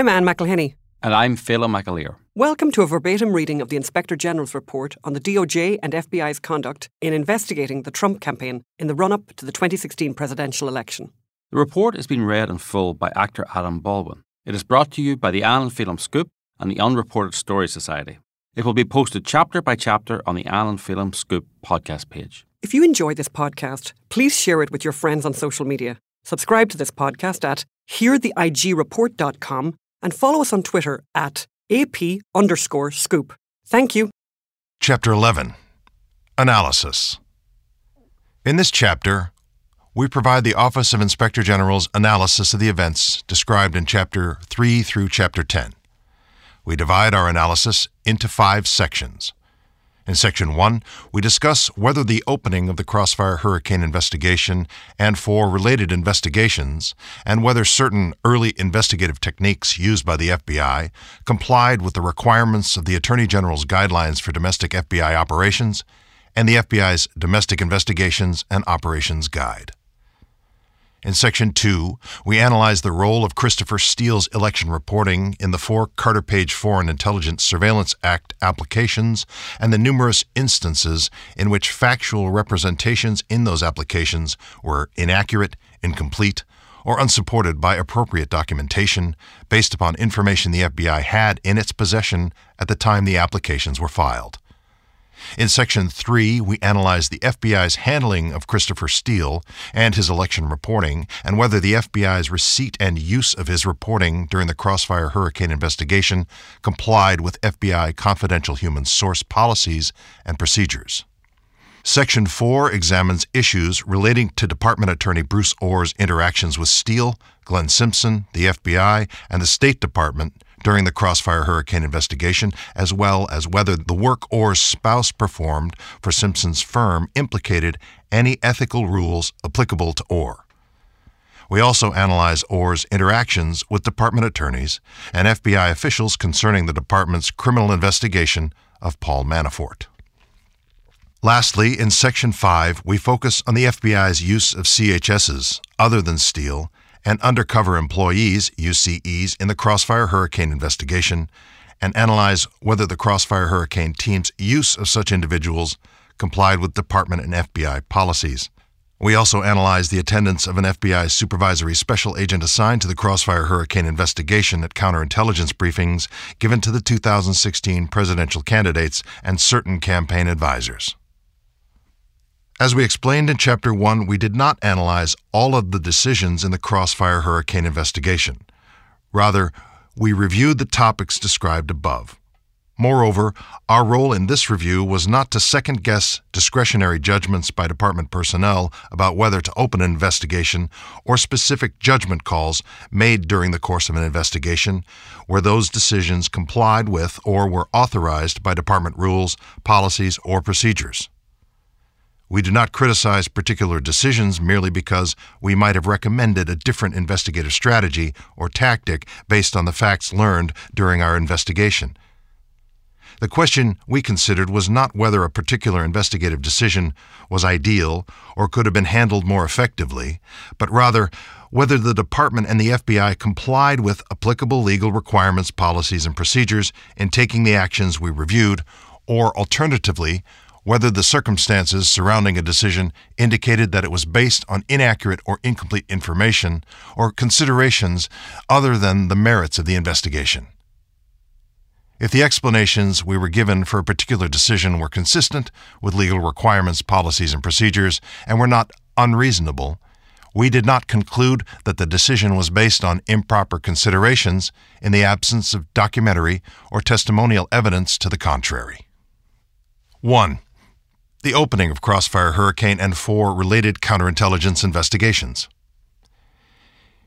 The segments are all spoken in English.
I'm Anne McElhinney. And I'm Phelan McAleer. Welcome to a verbatim reading of the Inspector General's report on the DOJ and FBI's conduct in investigating the Trump campaign in the run-up to the 2016 presidential election. The report has been read in full by actor Adam Baldwin. It is brought to you by the Anne and Phelan Scoop and the Unreported Story Society. It will be posted chapter by chapter on the Anne and Phelan Scoop podcast page. If you enjoy this podcast, please share it with your friends on social media. Subscribe to this podcast at heartheigreport.com and follow us on Twitter at @AP_scoop. Thank you. Chapter 11. Analysis. In this chapter, we provide the Office of Inspector General's analysis of the events described in Chapter 3 through Chapter 10. We divide our analysis into 5 sections. In Section 1, we discuss whether the opening of the Crossfire Hurricane investigation and 4 related investigations, and whether certain early investigative techniques used by the FBI complied with the requirements of the Attorney General's Guidelines for Domestic FBI Operations and the FBI's Domestic Investigations and Operations Guide. In Section 2, we analyze the role of Christopher Steele's election reporting in the 4 Carter Page Foreign Intelligence Surveillance Act applications and the numerous instances in which factual representations in those applications were inaccurate, incomplete, or unsupported by appropriate documentation based upon information the FBI had in its possession at the time the applications were filed. In Section 3, we analyze the FBI's handling of Christopher Steele and his election reporting, and whether the FBI's receipt and use of his reporting during the Crossfire Hurricane investigation complied with FBI confidential human source policies and procedures. Section 4 examines issues relating to Department Attorney Bruce Ohr's interactions with Steele, Glenn Simpson, the FBI, and the State Department during the Crossfire Hurricane investigation, as well as whether the work Ohr's spouse performed for Simpson's firm implicated any ethical rules applicable to Ohr. We also analyze Ohr's interactions with Department attorneys and FBI officials concerning the Department's criminal investigation of Paul Manafort. Lastly, in Section 5, we focus on the FBI's use of CHSs, other than Steele, and undercover employees, UCEs, in the Crossfire Hurricane investigation, and analyze whether the Crossfire Hurricane team's use of such individuals complied with Department and FBI policies. We also analyze the attendance of an FBI supervisory special agent assigned to the Crossfire Hurricane investigation at counterintelligence briefings given to the 2016 presidential candidates and certain campaign advisors. As we explained in Chapter 1, we did not analyze all of the decisions in the Crossfire Hurricane investigation. Rather, we reviewed the topics described above. Moreover, our role in this review was not to second-guess discretionary judgments by department personnel about whether to open an investigation or specific judgment calls made during the course of an investigation where those decisions complied with or were authorized by department rules, policies, or procedures. We do not criticize particular decisions merely because we might have recommended a different investigative strategy or tactic based on the facts learned during our investigation. The question we considered was not whether a particular investigative decision was ideal or could have been handled more effectively, but rather whether the Department and the FBI complied with applicable legal requirements, policies, and procedures in taking the actions we reviewed, or alternatively, whether the circumstances surrounding a decision indicated that it was based on inaccurate or incomplete information or considerations other than the merits of the investigation. If the explanations we were given for a particular decision were consistent with legal requirements, policies, and procedures, and were not unreasonable, we did not conclude that the decision was based on improper considerations in the absence of documentary or testimonial evidence to the contrary. 1. The opening of Crossfire Hurricane and 4 related counterintelligence investigations.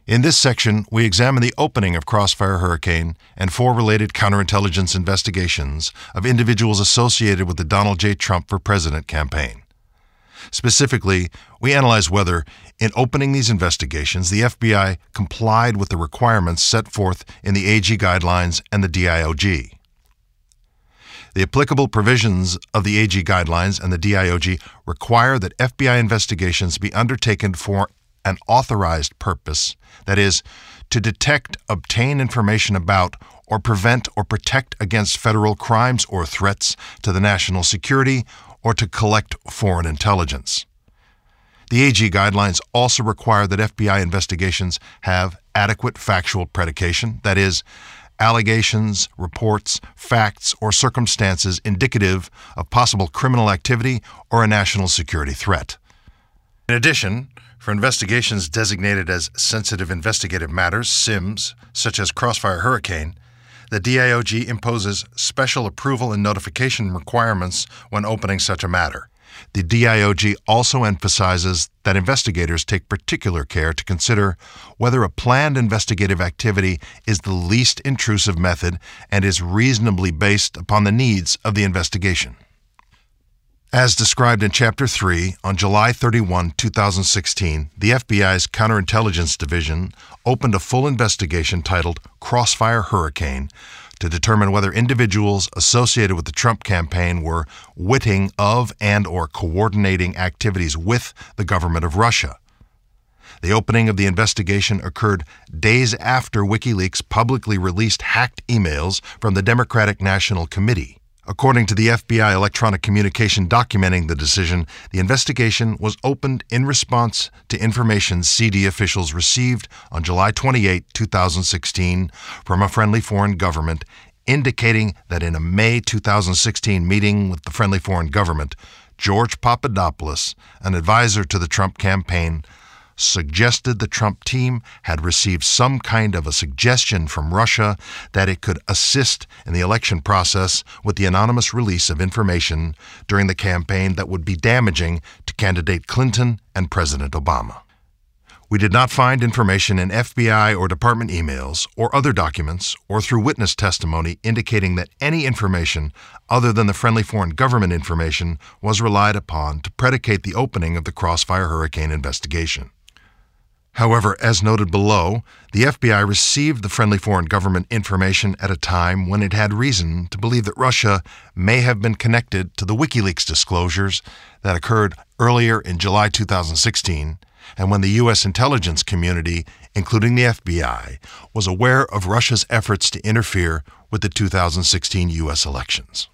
In this section, we examine the opening of Crossfire Hurricane and 4 related counterintelligence investigations of individuals associated with the Donald J. Trump for President campaign. Specifically, we analyze whether, in opening these investigations, the FBI complied with the requirements set forth in the AG Guidelines and the DIOG. The applicable provisions of the AG Guidelines and the DIOG require that FBI investigations be undertaken for an authorized purpose, that is, to detect, obtain information about, or prevent or protect against federal crimes or threats to the national security, or to collect foreign intelligence. The AG guidelines also require that FBI investigations have adequate factual predication, that is, allegations, reports, facts, or circumstances indicative of possible criminal activity or a national security threat. In addition, for investigations designated as sensitive investigative matters, SIMS, such as Crossfire Hurricane, the DIOG imposes special approval and notification requirements when opening such a matter. The DIOG also emphasizes that investigators take particular care to consider whether a planned investigative activity is the least intrusive method and is reasonably based upon the needs of the investigation. As described in Chapter 3, on July 31, 2016, the FBI's Counterintelligence Division opened a full investigation titled Crossfire Hurricane to determine whether individuals associated with the Trump campaign were witting of and or coordinating activities with the government of Russia. The opening of the investigation occurred days after WikiLeaks publicly released hacked emails from the Democratic National Committee. According to the FBI electronic communication documenting the decision, the investigation was opened in response to information CD officials received on July 28, 2016, from a friendly foreign government, indicating that in a May 2016 meeting with the friendly foreign government, George Papadopoulos, an advisor to the Trump campaign, suggested the Trump team had received some kind of a suggestion from Russia that it could assist in the election process with the anonymous release of information during the campaign that would be damaging to candidate Clinton and President Obama. We did not find information in FBI or department emails or other documents or through witness testimony indicating that any information other than the friendly foreign government information was relied upon to predicate the opening of the Crossfire Hurricane investigation. However, as noted below, the FBI received the friendly foreign government information at a time when it had reason to believe that Russia may have been connected to the WikiLeaks disclosures that occurred earlier in July 2016, and when the U.S. intelligence community, including the FBI, was aware of Russia's efforts to interfere with the 2016 U.S. elections.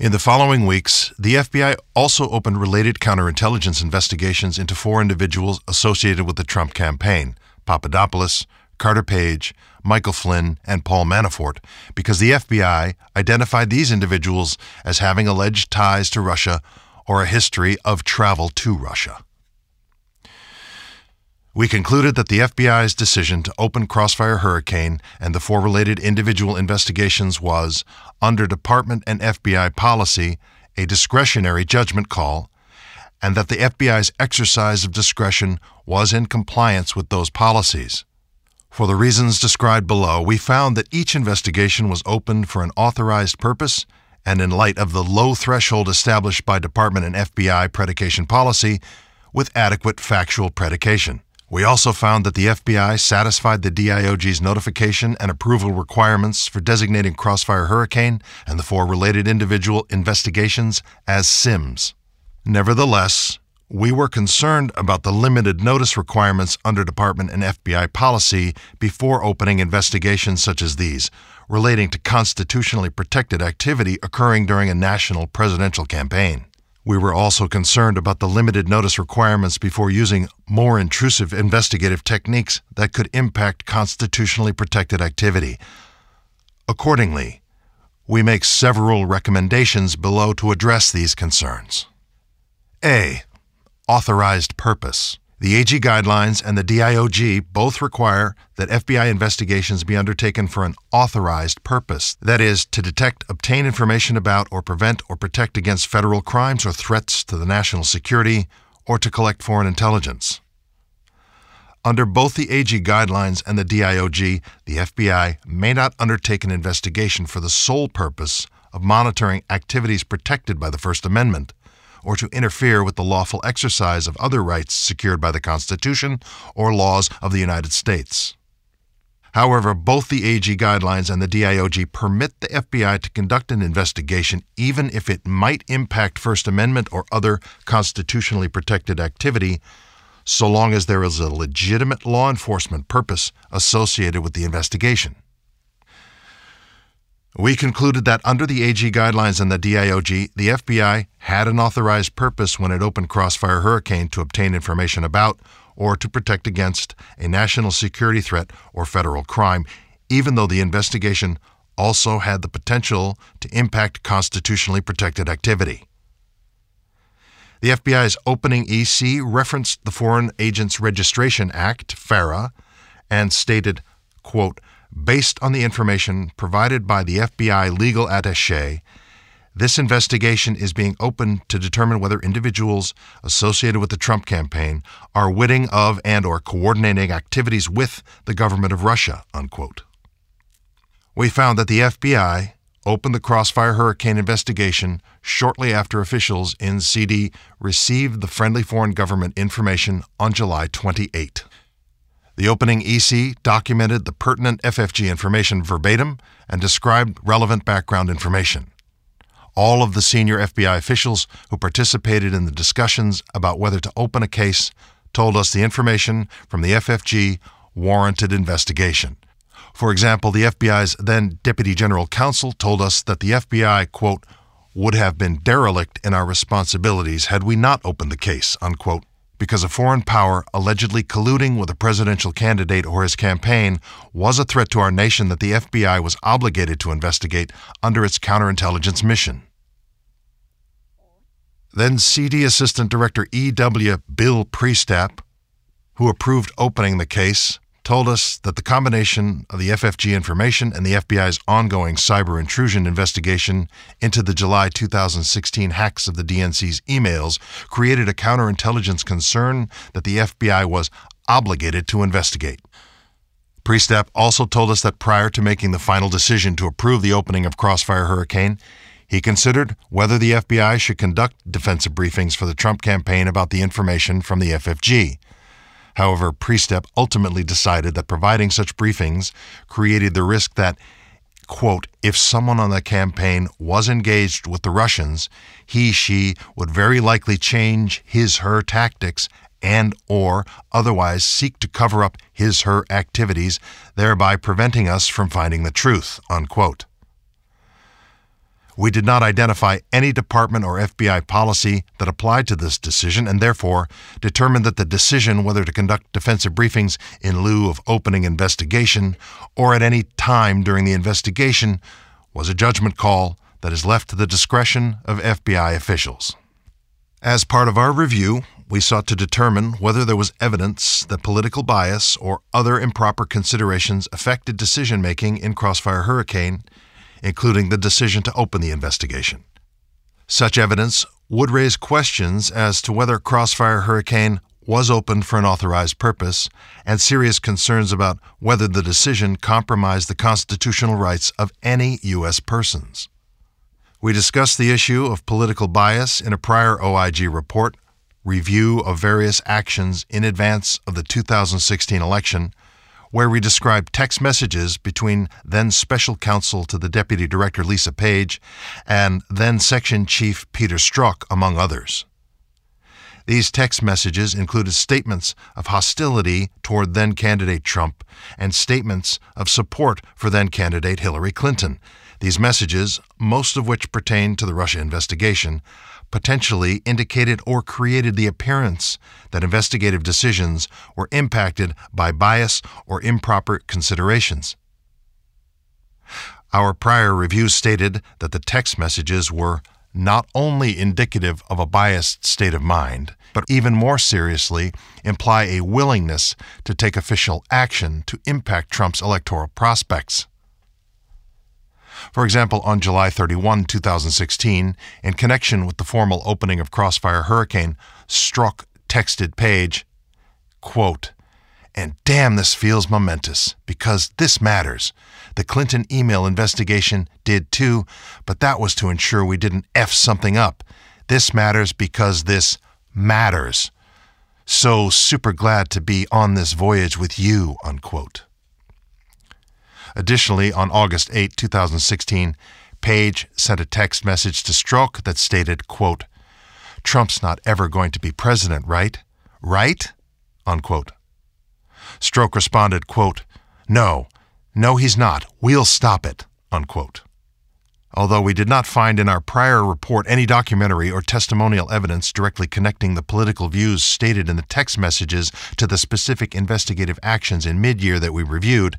In the following weeks, the FBI also opened related counterintelligence investigations into four individuals associated with the Trump campaign: Papadopoulos, Carter Page, Michael Flynn, and Paul Manafort, because the FBI identified these individuals as having alleged ties to Russia or a history of travel to Russia. We concluded that the FBI's decision to open Crossfire Hurricane and the four related individual investigations was, under department and FBI policy, a discretionary judgment call, and that the FBI's exercise of discretion was in compliance with those policies. For the reasons described below, we found that each investigation was opened for an authorized purpose, and in light of the low threshold established by department and FBI predication policy, with adequate factual predication. We also found that the FBI satisfied the DIOG's notification and approval requirements for designating Crossfire Hurricane and the four related individual investigations as SIMS. Nevertheless, we were concerned about the limited notice requirements under Department and FBI policy before opening investigations such as these, relating to constitutionally protected activity occurring during a national presidential campaign. We were also concerned about the limited notice requirements before using more intrusive investigative techniques that could impact constitutionally protected activity. Accordingly, we make several recommendations below to address these concerns. A. Authorized purpose. The AG guidelines and the DIOG both require that FBI investigations be undertaken for an authorized purpose, that is, to detect, obtain information about, or prevent or protect against federal crimes or threats to the national security, or to collect foreign intelligence. Under both the AG guidelines and the DIOG, the FBI may not undertake an investigation for the sole purpose of monitoring activities protected by the First Amendment, or to interfere with the lawful exercise of other rights secured by the Constitution or laws of the United States. However, both the AG guidelines and the DIOG permit the FBI to conduct an investigation even if it might impact First Amendment or other constitutionally protected activity, so long as there is a legitimate law enforcement purpose associated with the investigation. We concluded that under the AG guidelines and the DIOG, the FBI had an authorized purpose when it opened Crossfire Hurricane to obtain information about or to protect against a national security threat or federal crime, even though the investigation also had the potential to impact constitutionally protected activity. The FBI's opening EC referenced the Foreign Agents Registration Act, FARA, and stated, quote, "Based on the information provided by the FBI legal attaché, this investigation is being opened to determine whether individuals associated with the Trump campaign are witting of and or coordinating activities with the government of Russia," unquote. We found that the FBI opened the Crossfire Hurricane investigation shortly after officials in CD received the friendly foreign government information on July 28. The opening EC documented the pertinent FFG information verbatim and described relevant background information. All of the senior FBI officials who participated in the discussions about whether to open a case told us the information from the FFG warranted investigation. For example, the FBI's then Deputy General Counsel told us that the FBI, quote, "would have been derelict in our responsibilities had we not opened the case," unquote, because a foreign power allegedly colluding with a presidential candidate or his campaign was a threat to our nation that the FBI was obligated to investigate under its counterintelligence mission. Then CD Assistant Director E.W. Bill Priestap, who approved opening the case, told us that the combination of the FFG information and the FBI's ongoing cyber intrusion investigation into the July 2016 hacks of the DNC's emails created a counterintelligence concern that the FBI was obligated to investigate. Priestap also told us that prior to making the final decision to approve the opening of Crossfire Hurricane, he considered whether the FBI should conduct defensive briefings for the Trump campaign about the information from the FFG. However, Priestap ultimately decided that providing such briefings created the risk that, quote, "if someone on the campaign was engaged with the Russians, he/she would very likely change his/her tactics and or otherwise seek to cover up his/her activities, thereby preventing us from finding the truth," unquote. We did not identify any department or FBI policy that applied to this decision and therefore determined that the decision whether to conduct defensive briefings in lieu of opening investigation or at any time during the investigation was a judgment call that is left to the discretion of FBI officials. As part of our review, we sought to determine whether there was evidence that political bias or other improper considerations affected decision-making in Crossfire Hurricane, including the decision to open the investigation. Such evidence would raise questions as to whether Crossfire Hurricane was opened for an authorized purpose and serious concerns about whether the decision compromised the constitutional rights of any U.S. persons. We discussed the issue of political bias in a prior OIG report, Review of Various Actions in Advance of the 2016 Election, where we described text messages between then-special counsel to the Deputy Director Lisa Page and then-section Chief Peter Strzok, among others. These text messages included statements of hostility toward then-candidate Trump and statements of support for then-candidate Hillary Clinton. These messages, most of which pertain to the Russia investigation, potentially indicated or created the appearance that investigative decisions were impacted by bias or improper considerations. Our prior review stated that the text messages were not only indicative of a biased state of mind, but even more seriously imply a willingness to take official action to impact Trump's electoral prospects. For example, on July 31, 2016, in connection with the formal opening of Crossfire Hurricane, Strzok texted Page, quote, "And damn, this feels momentous, because this matters. The Clinton email investigation did too, but that was to ensure we didn't F something up. This matters because this matters. So super glad to be on this voyage with you," unquote. Additionally, on August 8, 2016, Page sent a text message to Strzok that stated, quote, "Trump's not ever going to be president, right? Right? unquote. Strzok responded, quote, no, he's not. We'll stop it, unquote. Although we did not find in our prior report any documentary or testimonial evidence directly connecting the political views stated in the text messages to the specific investigative actions in mid-year that we reviewed,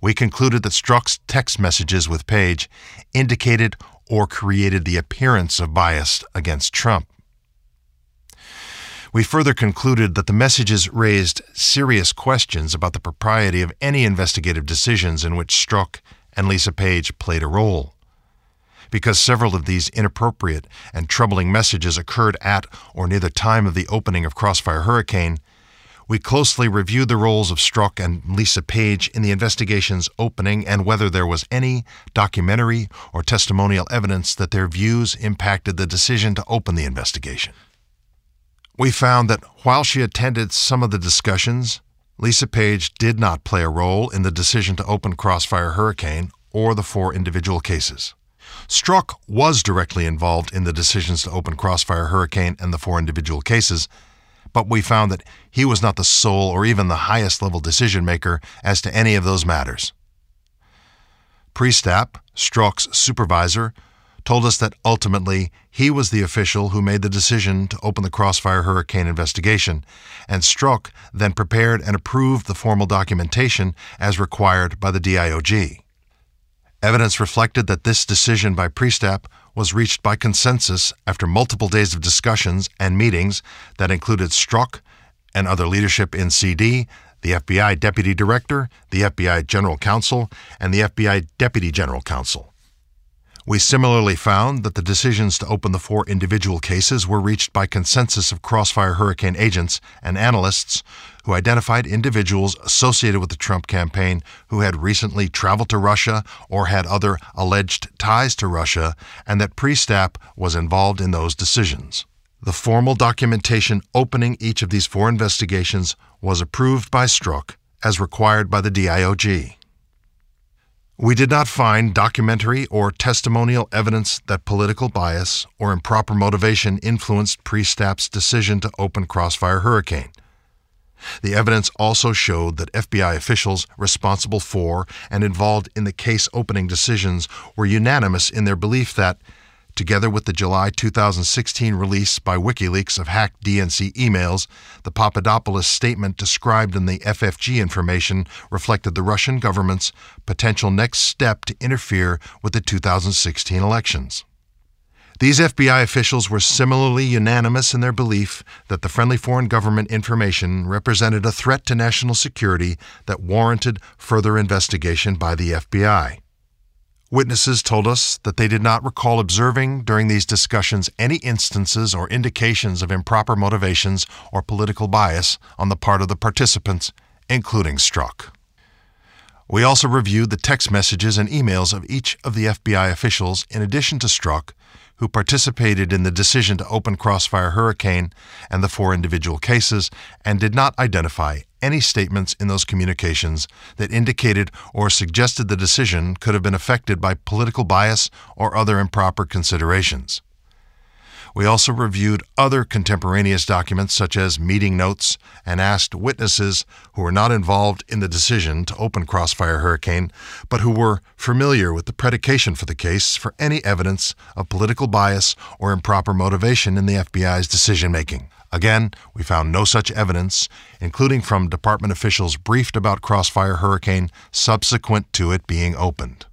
we concluded that Strzok's text messages with Page indicated or created the appearance of bias against Trump. We further concluded that the messages raised serious questions about the propriety of any investigative decisions in which Strzok and Lisa Page played a role, because several of these inappropriate and troubling messages occurred at or near the time of the opening of Crossfire Hurricane. We closely reviewed the roles of Strzok and Lisa Page in the investigation's opening and whether there was any documentary or testimonial evidence that their views impacted the decision to open the investigation. We found that while she attended some of the discussions, Lisa Page did not play a role in the decision to open Crossfire Hurricane or the four individual cases. Strzok was directly involved in the decisions to open Crossfire Hurricane and the four individual cases, but we found that he was not the sole or even the highest-level decision-maker as to any of those matters. Priestap, Strzok's supervisor, told us that ultimately he was the official who made the decision to open the Crossfire Hurricane investigation, and Strzok then prepared and approved the formal documentation as required by the DIOG. Evidence reflected that this decision by Priestap was reached by consensus after multiple days of discussions and meetings that included Strzok and other leadership in CD, the FBI Deputy Director, the FBI General Counsel, and the FBI Deputy General Counsel. We similarly found that the decisions to open the four individual cases were reached by consensus of Crossfire Hurricane agents and analysts who identified individuals associated with the Trump campaign who had recently traveled to Russia or had other alleged ties to Russia, and that Priestap was involved in those decisions. The formal documentation opening each of these four investigations was approved by Strzok as required by the DIOG. We did not find documentary or testimonial evidence that political bias or improper motivation influenced Priestap's decision to open Crossfire Hurricane. The evidence also showed that FBI officials responsible for and involved in the case opening decisions were unanimous in their belief that, together with the July 2016 release by WikiLeaks of hacked DNC emails, the Papadopoulos statement described in the FFG information reflected the Russian government's potential next step to interfere with the 2016 elections. These FBI officials were similarly unanimous in their belief that the friendly foreign government information represented a threat to national security that warranted further investigation by the FBI. Witnesses told us that they did not recall observing during these discussions any instances or indications of improper motivations or political bias on the part of the participants, including Strzok. We also reviewed the text messages and emails of each of the FBI officials in addition to Strzok, who participated in the decision to open Crossfire Hurricane and the four individual cases, and did not identify any statements in those communications that indicated or suggested the decision could have been affected by political bias or other improper considerations. We also reviewed other contemporaneous documents such as meeting notes and asked witnesses who were not involved in the decision to open Crossfire Hurricane, but who were familiar with the predication for the case, for any evidence of political bias or improper motivation in the FBI's decision-making. Again, we found no such evidence, including from department officials briefed about Crossfire Hurricane subsequent to it being opened.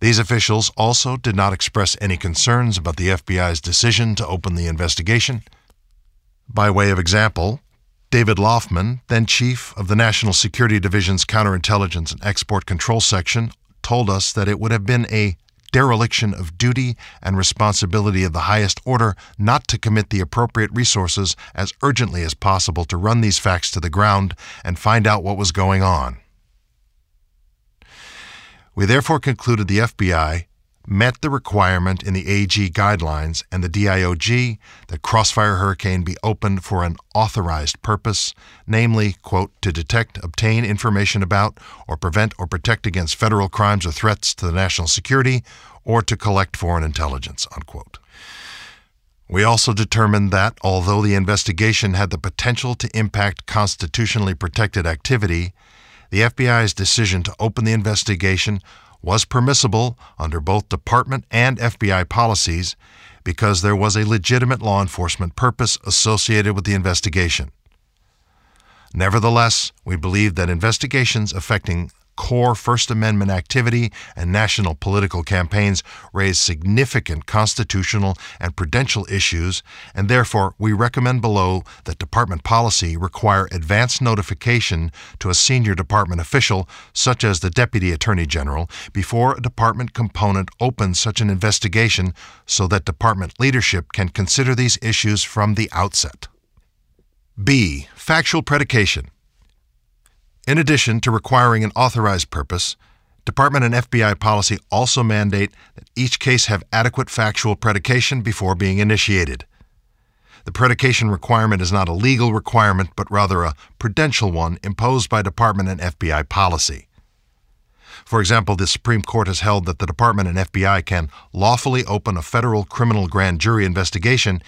These officials also did not express any concerns about the FBI's decision to open the investigation. By way of example, David Laufman, then chief of the National Security Division's Counterintelligence and Export Control Section, told us that it would have been a dereliction of duty and responsibility of the highest order not to commit the appropriate resources as urgently as possible to run these facts to the ground and find out what was going on. We therefore concluded the FBI met the requirement in the AG Guidelines and the DIOG that Crossfire Hurricane be opened for an authorized purpose, namely, quote, to detect, obtain information about, or prevent or protect against federal crimes or threats to the national security, or to collect foreign intelligence, unquote. We also determined that, although the investigation had the potential to impact constitutionally protected activity, the FBI's decision to open the investigation was permissible under both department and FBI policies because there was a legitimate law enforcement purpose associated with the investigation. Nevertheless, we believe that investigations affecting core First Amendment activity and national political campaigns raise significant constitutional and prudential issues, and therefore we recommend below that department policy require advance notification to a senior department official, such as the Deputy Attorney General, before a department component opens such an investigation so that department leadership can consider these issues from the outset. B. Factual predication. In addition to requiring an authorized purpose, Department and FBI policy also mandate that each case have adequate factual predication before being initiated. The predication requirement is not a legal requirement, but rather a prudential one imposed by Department and FBI policy. For example, the Supreme Court has held that the Department and FBI can lawfully open a federal criminal grand jury investigation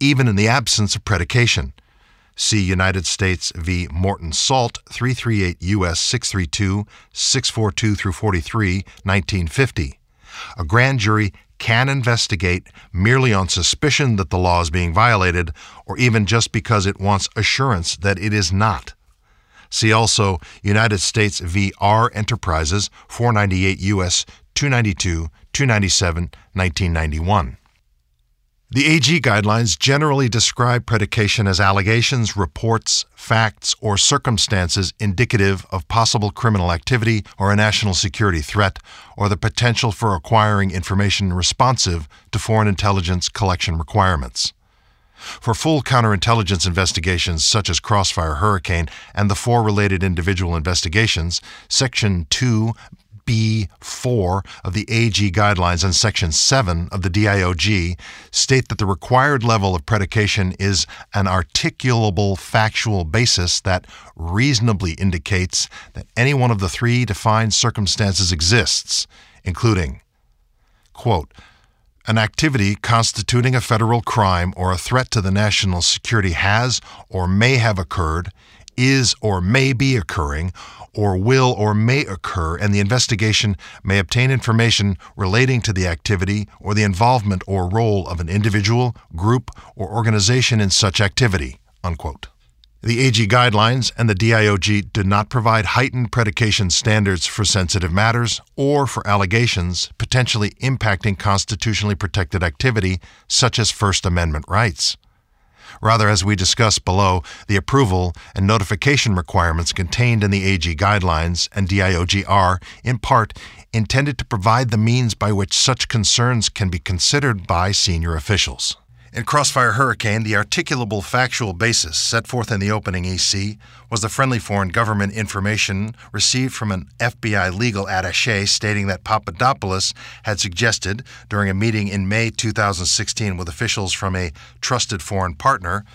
even in the absence of predication. See United States v. Morton Salt, 338 U.S. 632, 642-43, 1950. A grand jury can investigate merely on suspicion that the law is being violated, or even just because it wants assurance that it is not. See also United States v. R. Enterprises, 498 U.S. 292, 297, 1991. The AG Guidelines generally describe predication as allegations, reports, facts, or circumstances indicative of possible criminal activity or a national security threat, or the potential for acquiring information responsive to foreign intelligence collection requirements. For full counterintelligence investigations such as Crossfire Hurricane and the four related individual investigations, Section 2B4 of the AG Guidelines and Section 7 of the DIOG state that the required level of predication is an articulable factual basis that reasonably indicates that any one of the three defined circumstances exists, including, quote, an activity constituting a federal crime or a threat to the national security has or may have occurred, is or may be occurring, or will or may occur, and the investigation may obtain information relating to the activity or the involvement or role of an individual, group, or organization in such activity, unquote. The AG Guidelines and the DIOG do not provide heightened predication standards for sensitive matters or for allegations potentially impacting constitutionally protected activity, such as First Amendment rights. Rather, as we discussed below, the approval and notification requirements contained in the AG Guidelines and DIOG are, in part, intended to provide the means by which such concerns can be considered by senior officials. In Crossfire Hurricane, the articulable factual basis set forth in the opening EC was the friendly foreign government information received from an FBI legal attaché stating that Papadopoulos had suggested, during a meeting in May 2016 with officials from a trusted foreign partner,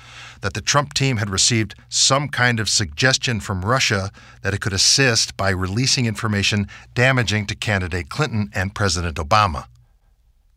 that the Trump team had received some kind of suggestion from Russia that it could assist by releasing information damaging to candidate Clinton and President Obama.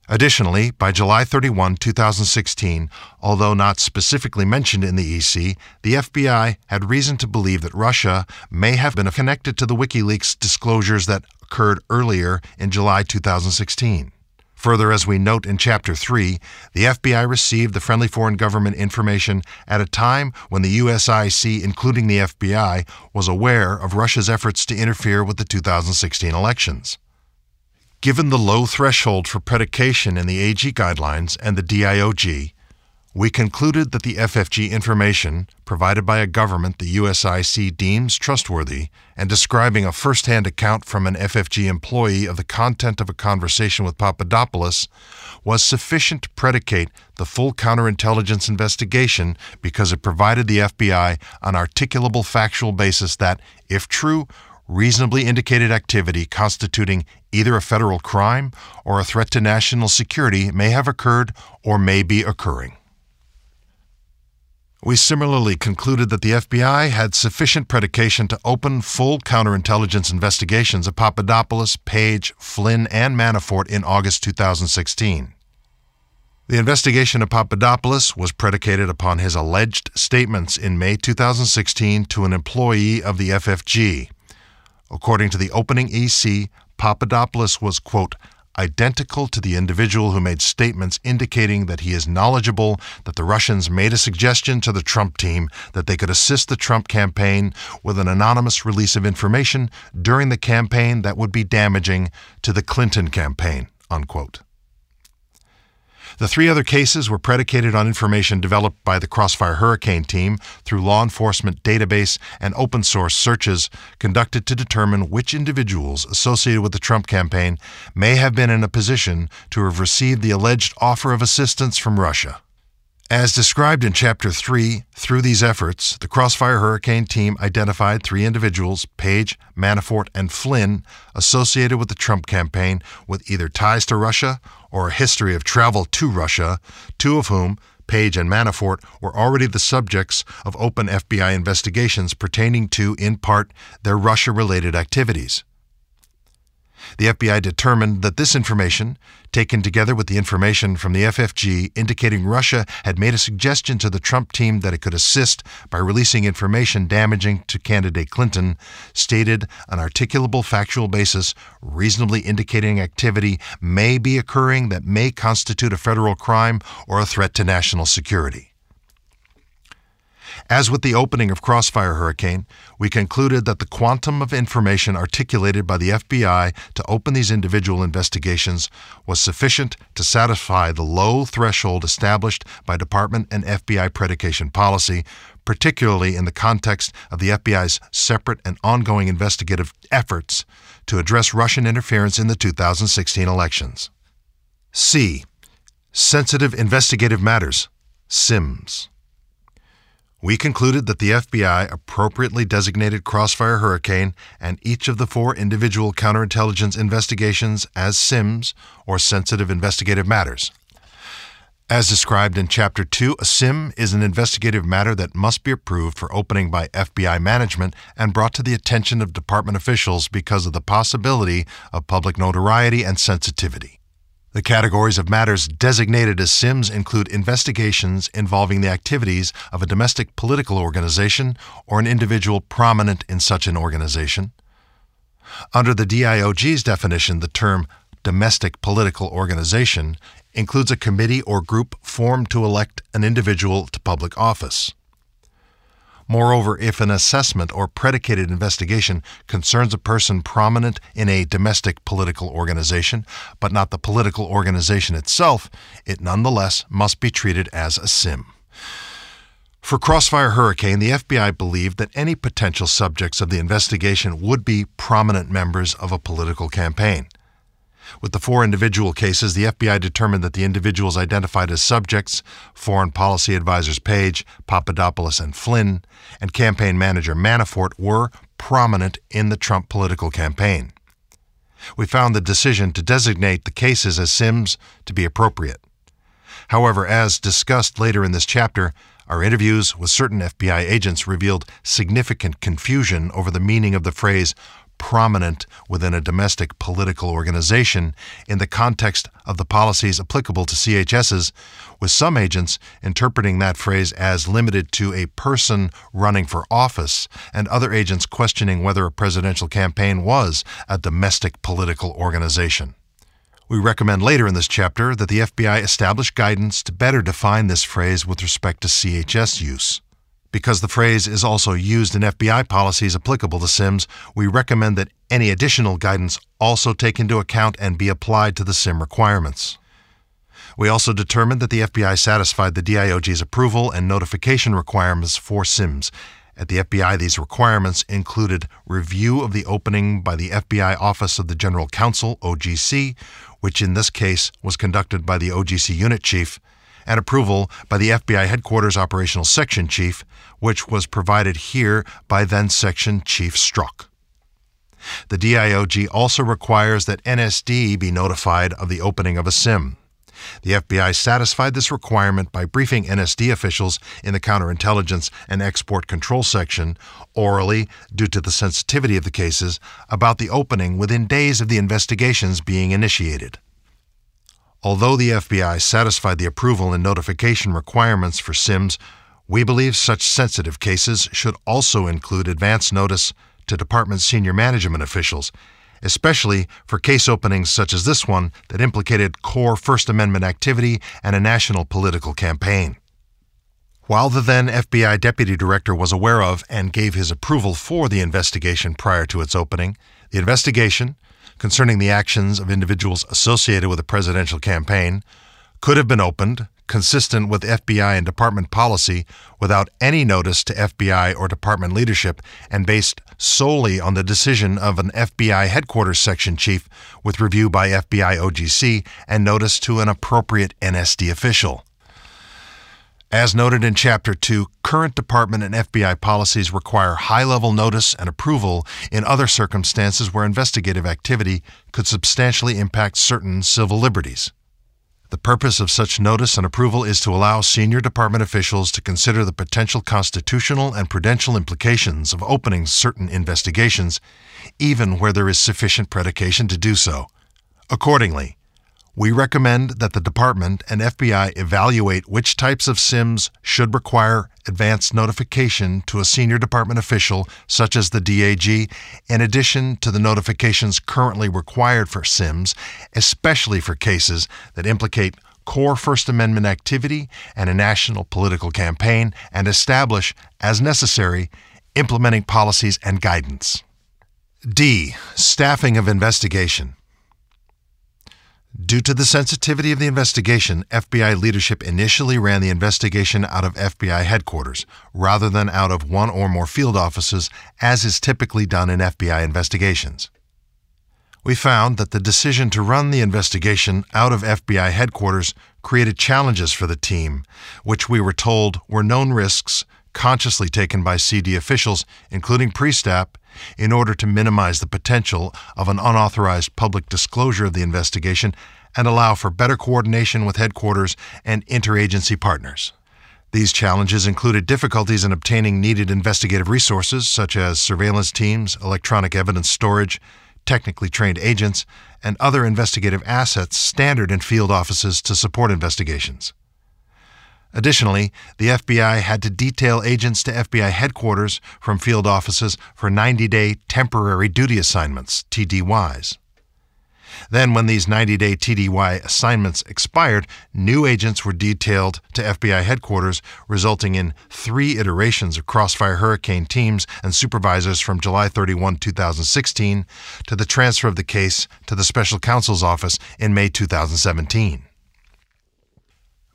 Additionally, by July 31, 2016, although not specifically mentioned in the EC, the FBI had reason to believe that Russia may have been connected to the WikiLeaks disclosures that occurred earlier in July 2016. Further, as we note in Chapter 3, the FBI received the friendly foreign government information at a time when the USIC, including the FBI, was aware of Russia's efforts to interfere with the 2016 elections. Given the low threshold for predication in the AG Guidelines and the DIOG, we concluded that the FFG information provided by a government the USIC deems trustworthy and describing a first-hand account from an FFG employee of the content of a conversation with Papadopoulos was sufficient to predicate the full counterintelligence investigation because it provided the FBI an articulable factual basis that, if true, reasonably indicated activity constituting either a federal crime or a threat to national security may have occurred or may be occurring. We similarly concluded that the FBI had sufficient predication to open full counterintelligence investigations of Papadopoulos, Page, Flynn, and Manafort in August 2016. The investigation of Papadopoulos was predicated upon his alleged statements in May 2016 to an employee of the FFG. According to the opening EC, Papadopoulos was, quote, identical to the individual who made statements indicating that he is knowledgeable that the Russians made a suggestion to the Trump team that they could assist the Trump campaign with an anonymous release of information during the campaign that would be damaging to the Clinton campaign, unquote. The three other cases were predicated on information developed by the Crossfire Hurricane team through law enforcement database and open-source searches conducted to determine which individuals associated with the Trump campaign may have been in a position to have received the alleged offer of assistance from Russia. As described in Chapter 3, through these efforts, the Crossfire Hurricane team identified three individuals, Page, Manafort, and Flynn, associated with the Trump campaign with either ties to Russia or a history of travel to Russia, two of whom, Page and Manafort, were already the subjects of open FBI investigations pertaining to, in part, their Russia-related activities. The FBI determined that this information, taken together with the information from the FFG indicating Russia had made a suggestion to the Trump team that it could assist by releasing information damaging to candidate Clinton, stated an articulable factual basis reasonably indicating activity may be occurring that may constitute a federal crime or a threat to national security. As with the opening of Crossfire Hurricane, we concluded that the quantum of information articulated by the FBI to open these individual investigations was sufficient to satisfy the low threshold established by Department and FBI predication policy, particularly in the context of the FBI's separate and ongoing investigative efforts to address Russian interference in the 2016 elections. C. Sensitive Investigative Matters, SIMS. We concluded that the FBI appropriately designated Crossfire Hurricane and each of the four individual counterintelligence investigations as SIMs, or Sensitive Investigative Matters. As described in Chapter 2, a SIM is an investigative matter that must be approved for opening by FBI management and brought to the attention of department officials because of the possibility of public notoriety and sensitivity. The categories of matters designated as SIMs include investigations involving the activities of a domestic political organization or an individual prominent in such an organization. Under the DIOG's definition, the term domestic political organization includes a committee or group formed to elect an individual to public office. Moreover, if an assessment or predicated investigation concerns a person prominent in a domestic political organization, but not the political organization itself, it nonetheless must be treated as a SIM. For Crossfire Hurricane, the FBI believed that any potential subjects of the investigation would be prominent members of a political campaign. With the four individual cases, the FBI determined that the individuals identified as subjects, foreign policy advisors Page, Papadopoulos, and Flynn, and campaign manager Manafort, were prominent in the Trump political campaign. We found the decision to designate the cases as SIMs to be appropriate. However, as discussed later in this chapter, our interviews with certain FBI agents revealed significant confusion over the meaning of the phrase prominent within a domestic political organization in the context of the policies applicable to CHSs, with some agents interpreting that phrase as limited to a person running for office, and other agents questioning whether a presidential campaign was a domestic political organization. We recommend later in this chapter that the FBI establish guidance to better define this phrase with respect to CHS use. Because the phrase is also used in FBI policies applicable to SIMs, we recommend that any additional guidance also take into account and be applied to the SIM requirements. We also determined that the FBI satisfied the DIOG's approval and notification requirements for SIMs. At the FBI, these requirements included review of the opening by the FBI Office of the General Counsel, OGC, which in this case was conducted by the OGC Unit Chief, and approval by the FBI Headquarters Operational Section Chief, which was provided here by then-Section Chief Strzok. The DIOG also requires that NSD be notified of the opening of a SIM. The FBI satisfied this requirement by briefing NSD officials in the Counterintelligence and Export Control Section, orally, due to the sensitivity of the cases, about the opening within days of the investigations being initiated. Although the FBI satisfied the approval and notification requirements for SIMS, we believe such sensitive cases should also include advance notice to department senior management officials, especially for case openings such as this one that implicated core First Amendment activity and a national political campaign. While the then FBI Deputy Director was aware of and gave his approval for the investigation prior to its opening, the investigation, concerning the actions of individuals associated with a presidential campaign, could have been opened, consistent with FBI and department policy, without any notice to FBI or department leadership, and based solely on the decision of an FBI headquarters section chief with review by FBI OGC and notice to an appropriate NSD official. As noted in Chapter 2, current department and FBI policies require high-level notice and approval in other circumstances where investigative activity could substantially impact certain civil liberties. The purpose of such notice and approval is to allow senior department officials to consider the potential constitutional and prudential implications of opening certain investigations, even where there is sufficient predication to do so. Accordingly, we recommend that the Department and FBI evaluate which types of SIMS should require advance notification to a senior department official, such as the DAG, in addition to the notifications currently required for SIMS, especially for cases that implicate core First Amendment activity and a national political campaign, and establish, as necessary, implementing policies and guidance. D. Staffing of investigation. Due to the sensitivity of the investigation, FBI leadership initially ran the investigation out of FBI headquarters, rather than out of one or more field offices, as is typically done in FBI investigations. We found that the decision to run the investigation out of FBI headquarters created challenges for the team, which we were told were known risks consciously taken by CD officials, including Priestap, in order to minimize the potential of an unauthorized public disclosure of the investigation and allow for better coordination with headquarters and interagency partners. These challenges included difficulties in obtaining needed investigative resources such as surveillance teams, electronic evidence storage, technically trained agents, and other investigative assets standard in field offices to support investigations. Additionally, the FBI had to detail agents to FBI headquarters from field offices for 90-day temporary duty assignments, TDYs. Then, when these 90-day TDY assignments expired, new agents were detailed to FBI headquarters, resulting in 3 iterations of Crossfire Hurricane teams and supervisors from July 31, 2016, to the transfer of the case to the Special Counsel's Office in May 2017.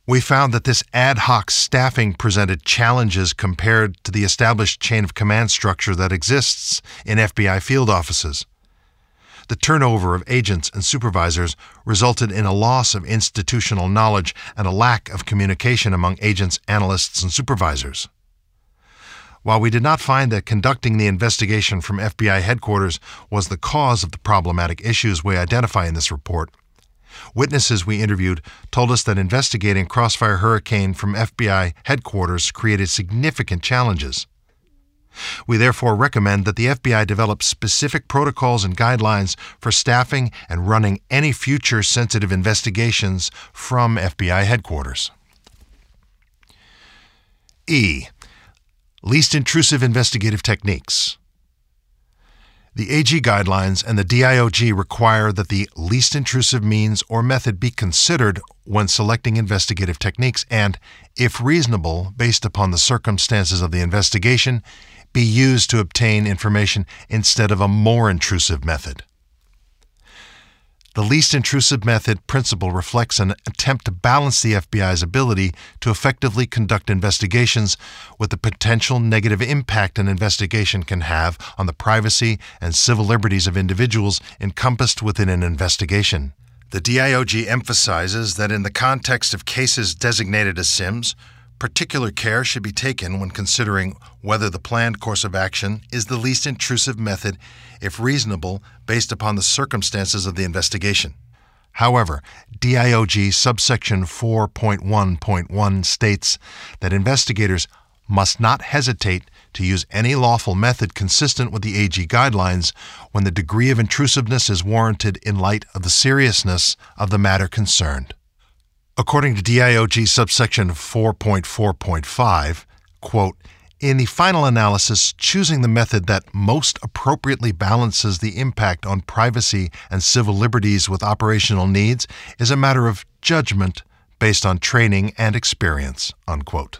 We found that this ad hoc staffing presented challenges compared to the established chain of command structure that exists in FBI field offices. The turnover of agents and supervisors resulted in a loss of institutional knowledge and a lack of communication among agents, analysts, and supervisors. While we did not find that conducting the investigation from FBI headquarters was the cause of the problematic issues we identify in this report, witnesses we interviewed told us that investigating Crossfire Hurricane from FBI headquarters created significant challenges. We therefore recommend that the FBI develop specific protocols and guidelines for staffing and running any future sensitive investigations from FBI headquarters. E. Least intrusive investigative techniques. The AG Guidelines and the DIOG require that the least intrusive means or method be considered when selecting investigative techniques and, if reasonable, based upon the circumstances of the investigation, be used to obtain information instead of a more intrusive method. The least intrusive method principle reflects an attempt to balance the FBI's ability to effectively conduct investigations with the potential negative impact an investigation can have on the privacy and civil liberties of individuals encompassed within an investigation. The DIOG emphasizes that in the context of cases designated as SIMS, particular care should be taken when considering whether the planned course of action is the least intrusive method, if reasonable, based upon the circumstances of the investigation. However, DIOG subsection 4.1.1 states that investigators must not hesitate to use any lawful method consistent with the AG guidelines when the degree of intrusiveness is warranted in light of the seriousness of the matter concerned. According to DIOG subsection 4.4.5, quote, in the final analysis, choosing the method that most appropriately balances the impact on privacy and civil liberties with operational needs is a matter of judgment based on training and experience, unquote.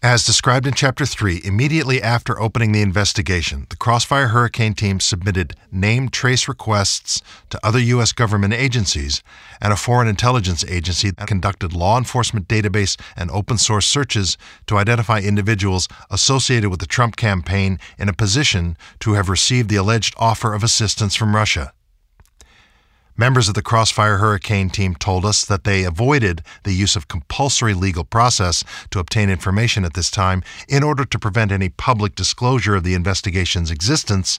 As described in Chapter 3, immediately after opening the investigation, the Crossfire Hurricane team submitted name trace requests to other U.S. government agencies and a foreign intelligence agency that conducted law enforcement database and open-source searches to identify individuals associated with the Trump campaign in a position to have received the alleged offer of assistance from Russia. Members of the Crossfire Hurricane team told us that they avoided the use of compulsory legal process to obtain information at this time in order to prevent any public disclosure of the investigation's existence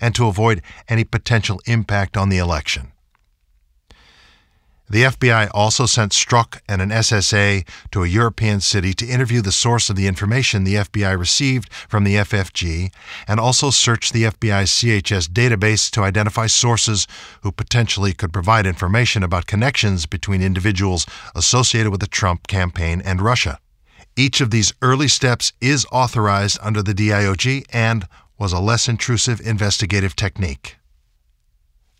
and to avoid any potential impact on the election. The FBI also sent Strzok and an SSA to a European city to interview the source of the information the FBI received from the FFG and also searched the FBI's CHS database to identify sources who potentially could provide information about connections between individuals associated with the Trump campaign and Russia. Each of these early steps is authorized under the DIOG and was a less intrusive investigative technique.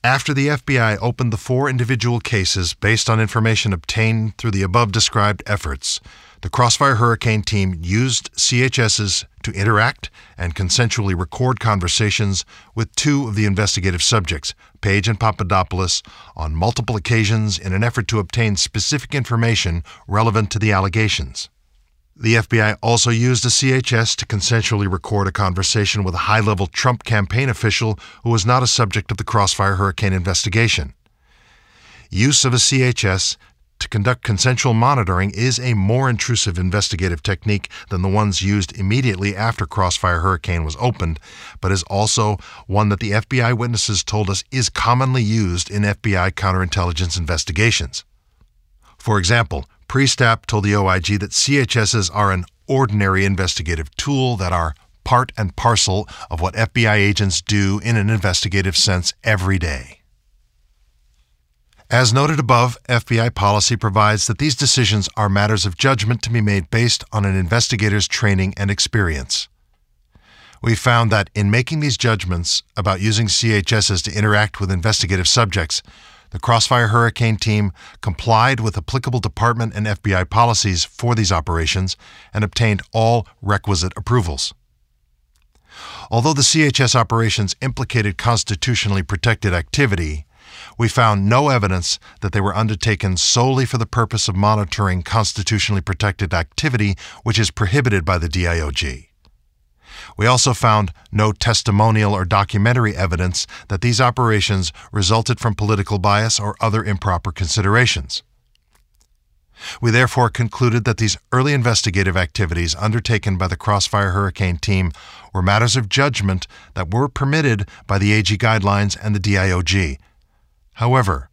After the FBI opened the four individual cases based on information obtained through the above-described efforts, the Crossfire Hurricane team used CHSs to interact and consensually record conversations with two of the investigative subjects, Page and Papadopoulos, on multiple occasions in an effort to obtain specific information relevant to the allegations. The FBI also used a CHS to consensually record a conversation with a high-level Trump campaign official who was not a subject of the Crossfire Hurricane investigation. Use of a CHS to conduct consensual monitoring is a more intrusive investigative technique than the ones used immediately after Crossfire Hurricane was opened, but is also one that the FBI witnesses told us is commonly used in FBI counterintelligence investigations. For example, Priestap told the OIG that CHSs are an ordinary investigative tool that are part and parcel of what FBI agents do in an investigative sense every day. As noted above, FBI policy provides that these decisions are matters of judgment to be made based on an investigator's training and experience. We found that in making these judgments about using CHSs to interact with investigative subjects, the Crossfire Hurricane team complied with applicable department and FBI policies for these operations and obtained all requisite approvals. Although the CHS operations implicated constitutionally protected activity, we found no evidence that they were undertaken solely for the purpose of monitoring constitutionally protected activity, which is prohibited by the DIOG. We also found no testimonial or documentary evidence that these operations resulted from political bias or other improper considerations. We therefore concluded that these early investigative activities undertaken by the Crossfire Hurricane team were matters of judgment that were permitted by the AG Guidelines and the DIOG. However,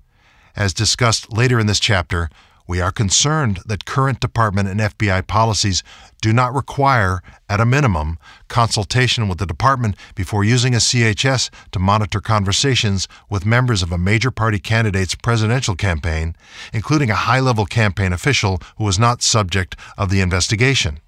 as discussed later in this chapter, we are concerned that current Department and FBI policies do not require, at a minimum, consultation with the Department before using a CHS to monitor conversations with members of a major party candidate's presidential campaign, including a high-level campaign official who was not subject of the investigation.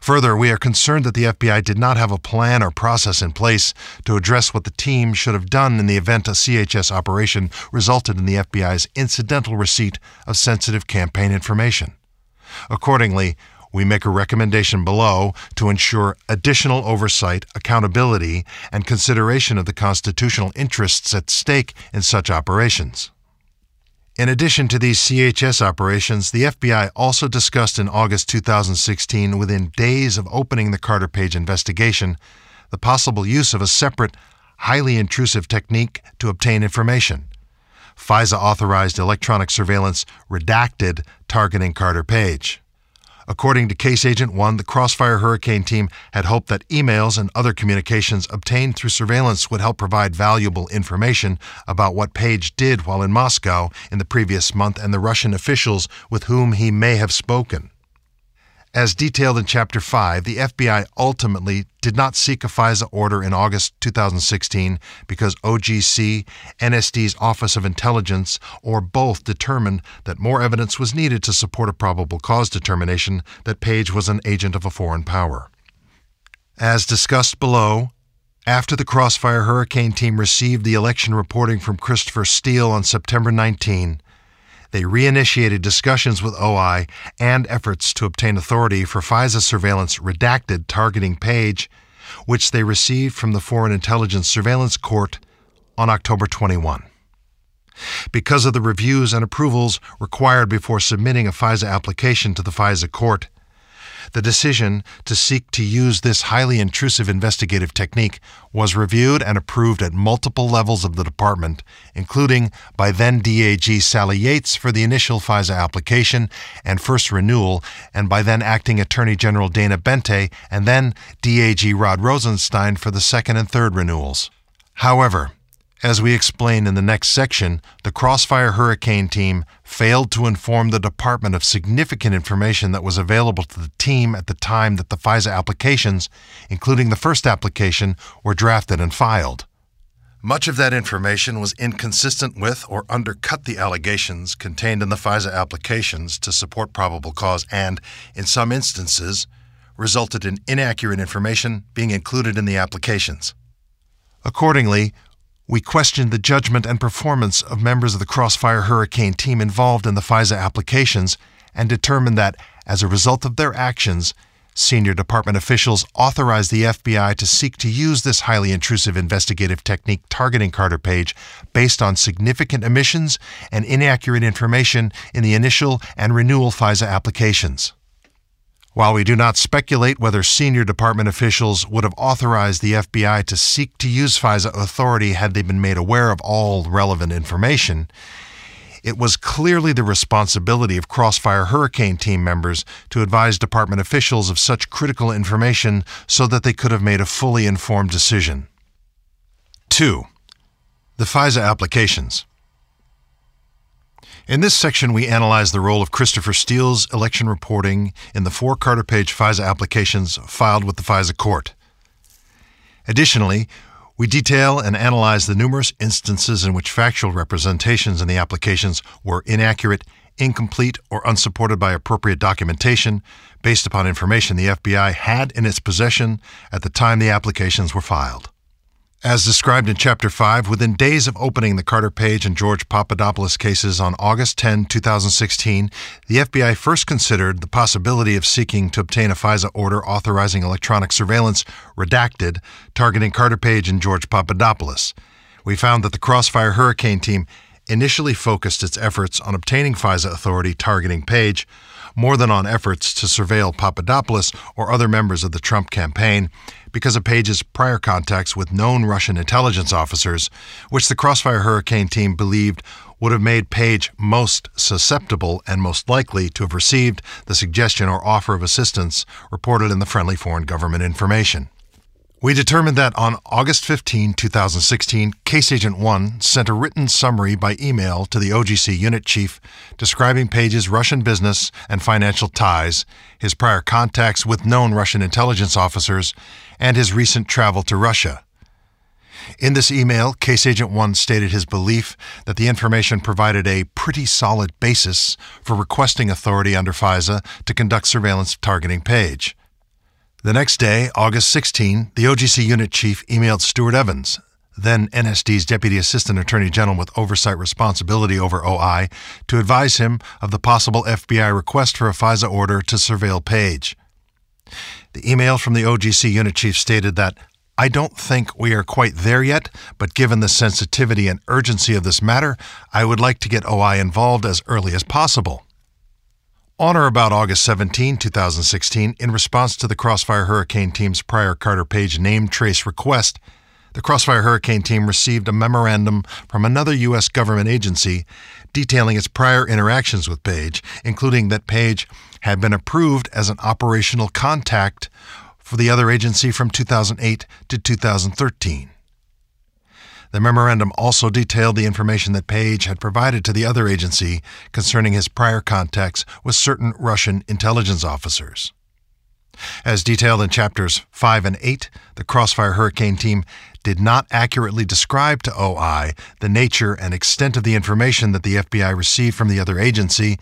Further, we are concerned that the FBI did not have a plan or process in place to address what the team should have done in the event a CHS operation resulted in the FBI's incidental receipt of sensitive campaign information. Accordingly, we make a recommendation below to ensure additional oversight, accountability, and consideration of the constitutional interests at stake in such operations. In addition to these CHS operations, the FBI also discussed in August 2016, within days of opening the Carter Page investigation, the possible use of a separate, highly intrusive technique to obtain information: FISA-authorized electronic surveillance redacted targeting Carter Page. According to Case Agent 1, the Crossfire Hurricane team had hoped that emails and other communications obtained through surveillance would help provide valuable information about what Page did while in Moscow in the previous month and the Russian officials with whom he may have spoken. As detailed in Chapter 5, the FBI ultimately did not seek a FISA order in August 2016 because OGC, NSD's Office of Intelligence, or both determined that more evidence was needed to support a probable cause determination that Page was an agent of a foreign power. As discussed below, after the Crossfire Hurricane team received the election reporting from Christopher Steele on September 19, they reinitiated discussions with OI and efforts to obtain authority for FISA surveillance redacted targeting Page, which they received from the Foreign Intelligence Surveillance Court on October 21. Because of the reviews and approvals required before submitting a FISA application to the FISA court, the decision to seek to use this highly intrusive investigative technique was reviewed and approved at multiple levels of the department, including by then DAG Sally Yates for the initial FISA application and first renewal, and by then Acting Attorney General Dana Bente and then DAG Rod Rosenstein for the second and third renewals. However, as we explain in the next section, the Crossfire Hurricane team failed to inform the department of significant information that was available to the team at the time that the FISA applications, including the first application, were drafted and filed. Much of that information was inconsistent with or undercut the allegations contained in the FISA applications to support probable cause and, in some instances, resulted in inaccurate information being included in the applications. Accordingly, we questioned the judgment and performance of members of the Crossfire Hurricane team involved in the FISA applications and determined that, as a result of their actions, senior department officials authorized the FBI to seek to use this highly intrusive investigative technique targeting Carter Page based on significant omissions and inaccurate information in the initial and renewal FISA applications. While we do not speculate whether senior department officials would have authorized the FBI to seek to use FISA authority had they been made aware of all relevant information, it was clearly the responsibility of Crossfire Hurricane team members to advise department officials of such critical information so that they could have made a fully informed decision. 2. The FISA applications. In this section, we analyze the role of Christopher Steele's election reporting in the 4 Carter Page FISA applications filed with the FISA court. Additionally, we detail and analyze the numerous instances in which factual representations in the applications were inaccurate, incomplete, or unsupported by appropriate documentation based upon information the FBI had in its possession at the time the applications were filed. As described in Chapter 5, within days of opening the Carter Page and George Papadopoulos cases on August 10, 2016, the FBI first considered the possibility of seeking to obtain a FISA order authorizing electronic surveillance redacted targeting Carter Page and George Papadopoulos. We found that the Crossfire Hurricane team initially focused its efforts on obtaining FISA authority targeting Page more than on efforts to surveil Papadopoulos or other members of the Trump campaign because of Page's prior contacts with known Russian intelligence officers, which the Crossfire Hurricane team believed would have made Page most susceptible and most likely to have received the suggestion or offer of assistance reported in the friendly foreign government information. We determined that on August 15, 2016, Case Agent 1 sent a written summary by email to the OGC unit chief describing Page's Russian business and financial ties, his prior contacts with known Russian intelligence officers, and his recent travel to Russia. In this email, Case Agent 1 stated his belief that the information provided a pretty solid basis for requesting authority under FISA to conduct surveillance targeting Page. The next day, August 16, the OGC unit chief emailed Stuart Evans, then NSD's Deputy Assistant Attorney General with oversight responsibility over OI, to advise him of the possible FBI request for a FISA order to surveil Page. The email from the OGC unit chief stated that, "I don't think we are quite there yet, but given the sensitivity and urgency of this matter, I would like to get OI involved as early as possible." On or about August 17, 2016, in response to the Crossfire Hurricane team's prior Carter Page name trace request, the Crossfire Hurricane team received a memorandum from another U.S. government agency detailing its prior interactions with Page, including that Page had been approved as an operational contact for the other agency from 2008 to 2013. The memorandum also detailed the information that Page had provided to the other agency concerning his prior contacts with certain Russian intelligence officers. As detailed in Chapters 5 and 8, the Crossfire Hurricane team did not accurately describe to OI the nature and extent of the information that the FBI received from the other agency,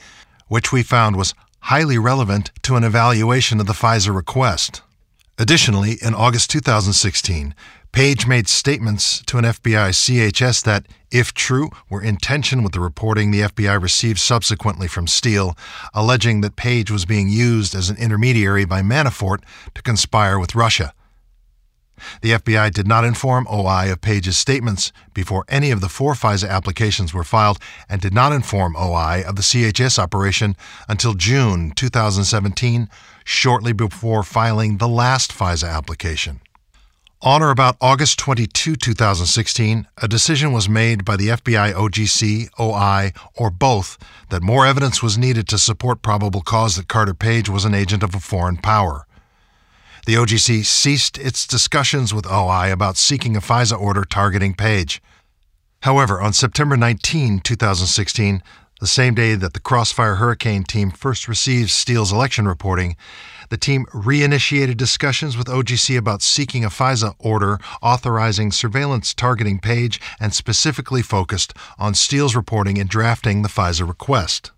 which we found was highly relevant to an evaluation of the FISA request. Additionally, in August 2016, Page made statements to an FBI CHS that, if true, were in tension with the reporting the FBI received subsequently from Steele, alleging that Page was being used as an intermediary by Manafort to conspire with Russia. The FBI did not inform OI of Page's statements before any of the 4 FISA applications were filed and did not inform OI of the CHS operation until June 2017, shortly before filing the last FISA application. On or about August 22, 2016, a decision was made by the FBI OGC, OI, or both that more evidence was needed to support probable cause that Carter Page was an agent of a foreign power. The OGC ceased its discussions with OI about seeking a FISA order targeting Page. However, on September 19, 2016, the same day that the Crossfire Hurricane team first received Steele's election reporting, the team reinitiated discussions with OGC about seeking a FISA order authorizing surveillance targeting Page and specifically focused on Steele's reporting and drafting the FISA request.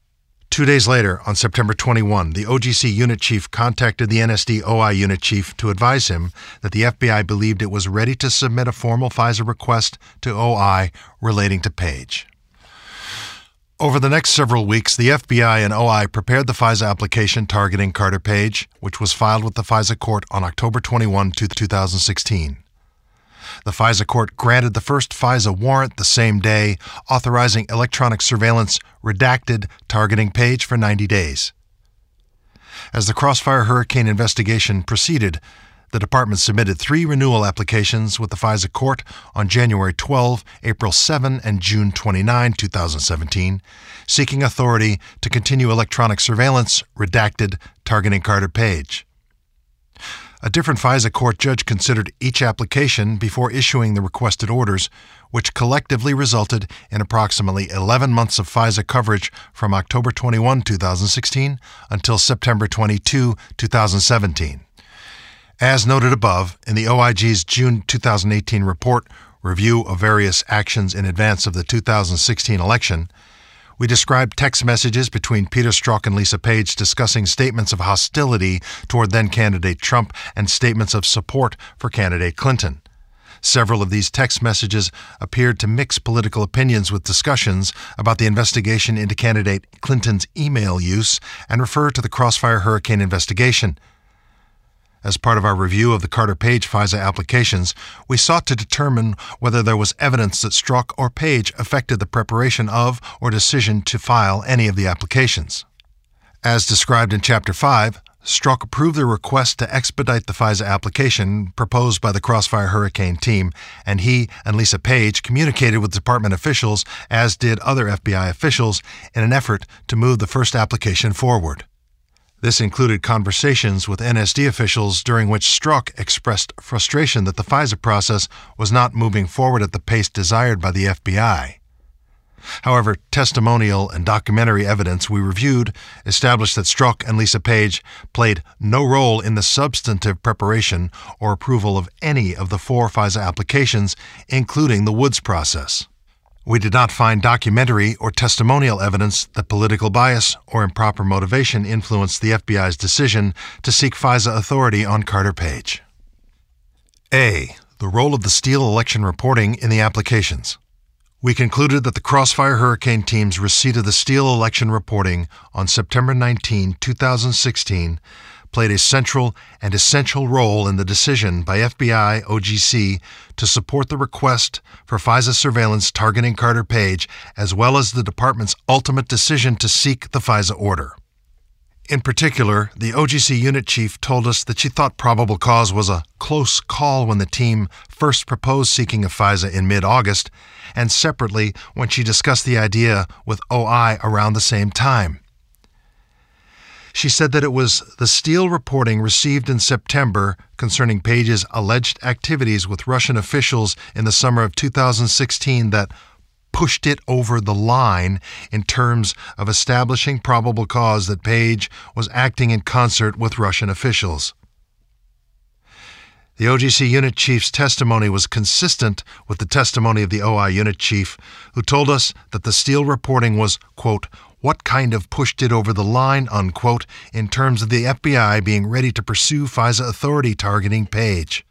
2 days later, on September 21, the OGC unit chief contacted the NSD OI unit chief to advise him that the FBI believed it was ready to submit a formal FISA request to OI relating to Page. Over the next several weeks, the FBI and OI prepared the FISA application targeting Carter Page, which was filed with the FISA court on October 21, 2016. The FISA court granted the first FISA warrant the same day, authorizing electronic surveillance redacted targeting Page for 90 days. As the Crossfire Hurricane investigation proceeded, the department submitted 3 renewal applications with the FISA court on January 12, April 7, and June 29, 2017, seeking authority to continue electronic surveillance redacted targeting Carter Page. A different FISA court judge considered each application before issuing the requested orders, which collectively resulted in approximately 11 months of FISA coverage from October 21, 2016 until September 22, 2017. As noted above, in the OIG's June 2018 report, Review of Various Actions in Advance of the 2016 Election, we described text messages between Peter Strzok and Lisa Page discussing statements of hostility toward then-candidate Trump and statements of support for candidate Clinton. Several of these text messages appeared to mix political opinions with discussions about the investigation into candidate Clinton's email use and refer to the Crossfire Hurricane investigation. As part of our review of the Carter Page FISA applications, we sought to determine whether there was evidence that Strzok or Page affected the preparation of or decision to file any of the applications. As described in Chapter 5, Strzok approved the request to expedite the FISA application proposed by the Crossfire Hurricane team, and he and Lisa Page communicated with department officials, as did other FBI officials, in an effort to move the first application forward. This included conversations with NSD officials during which Strzok expressed frustration that the FISA process was not moving forward at the pace desired by the FBI. However, testimonial and documentary evidence we reviewed established that Strzok and Lisa Page played no role in the substantive preparation or approval of any of the 4 FISA applications, including the Woods process. We did not find documentary or testimonial evidence that political bias or improper motivation influenced the FBI's decision to seek FISA authority on Carter Page. A. The role of the Steele election reporting in the applications. We concluded that the Crossfire Hurricane team's receipt of the Steele election reporting on September 19, 2016, played a central and essential role in the decision by FBI OGC to support the request for FISA surveillance targeting Carter Page, as well as the department's ultimate decision to seek the FISA order. In particular, the OGC unit chief told us that she thought probable cause was a close call when the team first proposed seeking a FISA in mid-August, and separately when she discussed the idea with OI around the same time. She said that it was the Steele reporting received in September concerning Page's alleged activities with Russian officials in the summer of 2016 that pushed it over the line in terms of establishing probable cause that Page was acting in concert with Russian officials. The OGC unit chief's testimony was consistent with the testimony of the OI unit chief, who told us that the Steele reporting was, quote, what kind of pushed it over the line, unquote, in terms of the FBI being ready to pursue FISA authority targeting Page.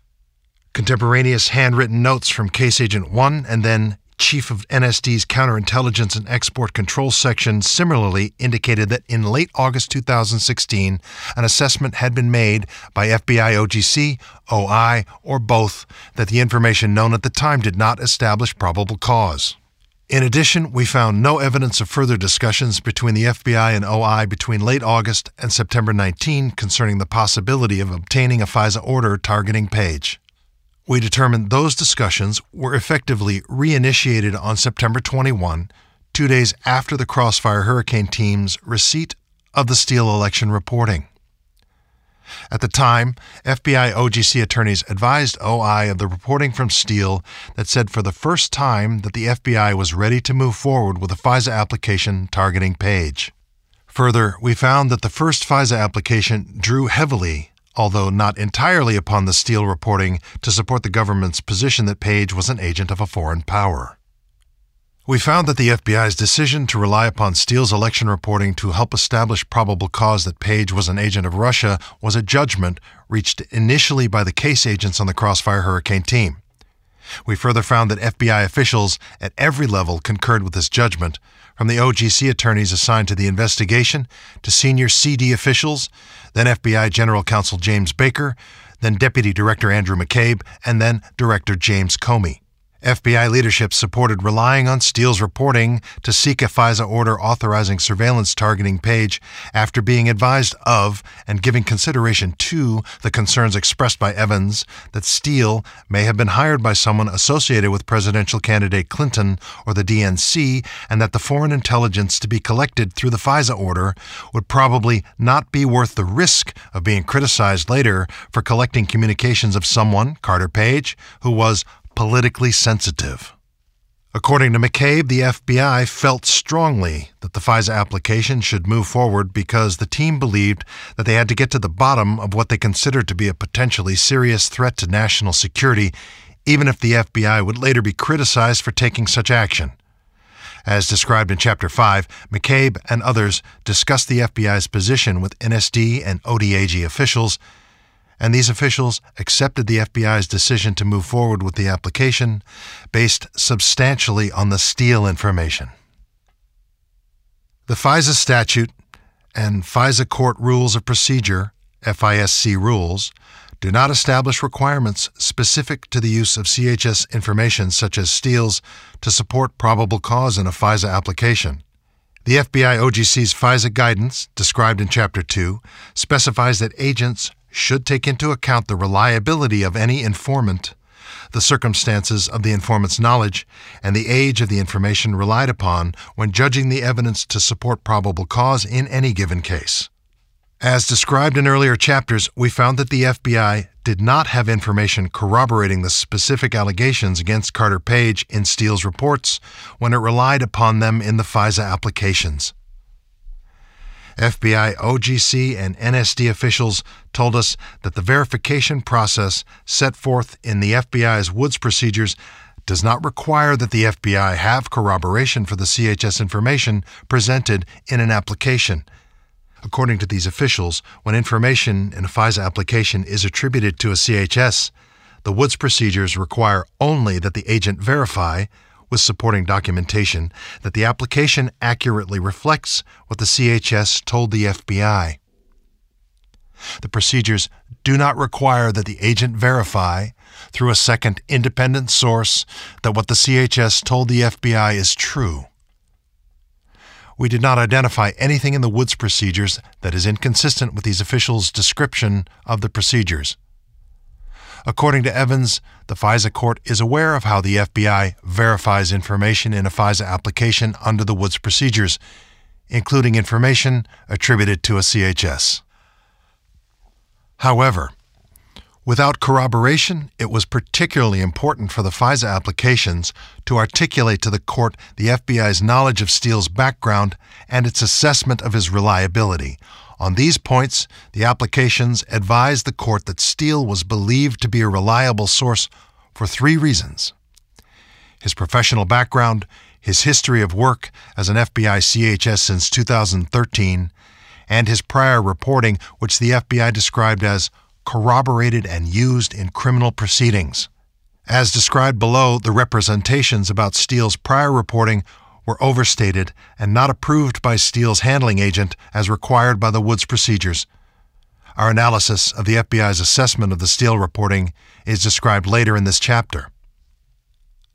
Contemporaneous handwritten notes from Case Agent 1 and then Chief of NSD's Counterintelligence and Export Control Section similarly indicated that in late August 2016, an assessment had been made by FBI OGC, OI, or both that the information known at the time did not establish probable cause. In addition, we found no evidence of further discussions between the FBI and OI between late August and September 19 concerning the possibility of obtaining a FISA order targeting Page. We determined those discussions were effectively reinitiated on September 21, 2 days after the Crossfire Hurricane team's receipt of the Steele election reporting. At the time, FBI OGC attorneys advised OI of the reporting from Steele that said for the first time that the FBI was ready to move forward with a FISA application targeting Page. Further, we found that the first FISA application drew heavily, although not entirely, upon the Steele reporting to support the government's position that Page was an agent of a foreign power. We found that the FBI's decision to rely upon Steele's election reporting to help establish probable cause that Page was an agent of Russia was a judgment reached initially by the case agents on the Crossfire Hurricane team. We further found that FBI officials at every level concurred with this judgment, from the OGC attorneys assigned to the investigation, to senior CD officials, then FBI General Counsel James Baker, then Deputy Director Andrew McCabe, and then Director James Comey. FBI leadership supported relying on Steele's reporting to seek a FISA order authorizing surveillance targeting Page after being advised of and giving consideration to the concerns expressed by Evans that Steele may have been hired by someone associated with presidential candidate Clinton or the DNC, and that the foreign intelligence to be collected through the FISA order would probably not be worth the risk of being criticized later for collecting communications of someone, Carter Page, who was politically sensitive. According to McCabe, the FBI felt strongly that the FISA application should move forward because the team believed that they had to get to the bottom of what they considered to be a potentially serious threat to national security, even if the FBI would later be criticized for taking such action. As described in Chapter 5, McCabe and others discussed the FBI's position with NSD and ODAG officials, and these officials accepted the FBI's decision to move forward with the application based substantially on the Steele information. The FISA statute and FISA Court Rules of Procedure, FISC rules, do not establish requirements specific to the use of CHS information such as Steele's to support probable cause in a FISA application. The FBI OGC's FISA guidance, described in Chapter 2, specifies that agents should take into account the reliability of any informant, the circumstances of the informant's knowledge, and the age of the information relied upon when judging the evidence to support probable cause in any given case. As described in earlier chapters, we found that the FBI did not have information corroborating the specific allegations against Carter Page in Steele's reports when it relied upon them in the FISA applications. FBI, OGC, and NSD officials told us that the verification process set forth in the FBI's Woods procedures does not require that the FBI have corroboration for the CHS information presented in an application. According to these officials, when information in a FISA application is attributed to a CHS, the Woods procedures require only that the agent verify, with supporting documentation, that the application accurately reflects what the CHS told the FBI. The procedures do not require that the agent verify, through a second independent source, that what the CHS told the FBI is true. We did not identify anything in the Woods procedures that is inconsistent with these officials' description of the procedures. According to Evans, the FISA court is aware of how the FBI verifies information in a FISA application under the Woods procedures, including information attributed to a CHS. However, without corroboration, it was particularly important for the FISA applications to articulate to the court the FBI's knowledge of Steele's background and its assessment of his reliability, On these points, the applications advised the court that Steele was believed to be a reliable source for three reasons: his professional background, his history of work as an FBI CHS since 2013, and his prior reporting, which the FBI described as corroborated and used in criminal proceedings. As described below, the representations about Steele's prior reporting were overstated and not approved by Steele's handling agent as required by the Woods procedures. Our analysis of the FBI's assessment of the Steele reporting is described later in this chapter.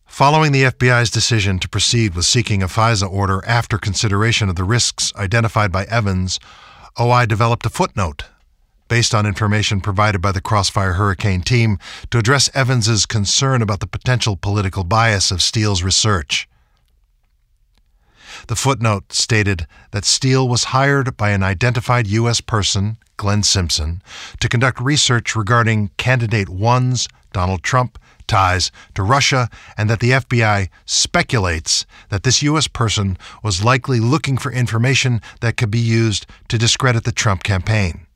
Following the FBI's decision to proceed with seeking a FISA order after consideration of the risks identified by Evans, OI developed a footnote based on information provided by the Crossfire Hurricane team to address Evans's concern about the potential political bias of Steele's research. The footnote stated that Steele was hired by an identified U.S. person, Glenn Simpson, to conduct research regarding Candidate 1's, Donald Trump, ties to Russia, and that the FBI speculates that this U.S. person was likely looking for information that could be used to discredit the Trump campaign.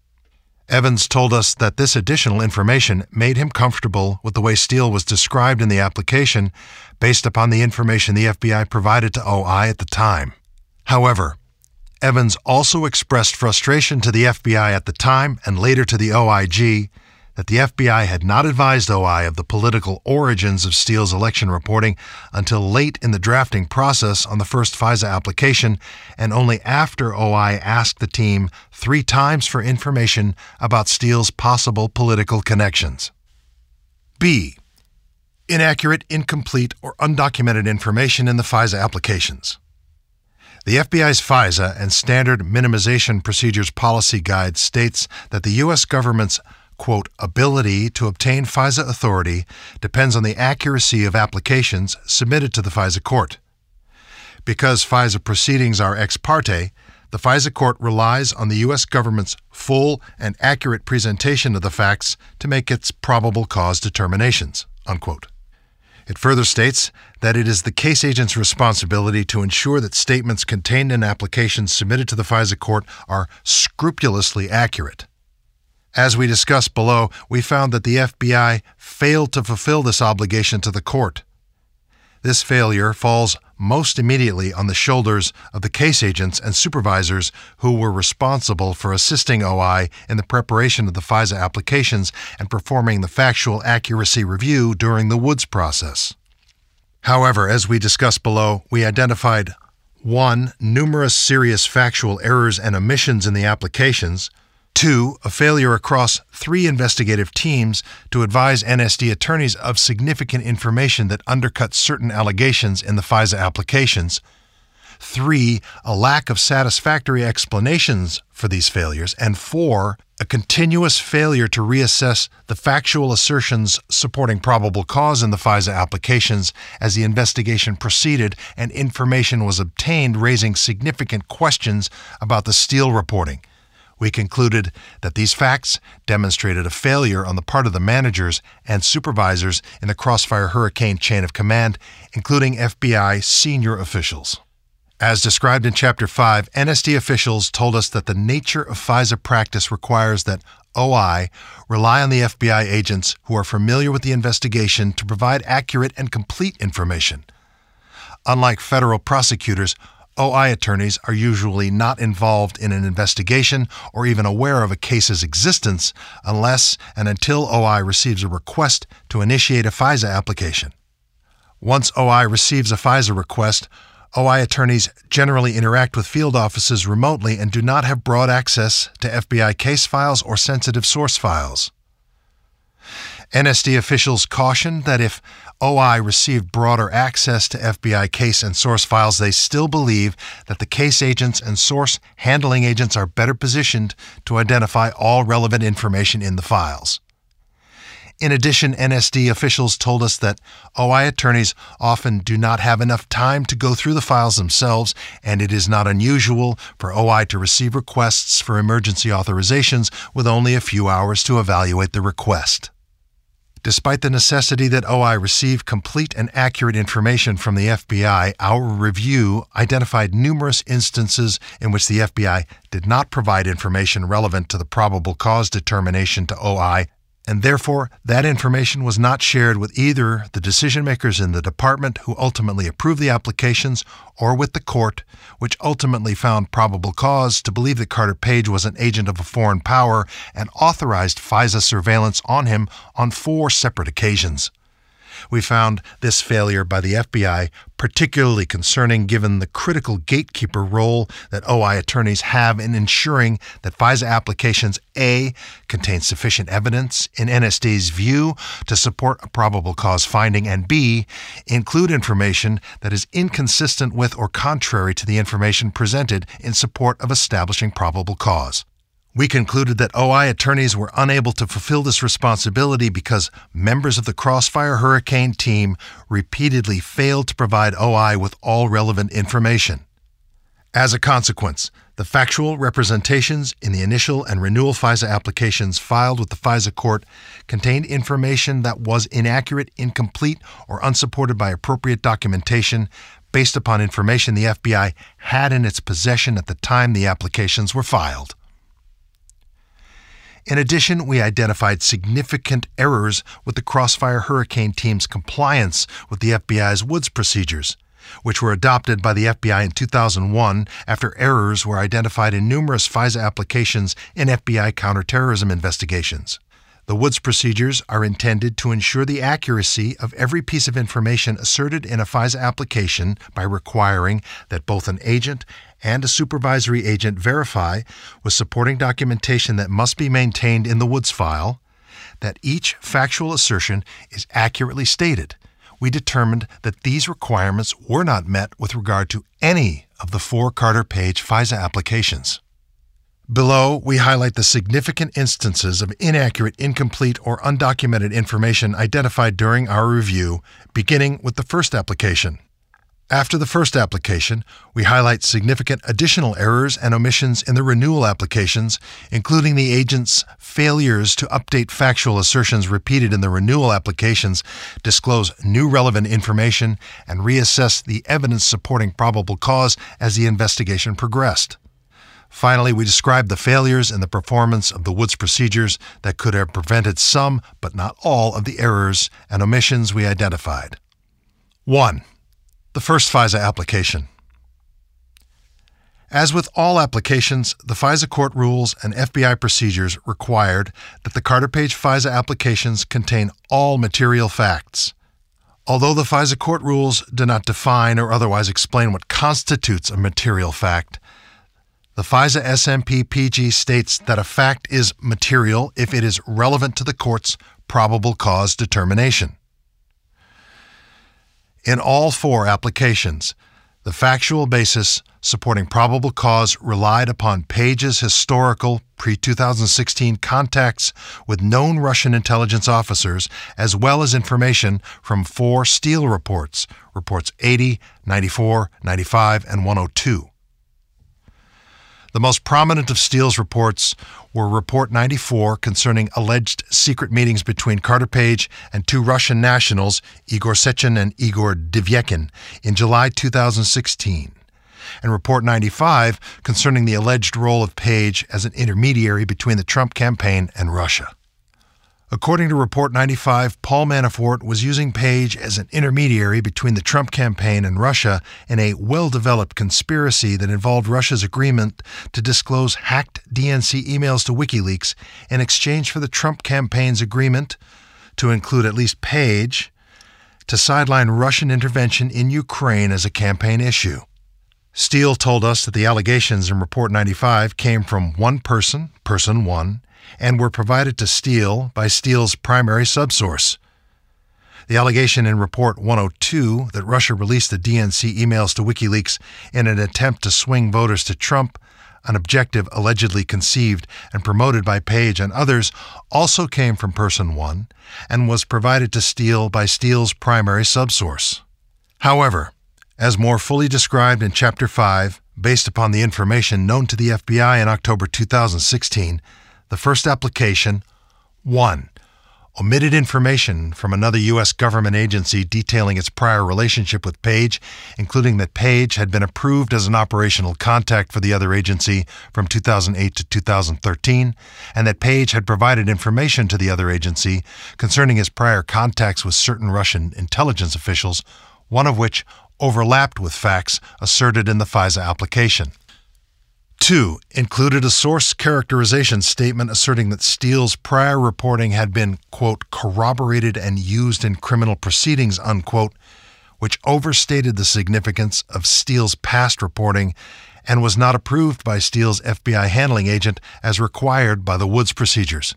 Evans told us that this additional information made him comfortable with the way Steele was described in the application based upon the information the FBI provided to OI at the time. However, Evans also expressed frustration to the FBI at the time and later to the OIG that the FBI had not advised OI of the political origins of Steele's election reporting until late in the drafting process on the first FISA application, and only after OI asked the team 3 times for information about Steele's possible political connections. B. Inaccurate, incomplete, or undocumented information in the FISA applications. The FBI's FISA and Standard Minimization Procedures Policy Guide states that the U.S. government's, quote, ability to obtain FISA authority depends on the accuracy of applications submitted to the FISA court. Because FISA proceedings are ex parte, the FISA court relies on the U.S. government's full and accurate presentation of the facts to make its probable cause determinations, unquote. It further states that it is the case agent's responsibility to ensure that statements contained in applications submitted to the FISA court are scrupulously accurate. As we discussed below, we found that the FBI failed to fulfill this obligation to the court. This failure falls most immediately on the shoulders of the case agents and supervisors who were responsible for assisting OI in the preparation of the FISA applications and performing the factual accuracy review during the Woods process. However, as we discussed below, we identified 1. Numerous serious factual errors and omissions in the applications, 2. A failure across 3 investigative teams to advise NSD attorneys of significant information that undercut certain allegations in the FISA applications, 3. A lack of satisfactory explanations for these failures, and 4. A continuous failure to reassess the factual assertions supporting probable cause in the FISA applications as the investigation proceeded and information was obtained raising significant questions about the Steele reporting. We concluded that these facts demonstrated a failure on the part of the managers and supervisors in the Crossfire Hurricane chain of command, including FBI senior officials. As described in Chapter 5, NSD officials told us that the nature of FISA practice requires that OI rely on the FBI agents who are familiar with the investigation to provide accurate and complete information. Unlike federal prosecutors, OI attorneys are usually not involved in an investigation or even aware of a case's existence unless and until OI receives a request to initiate a FISA application. Once OI receives a FISA request, OI attorneys generally interact with field offices remotely and do not have broad access to FBI case files or sensitive source files. NSD officials cautioned that if OI received broader access to FBI case and source files, they still believe that the case agents and source handling agents are better positioned to identify all relevant information in the files. In addition, NSD officials told us that OI attorneys often do not have enough time to go through the files themselves, and it is not unusual for OI to receive requests for emergency authorizations with only a few hours to evaluate the request. Despite the necessity that OI receive complete and accurate information from the FBI, our review identified numerous instances in which the FBI did not provide information relevant to the probable cause determination to OI, and therefore that information was not shared with either the decision-makers in the department who ultimately approved the applications or with the court, which ultimately found probable cause to believe that Carter Page was an agent of a foreign power and authorized FISA surveillance on him on 4 separate occasions. We found this failure by the FBI particularly concerning given the critical gatekeeper role that OI attorneys have in ensuring that FISA applications A, contain sufficient evidence in NSD's view to support a probable cause finding, and B, include information that is inconsistent with or contrary to the information presented in support of establishing probable cause. We concluded that OI attorneys were unable to fulfill this responsibility because members of the Crossfire Hurricane team repeatedly failed to provide OI with all relevant information. As a consequence, the factual representations in the initial and renewal FISA applications filed with the FISA court contained information that was inaccurate, incomplete, or unsupported by appropriate documentation based upon information the FBI had in its possession at the time the applications were filed. In addition, we identified significant errors with the Crossfire Hurricane team's compliance with the FBI's Woods procedures, which were adopted by the FBI in 2001 after errors were identified in numerous FISA applications in FBI counterterrorism investigations. The Woods procedures are intended to ensure the accuracy of every piece of information asserted in a FISA application by requiring that both an agent and a supervisory agent verify, with supporting documentation that must be maintained in the Woods file, that each factual assertion is accurately stated. We determined that these requirements were not met with regard to any of the 4 Carter Page FISA applications. Below, we highlight the significant instances of inaccurate, incomplete, or undocumented information identified during our review, beginning with the first application. After the first application, we highlight significant additional errors and omissions in the renewal applications, including the agent's failures to update factual assertions repeated in the renewal applications, disclose new relevant information, and reassess the evidence supporting probable cause as the investigation progressed. Finally, we described the failures in the performance of the Woods procedures that could have prevented some, but not all, of the errors and omissions we identified. 1. The first FISA application. As with all applications, the FISA court rules and FBI procedures required that the Carter Page FISA applications contain all material facts. Although the FISA court rules do not define or otherwise explain what constitutes a material fact, the FISA SMP PG states that a fact is material if it is relevant to the court's probable cause determination. In all 4 applications, the factual basis supporting probable cause relied upon Page's historical pre-2016 contacts with known Russian intelligence officers, as well as information from 4 Steele reports, reports 80, 94, 95, and 102. The most prominent of Steele's reports were Report 94 concerning alleged secret meetings between Carter Page and 2 Russian nationals, Igor Sechin and Igor Divyekin, in July 2016, and Report 95 concerning the alleged role of Page as an intermediary between the Trump campaign and Russia. According to Report 95, Paul Manafort was using Page as an intermediary between the Trump campaign and Russia in a well-developed conspiracy that involved Russia's agreement to disclose hacked DNC emails to WikiLeaks in exchange for the Trump campaign's agreement to include at least Page to sideline Russian intervention in Ukraine as a campaign issue. Steele told us that the allegations in Report 95 came from one person, Person 1, and were provided to Steele by Steele's primary subsource. The allegation in Report 102 that Russia released the DNC emails to WikiLeaks in an attempt to swing voters to Trump, an objective allegedly conceived and promoted by Page and others, also came from Person 1 and was provided to Steele by Steele's primary subsource. However, as more fully described in Chapter 5, based upon the information known to the FBI in October 2016, the first application, 1, omitted information from another U.S. government agency detailing its prior relationship with Page, including that Page had been approved as an operational contact for the other agency from 2008 to 2013, and that Page had provided information to the other agency concerning his prior contacts with certain Russian intelligence officials, one of which overlapped with facts asserted in the FISA application. 2. Included a source characterization statement asserting that Steele's prior reporting had been, quote, corroborated and used in criminal proceedings, unquote, which overstated the significance of Steele's past reporting and was not approved by Steele's FBI handling agent as required by the Woods procedures.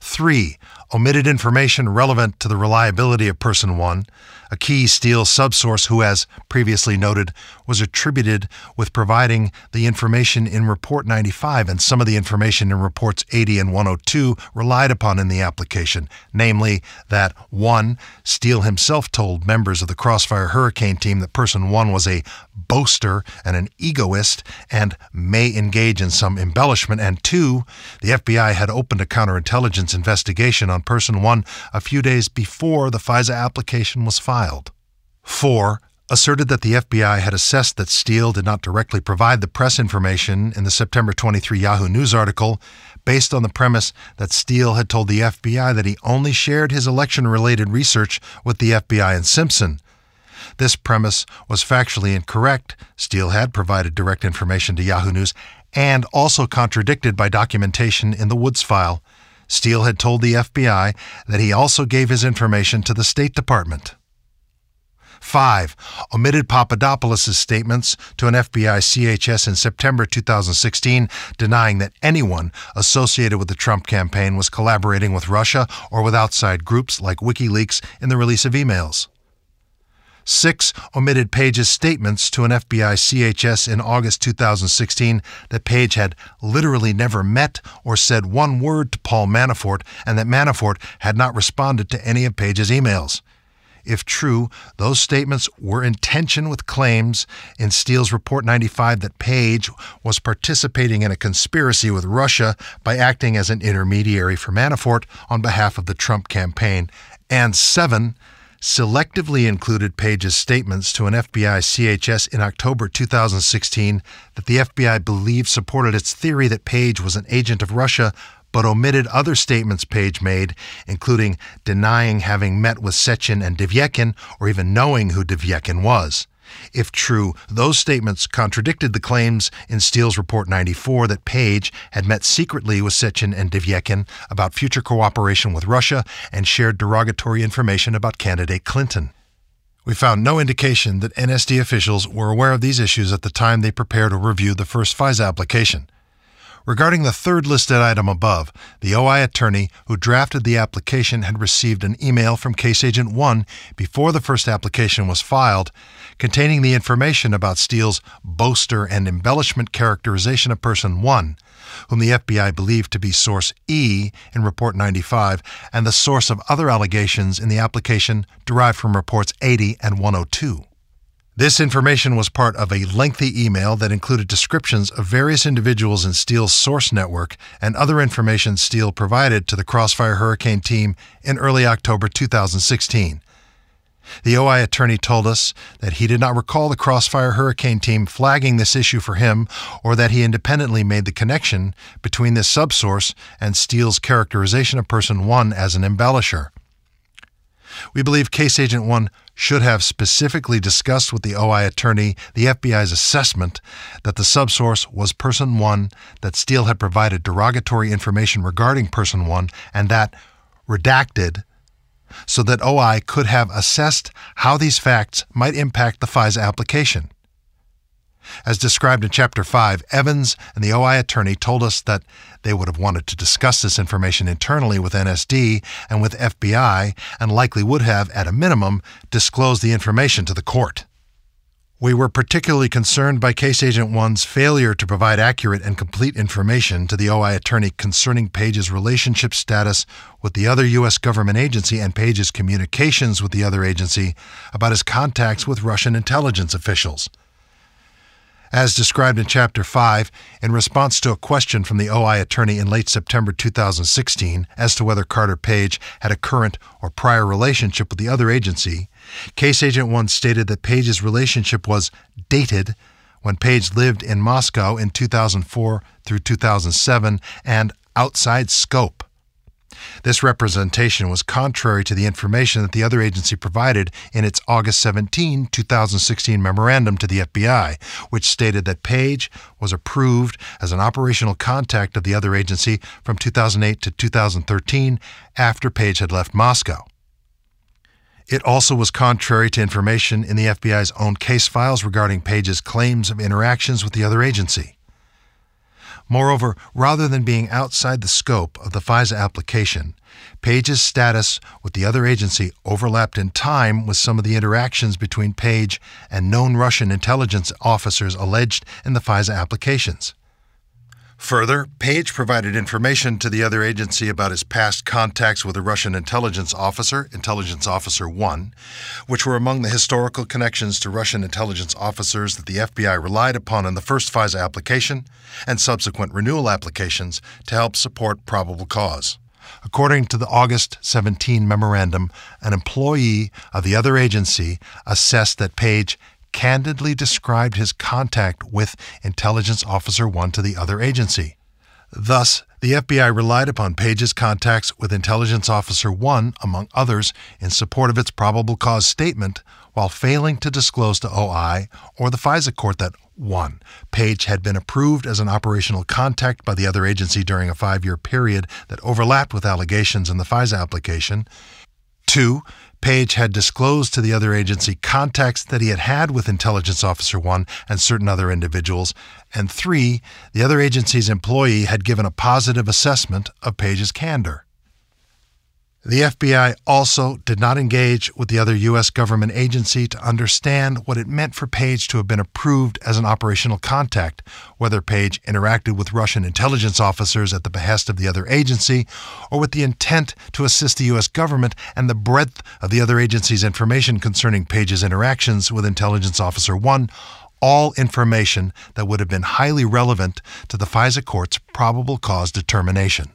3. Omitted information relevant to the reliability of Person 1, a key Steele subsource who, as previously noted, was attributed with providing the information in Report 95 and some of the information in Reports 80 and 102 relied upon in the application, namely that 1. Steele himself told members of the Crossfire Hurricane team that Person 1 was a boaster and an egoist and may engage in some embellishment, and 2. The FBI had opened a counterintelligence investigation on Person 1 a few days before the FISA application was filed. 4. Asserted that the FBI had assessed that Steele did not directly provide the press information in the September 23 Yahoo News article based on the premise that Steele had told the FBI that he only shared his election-related research with the FBI and Simpson. This premise was factually incorrect. Steele had provided direct information to Yahoo News and also contradicted by documentation in the Woods file. Steele had told the FBI that he also gave his information to the State Department. 5. Omitted Papadopoulos' statements to an FBI CHS in September 2016, denying that anyone associated with the Trump campaign was collaborating with Russia or with outside groups like WikiLeaks in the release of emails. 6. Omitted Page's statements to an FBI CHS in August 2016 that Page had literally never met or said one word to Paul Manafort and that Manafort had not responded to any of Page's emails. If true, those statements were in tension with claims in Steele's Report 95 that Page was participating in a conspiracy with Russia by acting as an intermediary for Manafort on behalf of the Trump campaign. And 7. Selectively included Page's statements to an FBI CHS in October 2016 that the FBI believed supported its theory that Page was an agent of Russia, but omitted other statements Page made, including denying having met with Sechin and Divyekin or even knowing who Divyekin was. If true, those statements contradicted the claims in Steele's Report 94 that Page had met secretly with Sechin and Divyekin about future cooperation with Russia and shared derogatory information about candidate Clinton. We found no indication that NSD officials were aware of these issues at the time they prepared or reviewed the first FISA application. Regarding the third listed item above, the OI attorney who drafted the application had received an email from Case Agent 1 before the first application was filed, containing the information about Steele's boaster and embellishment characterization of Person 1, whom the FBI believed to be Source E in Report 95, and the source of other allegations in the application derived from Reports 80 and 102. This information was part of a lengthy email that included descriptions of various individuals in Steele's source network and other information Steele provided to the Crossfire Hurricane team in early October 2016. The OI attorney told us that he did not recall the Crossfire Hurricane team flagging this issue for him or that he independently made the connection between this subsource and Steele's characterization of Person 1 as an embellisher. We believe Case Agent 1 should have specifically discussed with the OI attorney the FBI's assessment that the subsource was Person 1, that Steele had provided derogatory information regarding Person 1, and that redacted, so that OI could have assessed how these facts might impact the FISA application. As described in Chapter 5, Evans and the OI attorney told us that they would have wanted to discuss this information internally with NSD and with FBI and likely would have, at a minimum, disclosed the information to the court. We were particularly concerned by Case Agent 1's failure to provide accurate and complete information to the OI attorney concerning Page's relationship status with the other U.S. government agency and Page's communications with the other agency about his contacts with Russian intelligence officials. As described in Chapter 5, in response to a question from the OI attorney in late September 2016 as to whether Carter Page had a current or prior relationship with the other agency, Case Agent 1 stated that Page's relationship was dated when Page lived in Moscow in 2004 through 2007 and outside scope. This representation was contrary to the information that the other agency provided in its August 17, 2016 memorandum to the FBI, which stated that Page was approved as an operational contact of the other agency from 2008 to 2013 after Page had left Moscow. It also was contrary to information in the FBI's own case files regarding Page's claims of interactions with the other agency. Moreover, rather than being outside the scope of the FISA application, Page's status with the other agency overlapped in time with some of the interactions between Page and known Russian intelligence officers alleged in the FISA applications. Further, Page provided information to the other agency about his past contacts with a Russian intelligence officer, Intelligence Officer 1, which were among the historical connections to Russian intelligence officers that the FBI relied upon in the first FISA application and subsequent renewal applications to help support probable cause. According to the August 17 memorandum, an employee of the other agency assessed that Page candidly described his contact with Intelligence Officer 1 to the other agency. Thus, the FBI relied upon Page's contacts with Intelligence Officer 1, among others, in support of its probable cause statement, while failing to disclose to OI or the FISA court that 1. Page had been approved as an operational contact by the other agency during a 5-year period that overlapped with allegations in the FISA application. 2. Page had disclosed to the other agency contacts that he had had with Intelligence Officer 1 and certain other individuals, and 3. The other agency's employee had given a positive assessment of Page's candor. The FBI also did not engage with the other U.S. government agency to understand what it meant for Page to have been approved as an operational contact, whether Page interacted with Russian intelligence officers at the behest of the other agency, or with the intent to assist the U.S. government, and the breadth of the other agency's information concerning Page's interactions with Intelligence Officer 1, all information that would have been highly relevant to the FISA court's probable cause determination.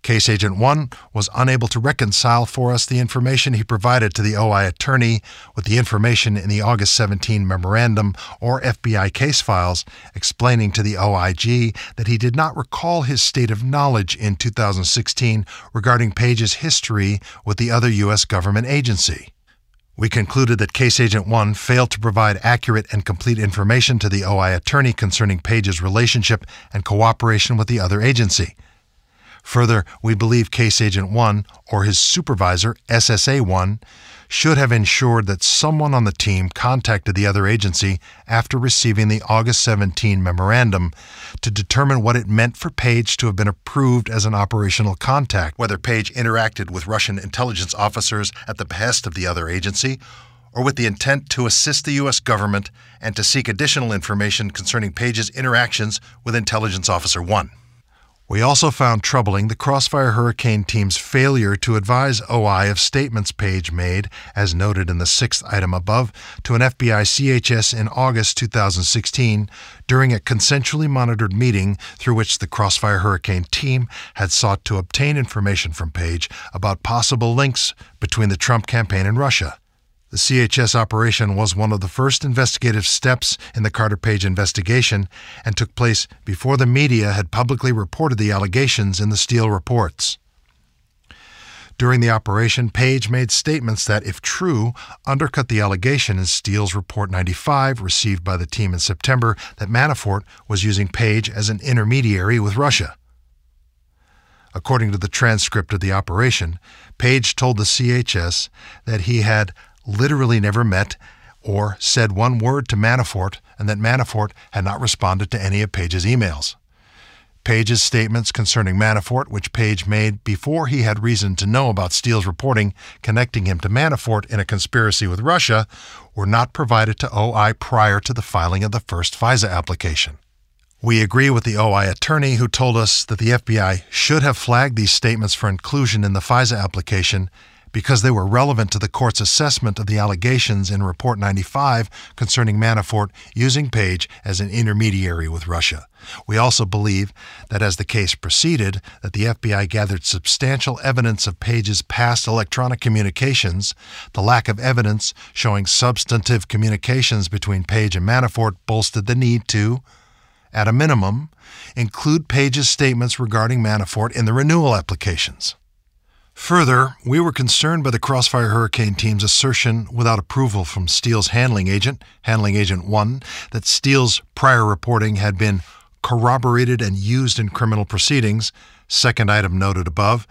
Case Agent 1 was unable to reconcile for us the information he provided to the OI attorney with the information in the August 17 memorandum or FBI case files, explaining to the OIG that he did not recall his state of knowledge in 2016 regarding Page's history with the other U.S. government agency. We concluded that Case Agent 1 failed to provide accurate and complete information to the OI attorney concerning Page's relationship and cooperation with the other agency. Further, we believe Case Agent 1, or his supervisor, SSA 1, should have ensured that someone on the team contacted the other agency after receiving the August 17 memorandum to determine what it meant for Page to have been approved as an operational contact, whether Page interacted with Russian intelligence officers at the behest of the other agency, or with the intent to assist the U.S. government and to seek additional information concerning Page's interactions with Intelligence Officer 1. We also found troubling the Crossfire Hurricane team's failure to advise OI of statements Page made, as noted in the 6th item above, to an FBI CHS in August 2016 during a consensually monitored meeting through which the Crossfire Hurricane team had sought to obtain information from Page about possible links between the Trump campaign and Russia. The CHS operation was one of the first investigative steps in the Carter Page investigation and took place before the media had publicly reported the allegations in the Steele reports. During the operation, Page made statements that, if true, undercut the allegation in Steele's Report 95, received by the team in September, that Manafort was using Page as an intermediary with Russia. According to the transcript of the operation, Page told the CHS that he had literally never met or said one word to Manafort, and that Manafort had not responded to any of Page's emails. Page's statements concerning Manafort, which Page made before he had reason to know about Steele's reporting connecting him to Manafort in a conspiracy with Russia, were not provided to OI prior to the filing of the first FISA application. We agree with the OI attorney who told us that the FBI should have flagged these statements for inclusion in the FISA application because they were relevant to the court's assessment of the allegations in Report 95 concerning Manafort using Page as an intermediary with Russia. We also believe that as the case proceeded, that the FBI gathered substantial evidence of Page's past electronic communications. The lack of evidence showing substantive communications between Page and Manafort bolstered the need to, at a minimum, include Page's statements regarding Manafort in the renewal applications. Further, we were concerned by the Crossfire Hurricane team's assertion without approval from Steele's Handling Agent 1, that Steele's prior reporting had been corroborated and used in criminal proceedings, second item noted above,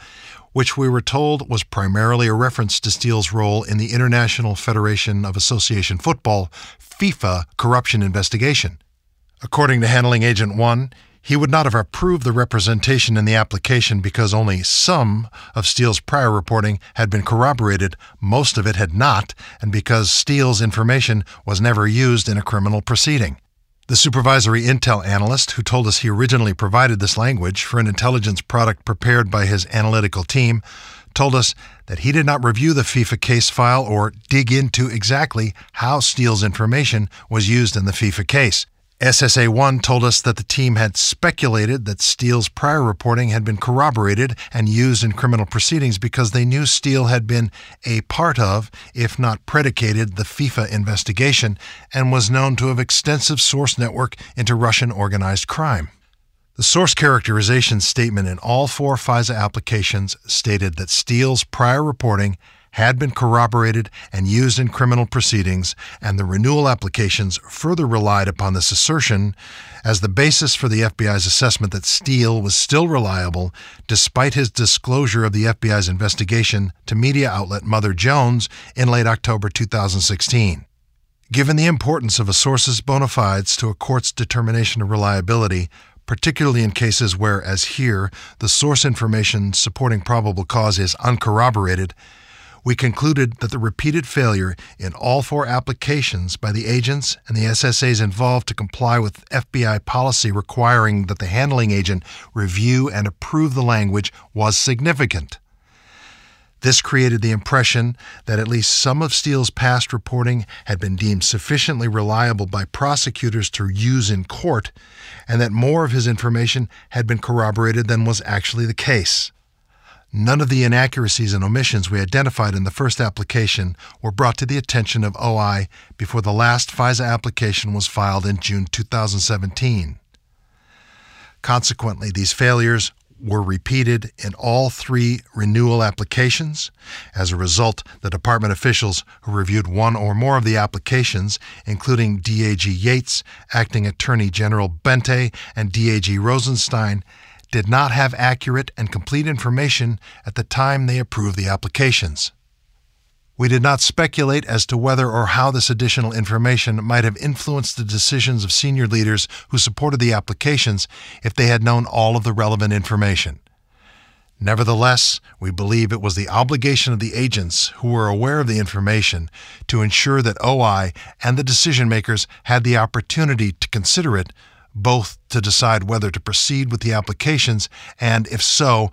which we were told was primarily a reference to Steele's role in the International Federation of Association Football, FIFA, corruption investigation. According to Handling Agent 1, he would not have approved the representation in the application because only some of Steele's prior reporting had been corroborated, most of it had not, and because Steele's information was never used in a criminal proceeding. The supervisory intel analyst who told us he originally provided this language for an intelligence product prepared by his analytical team told us that he did not review the FIFA case file or dig into exactly how Steele's information was used in the FIFA case. SSA-1 told us that the team had speculated that Steele's prior reporting had been corroborated and used in criminal proceedings because they knew Steele had been a part of, if not predicated, the FIFA investigation and was known to have extensive source network into Russian organized crime. The source characterization statement in all four FISA applications stated that Steele's prior reporting had been corroborated and used in criminal proceedings, and the renewal applications further relied upon this assertion as the basis for the FBI's assessment that Steele was still reliable despite his disclosure of the FBI's investigation to media outlet Mother Jones in late October 2016. Given the importance of a source's bona fides to a court's determination of reliability, particularly in cases where, as here, the source information supporting probable cause is uncorroborated, we concluded that the repeated failure in all four applications by the agents and the SSAs involved to comply with FBI policy requiring that the handling agent review and approve the language was significant. This created the impression that at least some of Steele's past reporting had been deemed sufficiently reliable by prosecutors to use in court, and that more of his information had been corroborated than was actually the case. None of the inaccuracies and omissions we identified in the first application were brought to the attention of OI before the last FISA application was filed in June 2017. Consequently, these failures were repeated in all three renewal applications. As a result, the department officials who reviewed one or more of the applications, including DAG Yates, Acting Attorney General Bente, and DAG Rosenstein, did not have accurate and complete information at the time they approved the applications. We did not speculate as to whether or how this additional information might have influenced the decisions of senior leaders who supported the applications if they had known all of the relevant information. Nevertheless, we believe it was the obligation of the agents who were aware of the information to ensure that OI and the decision-makers had the opportunity to consider it, both to decide whether to proceed with the applications and, if so,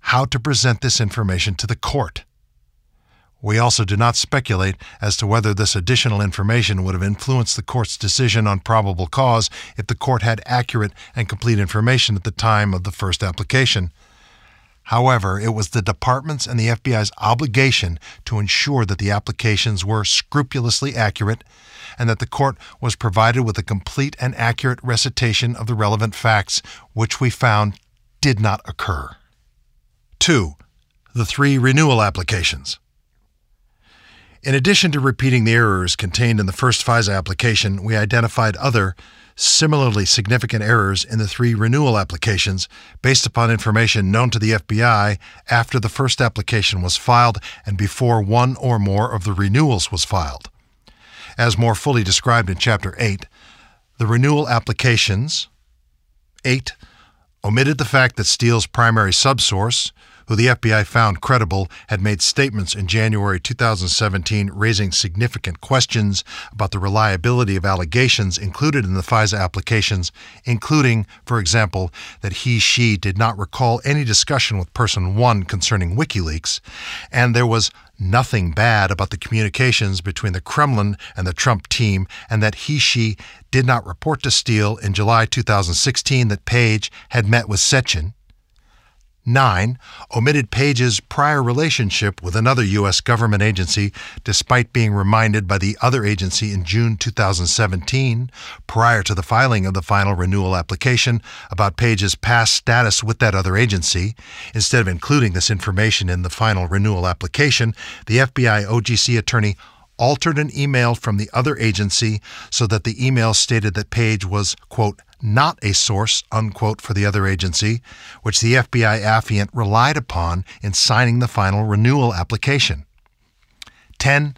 how to present this information to the court. We also do not speculate as to whether this additional information would have influenced the court's decision on probable cause if the court had accurate and complete information at the time of the first application. However, it was the department's and the FBI's obligation to ensure that the applications were scrupulously accurate and that the court was provided with a complete and accurate recitation of the relevant facts, which we found did not occur. 2. The three renewal applications. In addition to repeating the errors contained in the first FISA application, we identified other similarly significant errors in the three renewal applications based upon information known to the FBI after the first application was filed and before one or more of the renewals was filed. As more fully described in Chapter 8, the renewal applications 8. Omitted the fact that Steele's primary subsource, who the FBI found credible, had made statements in January 2017 raising significant questions about the reliability of allegations included in the FISA applications, including, for example, that she did not recall any discussion with Person 1 concerning WikiLeaks, and there was nothing bad about the communications between the Kremlin and the Trump team, and that she did not report to Steele in July 2016 that Page had met with Sechin. 9. Omitted Page's prior relationship with another U.S. government agency, despite being reminded by the other agency in June 2017, prior to the filing of the final renewal application, about Page's past status with that other agency. Instead of including this information in the final renewal application, the FBI OGC attorney altered an email from the other agency so that the email stated that Page was, quote, not a source, unquote, for the other agency, which the FBI affiant relied upon in signing the final renewal application. 10.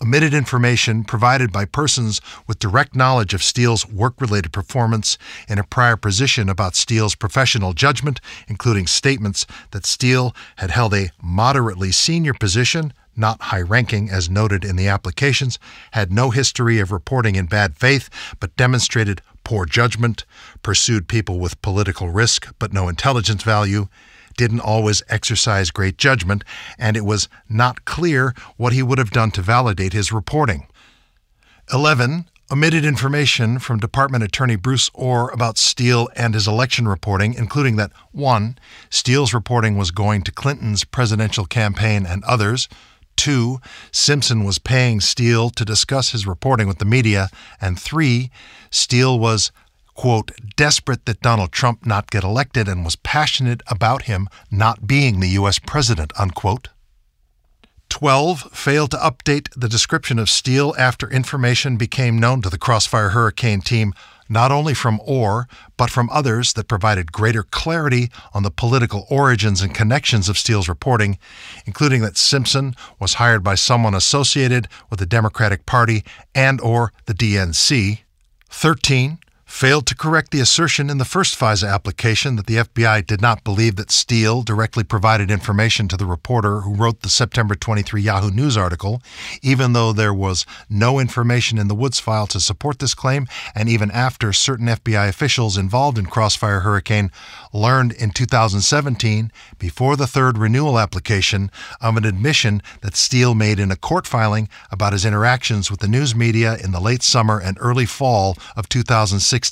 Omitted information provided by persons with direct knowledge of Steele's work-related performance in a prior position about Steele's professional judgment, including statements that Steele had held a moderately senior position, not high-ranking as noted in the applications, had no history of reporting in bad faith, but demonstrated poor judgment, pursued people with political risk but no intelligence value, didn't always exercise great judgment, and it was not clear what he would have done to validate his reporting. 11. Omitted information from Department Attorney Bruce Ohr about Steele and his election reporting, including that 1. Steele's reporting was going to Clinton's presidential campaign and others. 2. Simpson was paying Steele to discuss his reporting with the media. And 3. Steele was, quote, desperate that Donald Trump not get elected and was passionate about him not being the U.S. president, unquote. 12. Failed to update the description of Steele after information became known to the Crossfire Hurricane team, not only from Orr, but from others that provided greater clarity on the political origins and connections of Steele's reporting, including that Simpson was hired by someone associated with the Democratic Party and/or the DNC. 13. Failed to correct the assertion in the first FISA application that the FBI did not believe that Steele directly provided information to the reporter who wrote the September 23 Yahoo News article, even though there was no information in the Woods file to support this claim, and even after certain FBI officials involved in Crossfire Hurricane learned in 2017, before the third renewal application, of an admission that Steele made in a court filing about his interactions with the news media in the late summer and early fall of 2016.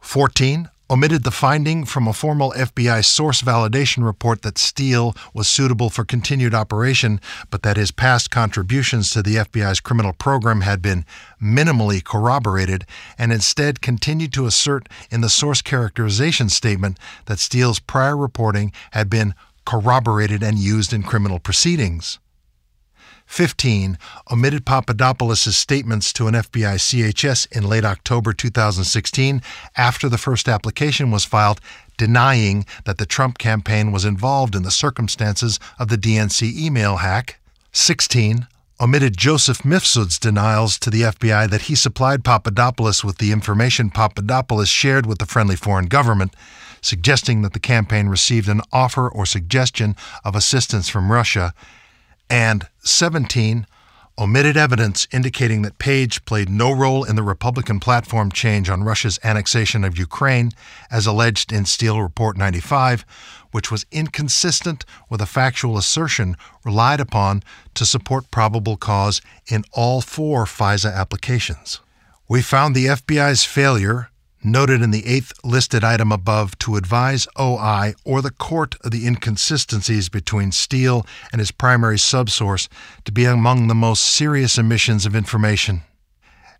14. Omitted the finding from a formal FBI source validation report that Steele was suitable for continued operation, but that his past contributions to the FBI's criminal program had been minimally corroborated, and instead continued to assert in the source characterization statement that Steele's prior reporting had been corroborated and used in criminal proceedings. 15. Omitted Papadopoulos' statements to an FBI CHS in late October 2016 after the first application was filed, denying that the Trump campaign was involved in the circumstances of the DNC email hack. 16. Omitted Joseph Mifsud's denials to the FBI that he supplied Papadopoulos with the information Papadopoulos shared with the friendly foreign government, suggesting that the campaign received an offer or suggestion of assistance from Russia. And 17, omitted evidence indicating that Page played no role in the Republican platform change on Russia's annexation of Ukraine, as alleged in Steele Report 95, which was inconsistent with a factual assertion relied upon to support probable cause in all 4 FISA applications. We found the FBI's failure, noted in the 8th listed item above, to advise OI or the court of the inconsistencies between Steele and his primary subsource to be among the most serious omissions of information.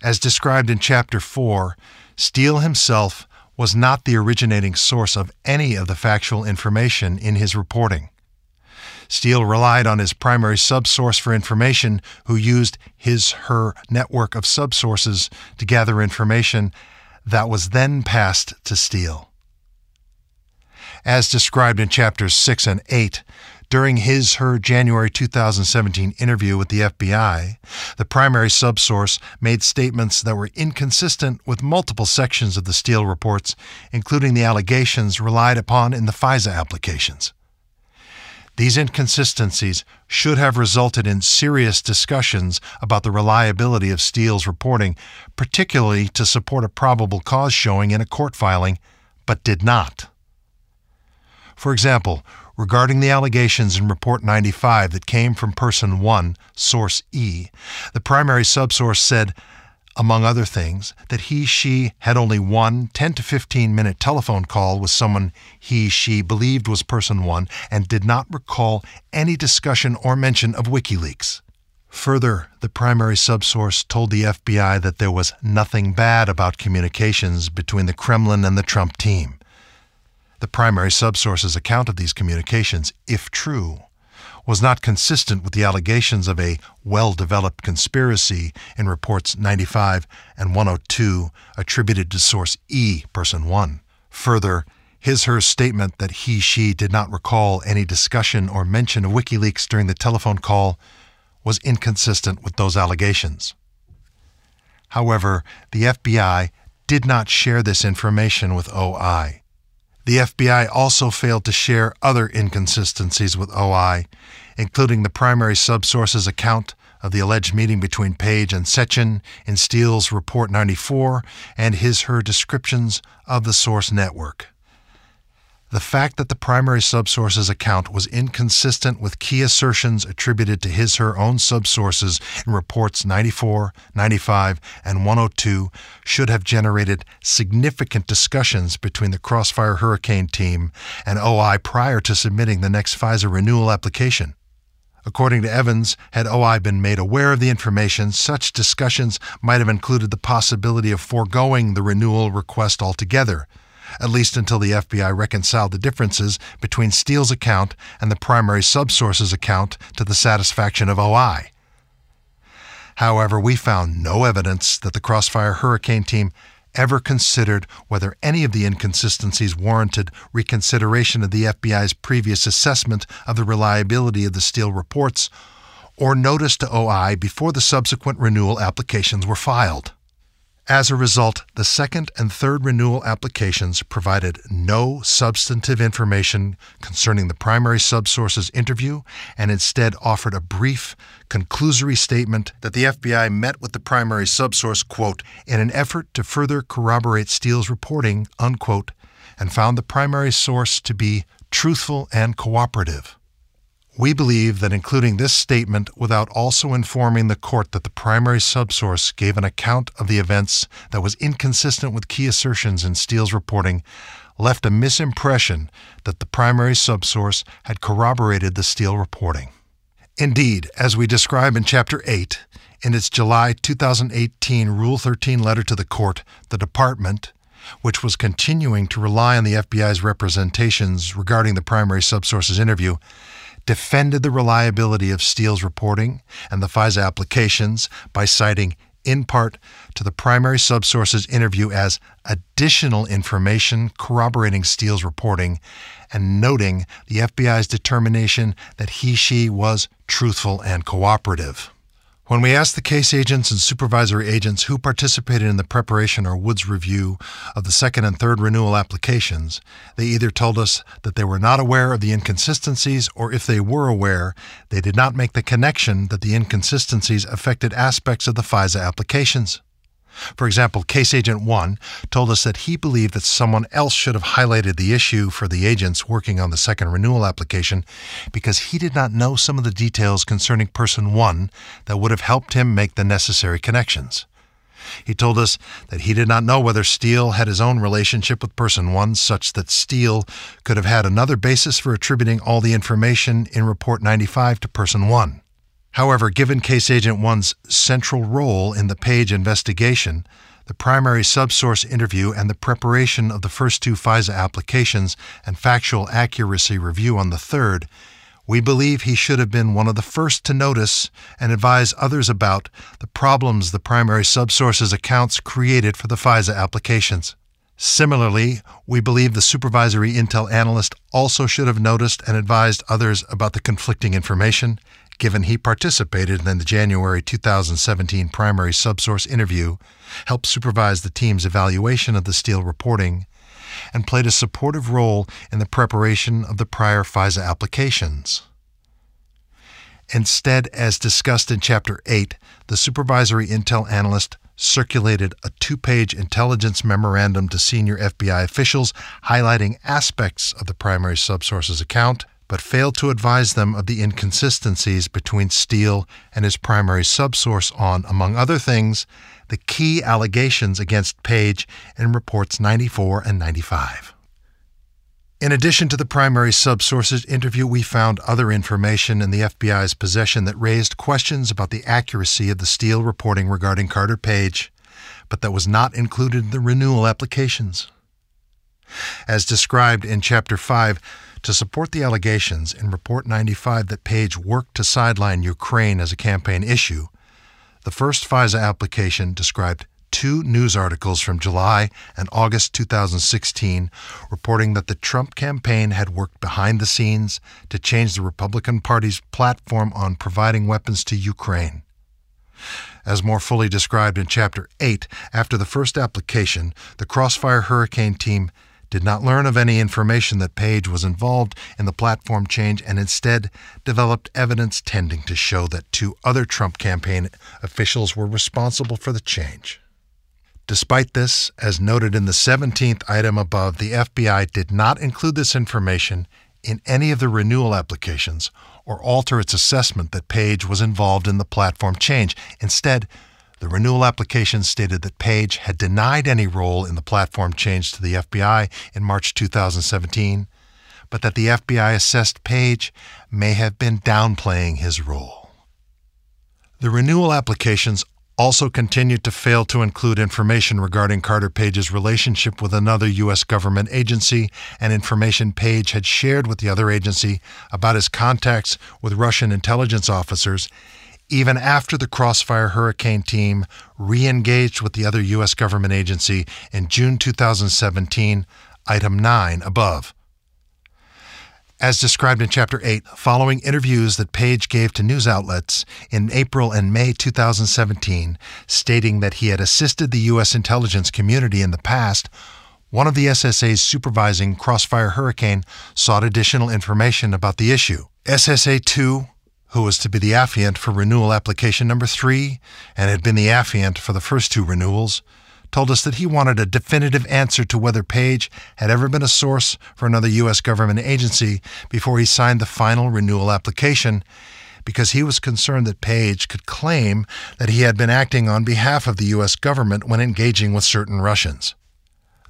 As described in Chapter 4, Steele himself was not the originating source of any of the factual information in his reporting. Steele relied on his primary subsource for information, who used his/her network of subsources to gather information that was then passed to Steele. As described in Chapters 6 and 8, during his/her January 2017 interview with the FBI, the primary subsource made statements that were inconsistent with multiple sections of the Steele reports, including the allegations relied upon in the FISA applications. These inconsistencies should have resulted in serious discussions about the reliability of Steele's reporting, particularly to support a probable cause showing in a court filing, but did not. For example, regarding the allegations in Report 95 that came from Person 1, Source E, the primary subsource said, among other things, that he/she had only one 10 to 15-minute telephone call with someone he/she believed was Person 1 and did not recall any discussion or mention of WikiLeaks. Further, the primary subsource told the FBI that there was nothing bad about communications between the Kremlin and the Trump team. The primary subsource's account of these communications, if true, was not consistent with the allegations of a well-developed conspiracy in Reports 95 and 102 attributed to Source E, Person 1. Further, his/her statement that he/she did not recall any discussion or mention of WikiLeaks during the telephone call was inconsistent with those allegations. However, the FBI did not share this information with OI. The FBI also failed to share other inconsistencies with OI, including the primary subsource's account of the alleged meeting between Page and Sechin in Steele's Report 94 and his/her descriptions of the source network. The fact that the primary subsource's account was inconsistent with key assertions attributed to his/her own subsources in Reports 94, 95, and 102 should have generated significant discussions between the Crossfire Hurricane team and OI prior to submitting the next FISA renewal application. According to Evans, had OI been made aware of the information, such discussions might have included the possibility of foregoing the renewal request altogether, at least until the FBI reconciled the differences between Steele's account and the primary subsource's account to the satisfaction of OI. However, we found no evidence that the Crossfire Hurricane team ever considered whether any of the inconsistencies warranted reconsideration of the FBI's previous assessment of the reliability of the Steele reports or notice to OI before the subsequent renewal applications were filed. As a result, the second and third renewal applications provided no substantive information concerning the primary subsource's interview and instead offered a brief, conclusory statement that the FBI met with the primary subsource, quote, in an effort to further corroborate Steele's reporting, unquote, and found the primary source to be truthful and cooperative. We believe that including this statement without also informing the court that the primary subsource gave an account of the events that was inconsistent with key assertions in Steele's reporting left a misimpression that the primary subsource had corroborated the Steele reporting. Indeed, as we describe in Chapter 8, in its July 2018 Rule 13 letter to the court, the department, which was continuing to rely on the FBI's representations regarding the primary subsource's interview, defended the reliability of Steele's reporting and the FISA applications by citing, in part, to the primary subsource's interview as additional information corroborating Steele's reporting and noting the FBI's determination that he/she was truthful and cooperative. When we asked the case agents and supervisory agents who participated in the preparation or Woods review of the second and third renewal applications, they either told us that they were not aware of the inconsistencies, or if they were aware, they did not make the connection that the inconsistencies affected aspects of the FISA applications. For example, Case Agent 1 told us that he believed that someone else should have highlighted the issue for the agents working on the second renewal application because he did not know some of the details concerning Person 1 that would have helped him make the necessary connections. He told us that he did not know whether Steele had his own relationship with Person 1 such that Steele could have had another basis for attributing all the information in Report 95 to Person 1. However, given Case Agent 1's central role in the Page investigation, the primary subsource interview and the preparation of the first two FISA applications and factual accuracy review on the third, we believe he should have been one of the first to notice and advise others about the problems the primary subsource's accounts created for the FISA applications. Similarly, we believe the supervisory intel analyst also should have noticed and advised others about the conflicting information, given he participated in the January 2017 primary subsource interview, helped supervise the team's evaluation of the Steele reporting, and played a supportive role in the preparation of the prior FISA applications. Instead, as discussed in Chapter 8, the supervisory intel analyst circulated a 2-page intelligence memorandum to senior FBI officials highlighting aspects of the primary subsource's account, but failed to advise them of the inconsistencies between Steele and his primary subsource on, among other things, the key allegations against Page in Reports 94 and 95. In addition to the primary subsource's interview, we found other information in the FBI's possession that raised questions about the accuracy of the Steele reporting regarding Carter Page, but that was not included in the renewal applications. As described in Chapter 5, to support the allegations in Report 95 that Page worked to sideline Ukraine as a campaign issue, the first FISA application described 2 news articles from July and August 2016 reporting that the Trump campaign had worked behind the scenes to change the Republican Party's platform on providing weapons to Ukraine. As more fully described in Chapter 8, after the first application, the Crossfire Hurricane team did not learn of any information that Page was involved in the platform change and instead developed evidence tending to show that 2 other Trump campaign officials were responsible for the change. Despite this, as noted in the 17th item above, the FBI did not include this information in any of the renewal applications or alter its assessment that Page was involved in the platform change. Instead, the renewal application stated that Page had denied any role in the platform change to the FBI in March 2017, but that the FBI assessed Page may have been downplaying his role. The renewal applications also continued to fail to include information regarding Carter Page's relationship with another U.S. government agency and information Page had shared with the other agency about his contacts with Russian intelligence officers, even after the Crossfire Hurricane team re-engaged with the other U.S. government agency in June 2017, Item 9 above. As described in Chapter 8, following interviews that Page gave to news outlets in April and May 2017, stating that he had assisted the U.S. intelligence community in the past, one of the SSAs supervising Crossfire Hurricane sought additional information about the issue. SSA 2, who was to be the affiant for renewal application number 3 and had been the affiant for the first 2 renewals, told us that he wanted a definitive answer to whether Page had ever been a source for another U.S. government agency before he signed the final renewal application, because he was concerned that Page could claim that he had been acting on behalf of the U.S. government when engaging with certain Russians.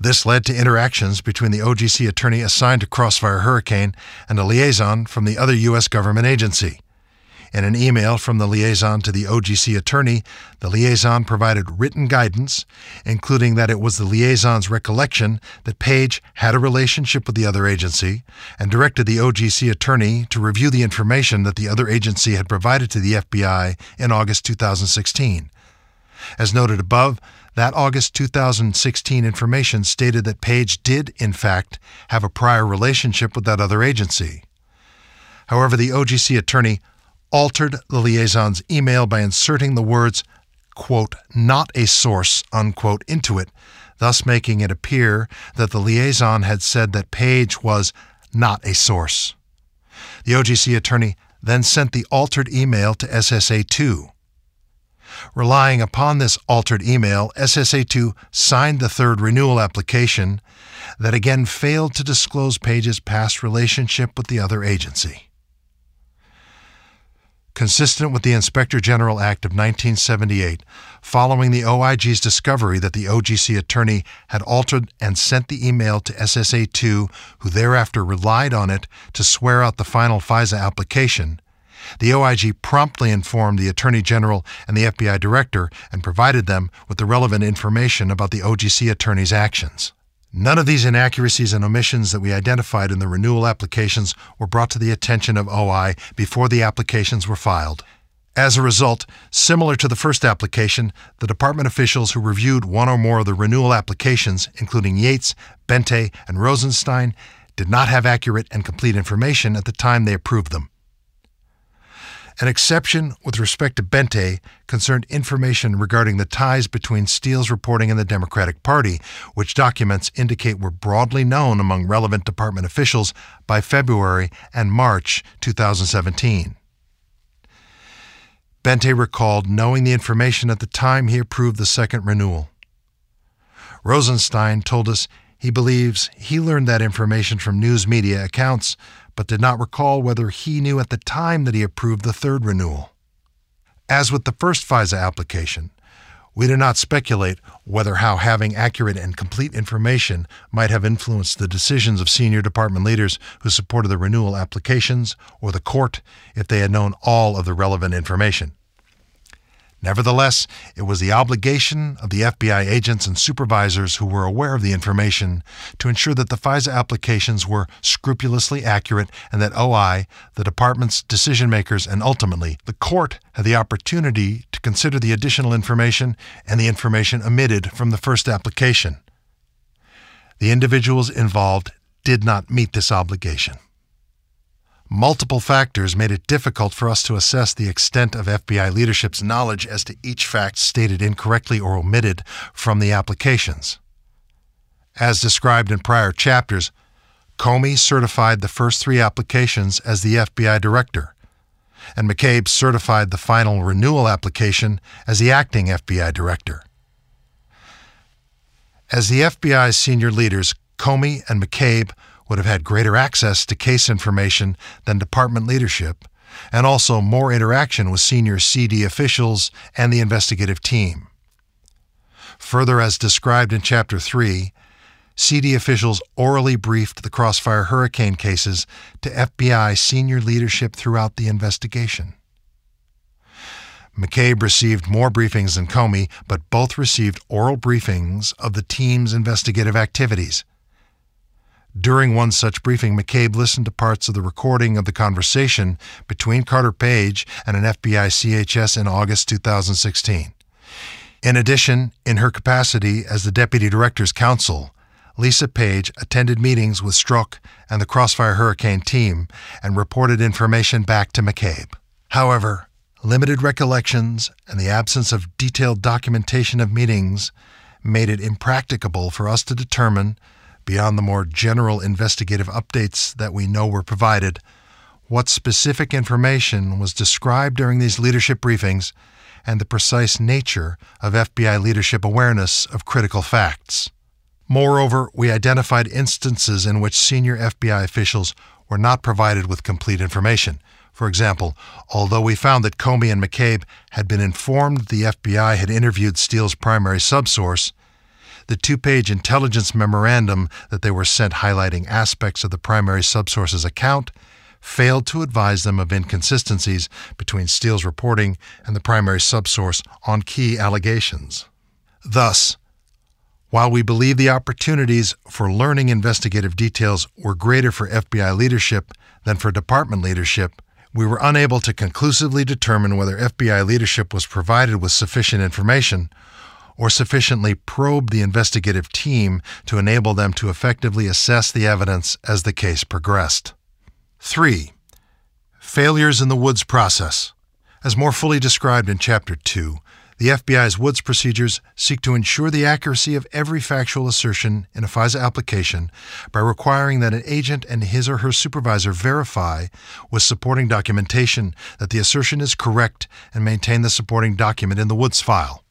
This led to interactions between the OGC attorney assigned to Crossfire Hurricane and a liaison from the other U.S. government agency. In an email from the liaison to the OGC attorney, the liaison provided written guidance, including that it was the liaison's recollection that Page had a relationship with the other agency, and directed the OGC attorney to review the information that the other agency had provided to the FBI in August 2016. As noted above, that August 2016 information stated that Page did, in fact, have a prior relationship with that other agency. However, the OGC attorney altered the liaison's email by inserting the words, quote, "not a source," unquote, into it, thus making it appear that the liaison had said that Page was not a source. The OGC attorney then sent the altered email to SSA2. Relying upon this altered email, SSA2 signed the 3rd renewal application that again failed to disclose Page's past relationship with the other agency. Consistent with the Inspector General Act of 1978, following the OIG's discovery that the OGC attorney had altered and sent the email to SSA2, who thereafter relied on it to swear out the final FISA application, the OIG promptly informed the Attorney General and the FBI Director and provided them with the relevant information about the OGC attorney's actions. None of these inaccuracies and omissions that we identified in the renewal applications were brought to the attention of OI before the applications were filed. As a result, similar to the first application, the department officials who reviewed one or more of the renewal applications, including Yates, Bente, and Rosenstein, did not have accurate and complete information at the time they approved them. An exception with respect to Bente concerned information regarding the ties between Steele's reporting and the Democratic Party, which documents indicate were broadly known among relevant department officials by February and March 2017. Bente recalled knowing the information at the time he approved the second renewal. Rosenstein told us he believes he learned that information from news media accounts, but did not recall whether he knew at the time that he approved the third renewal. As with the first FISA application, we do not speculate whether how having accurate and complete information might have influenced the decisions of senior department leaders who supported the renewal applications or the court if they had known all of the relevant information. Nevertheless, it was the obligation of the FBI agents and supervisors who were aware of the information to ensure that the FISA applications were scrupulously accurate and that OI, the department's decision-makers, and ultimately the court had the opportunity to consider the additional information and the information omitted from the first application. The individuals involved did not meet this obligation. Multiple factors made it difficult for us to assess the extent of FBI leadership's knowledge as to each fact stated incorrectly or omitted from the applications. As described in prior chapters, Comey certified the first three applications as the FBI director, and McCabe certified the final renewal application as the acting FBI director. As the FBI's senior leaders, Comey and McCabe would have had greater access to case information than department leadership, and also more interaction with senior CD officials and the investigative team. Further, as described in Chapter 3, CD officials orally briefed the Crossfire Hurricane cases to FBI senior leadership throughout the investigation. McCabe received more briefings than Comey, but both received oral briefings of the team's investigative activities. During one such briefing, McCabe listened to parts of the recording of the conversation between Carter Page and an FBI CHS in August 2016. In addition, in her capacity as the Deputy Director's Counsel, Lisa Page attended meetings with Strzok and the Crossfire Hurricane team and reported information back to McCabe. However, limited recollections and the absence of detailed documentation of meetings made it impracticable for us to determine, beyond the more general investigative updates that we know were provided, what specific information was described during these leadership briefings and the precise nature of FBI leadership awareness of critical facts. Moreover, we identified instances in which senior FBI officials were not provided with complete information. For example, although we found that Comey and McCabe had been informed the FBI had interviewed Steele's primary subsource, the two-page intelligence memorandum that they were sent highlighting aspects of the primary subsource's account failed to advise them of inconsistencies between Steele's reporting and the primary subsource on key allegations. Thus, while we believe the opportunities for learning investigative details were greater for FBI leadership than for department leadership, we were unable to conclusively determine whether FBI leadership was provided with sufficient information or sufficiently probed the investigative team to enable them to effectively assess the evidence as the case progressed. 3. Failures in the Woods process. As more fully described in Chapter 2, the FBI's Woods procedures seek to ensure the accuracy of every factual assertion in a FISA application by requiring that an agent and his or her supervisor verify with supporting documentation that the assertion is correct and maintain the supporting document in the Woods file.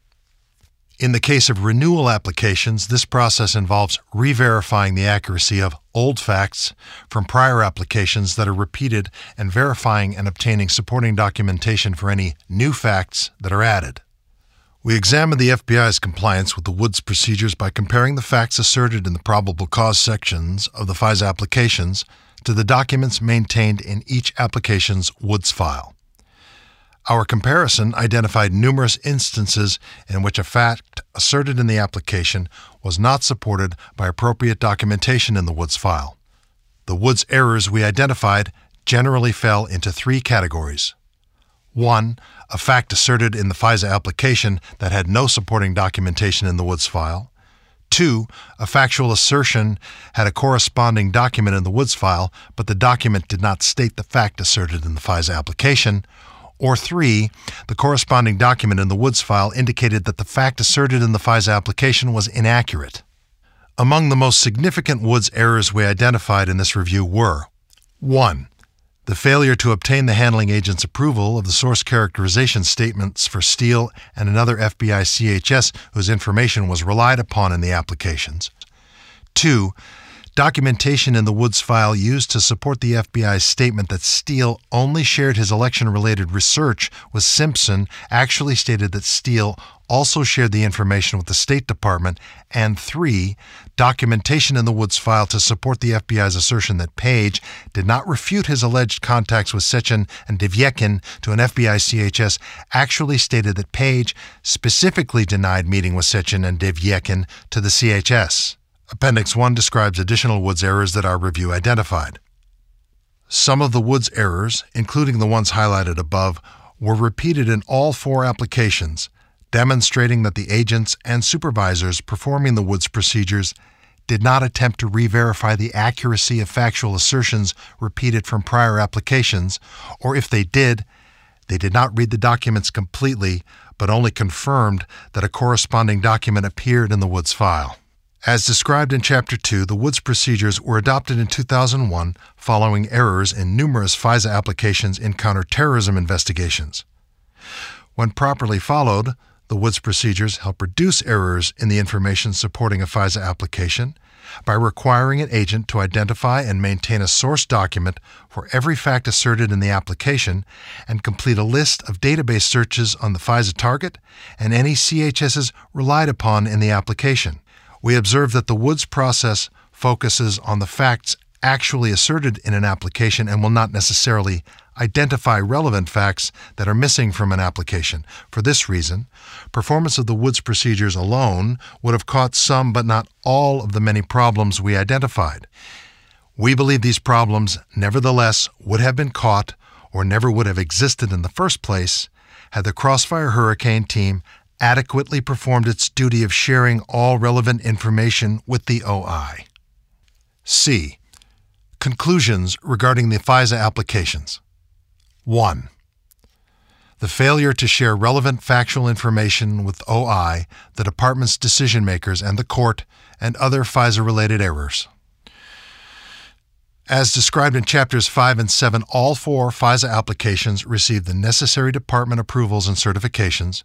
In the case of renewal applications, this process involves re-verifying the accuracy of old facts from prior applications that are repeated and verifying and obtaining supporting documentation for any new facts that are added. We examined the FBI's compliance with the Woods procedures by comparing the facts asserted in the probable cause sections of the FISA applications to the documents maintained in each application's Woods file. Our comparison identified numerous instances in which a fact asserted in the application was not supported by appropriate documentation in the Woods file. The Woods errors we identified generally fell into three categories. 1. A fact asserted in the FISA application that had no supporting documentation in the Woods file. 2. A factual assertion had a corresponding document in the Woods file, but the document did not state the fact asserted in the FISA application. Or 3, the corresponding document in the Woods file indicated that the fact asserted in the FISA application was inaccurate. Among the most significant Woods errors we identified in this review were: 1. The failure to obtain the handling agent's approval of the source characterization statements for Steele and another FBI CHS whose information was relied upon in the applications. 2. Documentation in the Woods file used to support the FBI's statement that Steele only shared his election-related research with Simpson actually stated that Steele also shared the information with the State Department. And 3, documentation in the Woods file to support the FBI's assertion that Page did not refute his alleged contacts with Sechin and Devyekin to an FBI CHS actually stated that Page specifically denied meeting with Sechin and Devyekin to the CHS. Appendix 1 describes additional Woods errors that our review identified. Some of the Woods errors, including the ones highlighted above, were repeated in all 4 applications, demonstrating that the agents and supervisors performing the Woods procedures did not attempt to re-verify the accuracy of factual assertions repeated from prior applications, or if they did, they did not read the documents completely, but only confirmed that a corresponding document appeared in the Woods file. As described in Chapter 2, the Woods procedures were adopted in 2001 following errors in numerous FISA applications in counterterrorism investigations. When properly followed, the Woods procedures help reduce errors in the information supporting a FISA application by requiring an agent to identify and maintain a source document for every fact asserted in the application and complete a list of database searches on the FISA target and any CHSs relied upon in the application. We observe that the Woods process focuses on the facts actually asserted in an application and will not necessarily identify relevant facts that are missing from an application. For this reason, performance of the Woods procedures alone would have caught some but not all of the many problems we identified. We believe these problems, nevertheless, would have been caught or never would have existed in the first place had the Crossfire Hurricane team adequately performed its duty of sharing all relevant information with the OI. C. Conclusions regarding the FISA applications. 1. The failure to share relevant factual information with OI, the Department's decision-makers, and the Court, and other FISA-related errors. As described in Chapters 5 and 7, all 4 FISA applications received the necessary Department approvals and certifications.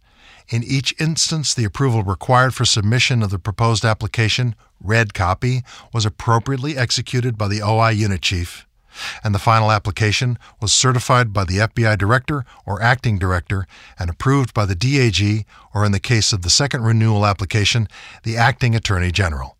In each instance, the approval required for submission of the proposed application, red copy, was appropriately executed by the OI Unit Chief, and the final application was certified by the FBI Director or Acting Director and approved by the DAG, or in the case of the second renewal application, the Acting Attorney General.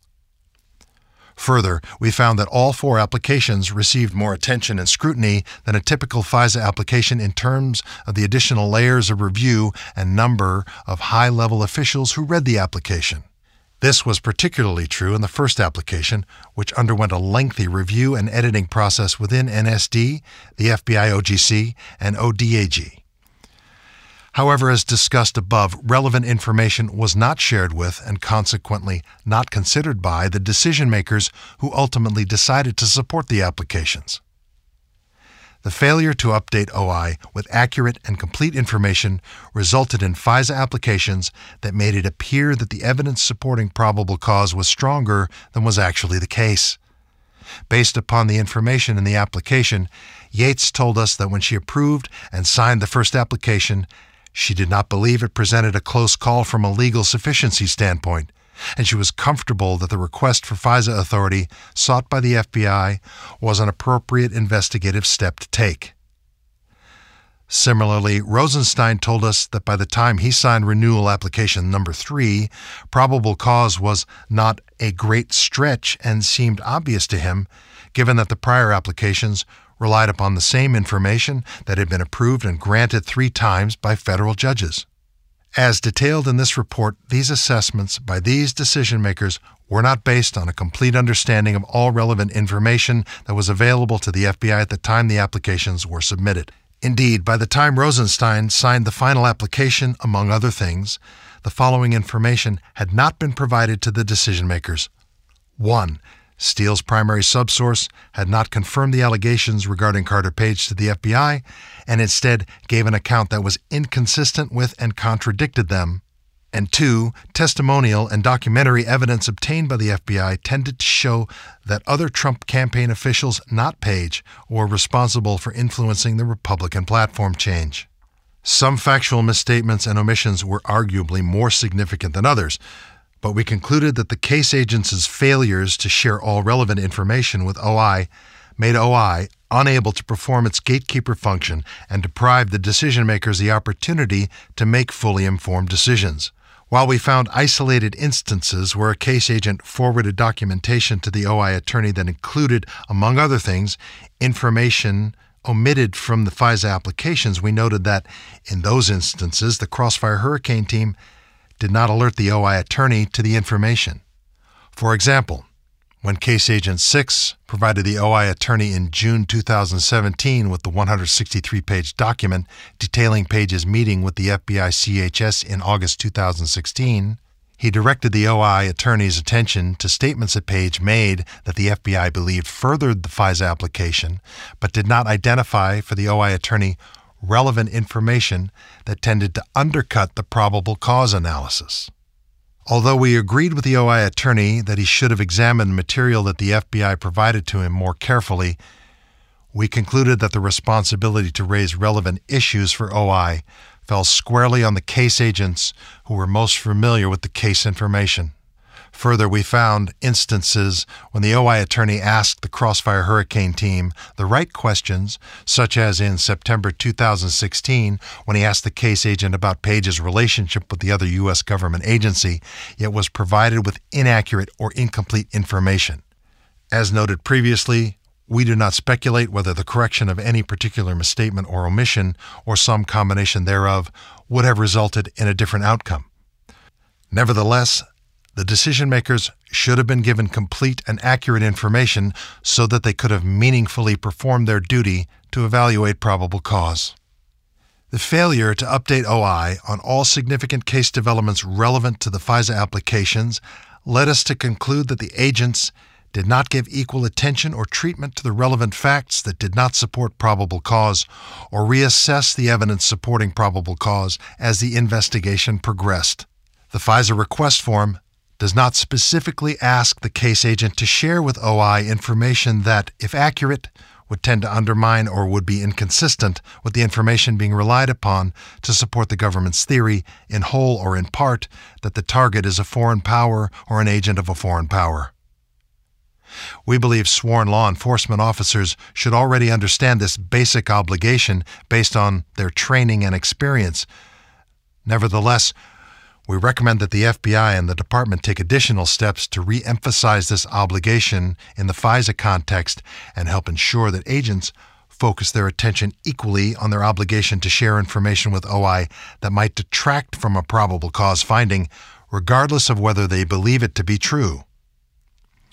Further, we found that all 4 applications received more attention and scrutiny than a typical FISA application in terms of the additional layers of review and number of high-level officials who read the application. This was particularly true in the first application, which underwent a lengthy review and editing process within NSD, the FBI OGC, and ODAG. However, as discussed above, relevant information was not shared with and consequently not considered by the decision-makers who ultimately decided to support the applications. The failure to update OI with accurate and complete information resulted in FISA applications that made it appear that the evidence supporting probable cause was stronger than was actually the case. Based upon the information in the application, Yates told us that when she approved and signed the first application, she did not believe it presented a close call from a legal sufficiency standpoint, and she was comfortable that the request for FISA authority sought by the FBI was an appropriate investigative step to take. Similarly, Rosenstein told us that by the time he signed renewal application number 3, probable cause was not a great stretch and seemed obvious to him, given that the prior applications relied upon the same information that had been approved and granted 3 times by federal judges. As detailed in this report, these assessments by these decision-makers were not based on a complete understanding of all relevant information that was available to the FBI at the time the applications were submitted. Indeed, by the time Rosenstein signed the final application, among other things, the following information had not been provided to the decision-makers. 1. Steele's primary subsource had not confirmed the allegations regarding Carter Page to the FBI and instead gave an account that was inconsistent with and contradicted them. and two, testimonial and documentary evidence obtained by the FBI tended to show that other Trump campaign officials, not Page, were responsible for influencing the Republican platform change. Some factual misstatements and omissions were arguably more significant than others, but we concluded that the case agents' failures to share all relevant information with OI made OI unable to perform its gatekeeper function and deprived the decision-makers the opportunity to make fully informed decisions. While we found isolated instances where a case agent forwarded documentation to the OI attorney that included, among other things, information omitted from the FISA applications, we noted that, in those instances, the Crossfire Hurricane team did not alert the OI attorney to the information. For example, when Case Agent 6 provided the OI attorney in June 2017 with the 163-page document detailing Page's meeting with the FBI CHS in August 2016, he directed the OI attorney's attention to statements that Page made that the FBI believed furthered the FISA application, but did not identify for the OI attorney relevant information that tended to undercut the probable cause analysis. Although we agreed with the OI attorney that he should have examined material that the FBI provided to him more carefully, we concluded that the responsibility to raise relevant issues for OI fell squarely on the case agents who were most familiar with the case information. Further, we found instances when the OI attorney asked the Crossfire Hurricane team the right questions, such as in September 2016, when he asked the case agent about Page's relationship with the other U.S. government agency, yet was provided with inaccurate or incomplete information. As noted previously, we do not speculate whether the correction of any particular misstatement or omission, or some combination thereof, would have resulted in a different outcome. Nevertheless, the decision-makers should have been given complete and accurate information so that they could have meaningfully performed their duty to evaluate probable cause. The failure to update OI on all significant case developments relevant to the FISA applications led us to conclude that the agents did not give equal attention or treatment to the relevant facts that did not support probable cause, or reassess the evidence supporting probable cause as the investigation progressed. The FISA request form does not specifically ask the case agent to share with OI information that, if accurate, would tend to undermine or would be inconsistent with the information being relied upon to support the government's theory, in whole or in part, that the target is a foreign power or an agent of a foreign power. We believe sworn law enforcement officers should already understand this basic obligation based on their training and experience. Nevertheless, we recommend that the FBI and the Department take additional steps to re-emphasize this obligation in the FISA context and help ensure that agents focus their attention equally on their obligation to share information with OI that might detract from a probable cause finding, regardless of whether they believe it to be true.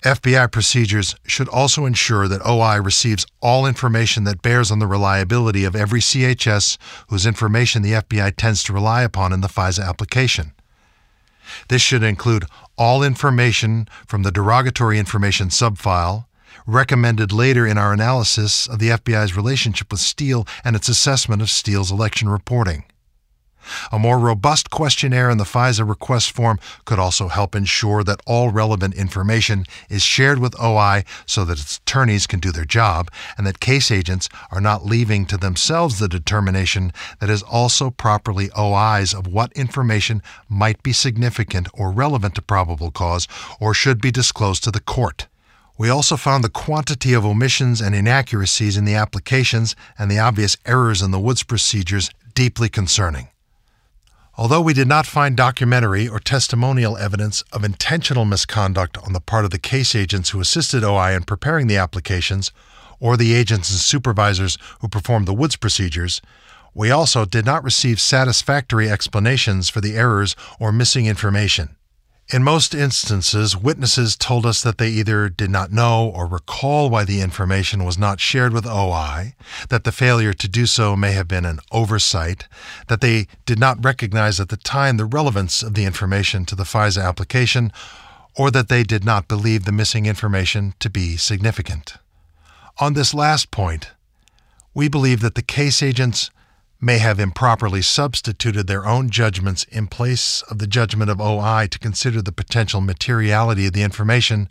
FBI procedures should also ensure that OI receives all information that bears on the reliability of every CHS whose information the FBI tends to rely upon in the FISA application. This should include all information from the derogatory information subfile, recommended later in our analysis of the FBI's relationship with Steele and its assessment of Steele's election reporting. A more robust questionnaire in the FISA request form could also help ensure that all relevant information is shared with OI so that its attorneys can do their job and that case agents are not leaving to themselves the determination that is also properly OI's of what information might be significant or relevant to probable cause or should be disclosed to the court. We also found the quantity of omissions and inaccuracies in the applications and the obvious errors in the Woods procedures deeply concerning. Although we did not find documentary or testimonial evidence of intentional misconduct on the part of the case agents who assisted OI in preparing the applications, or the agents and supervisors who performed the Woods procedures, we also did not receive satisfactory explanations for the errors or missing information. In most instances, witnesses told us that they either did not know or recall why the information was not shared with OI, that the failure to do so may have been an oversight, that they did not recognize at the time the relevance of the information to the FISA application, or that they did not believe the missing information to be significant. On this last point, we believe that the case agents may have improperly substituted their own judgments in place of the judgment of OI to consider the potential materiality of the information,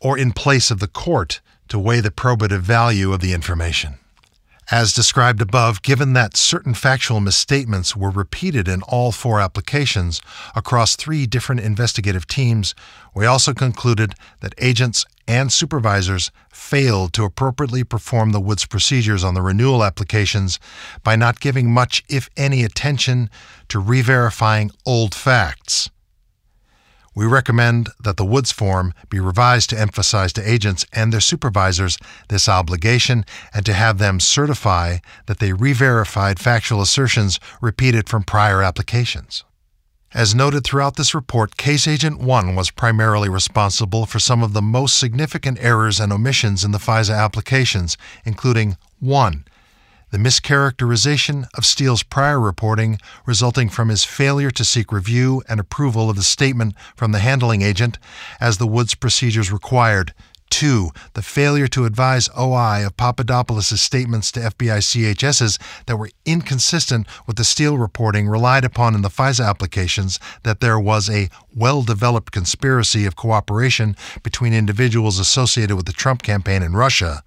or in place of the court to weigh the probative value of the information. As described above, given that certain factual misstatements were repeated in all four applications across three different investigative teams, we also concluded that agents and supervisors failed to appropriately perform the Woods procedures on the renewal applications by not giving much, if any, attention to re-verifying old facts. We recommend that the Woods form be revised to emphasize to agents and their supervisors this obligation and to have them certify that they re-verified factual assertions repeated from prior applications. As noted throughout this report, Case Agent 1 was primarily responsible for some of the most significant errors and omissions in the FISA applications, including 1. The mischaracterization of Steele's prior reporting resulting from his failure to seek review and approval of the statement from the handling agent as the Woods procedures required. 2. The failure to advise OI of Papadopoulos' statements to FBI CHSs that were inconsistent with the Steele reporting relied upon in the FISA applications, that there was a well-developed conspiracy of cooperation between individuals associated with the Trump campaign in Russia.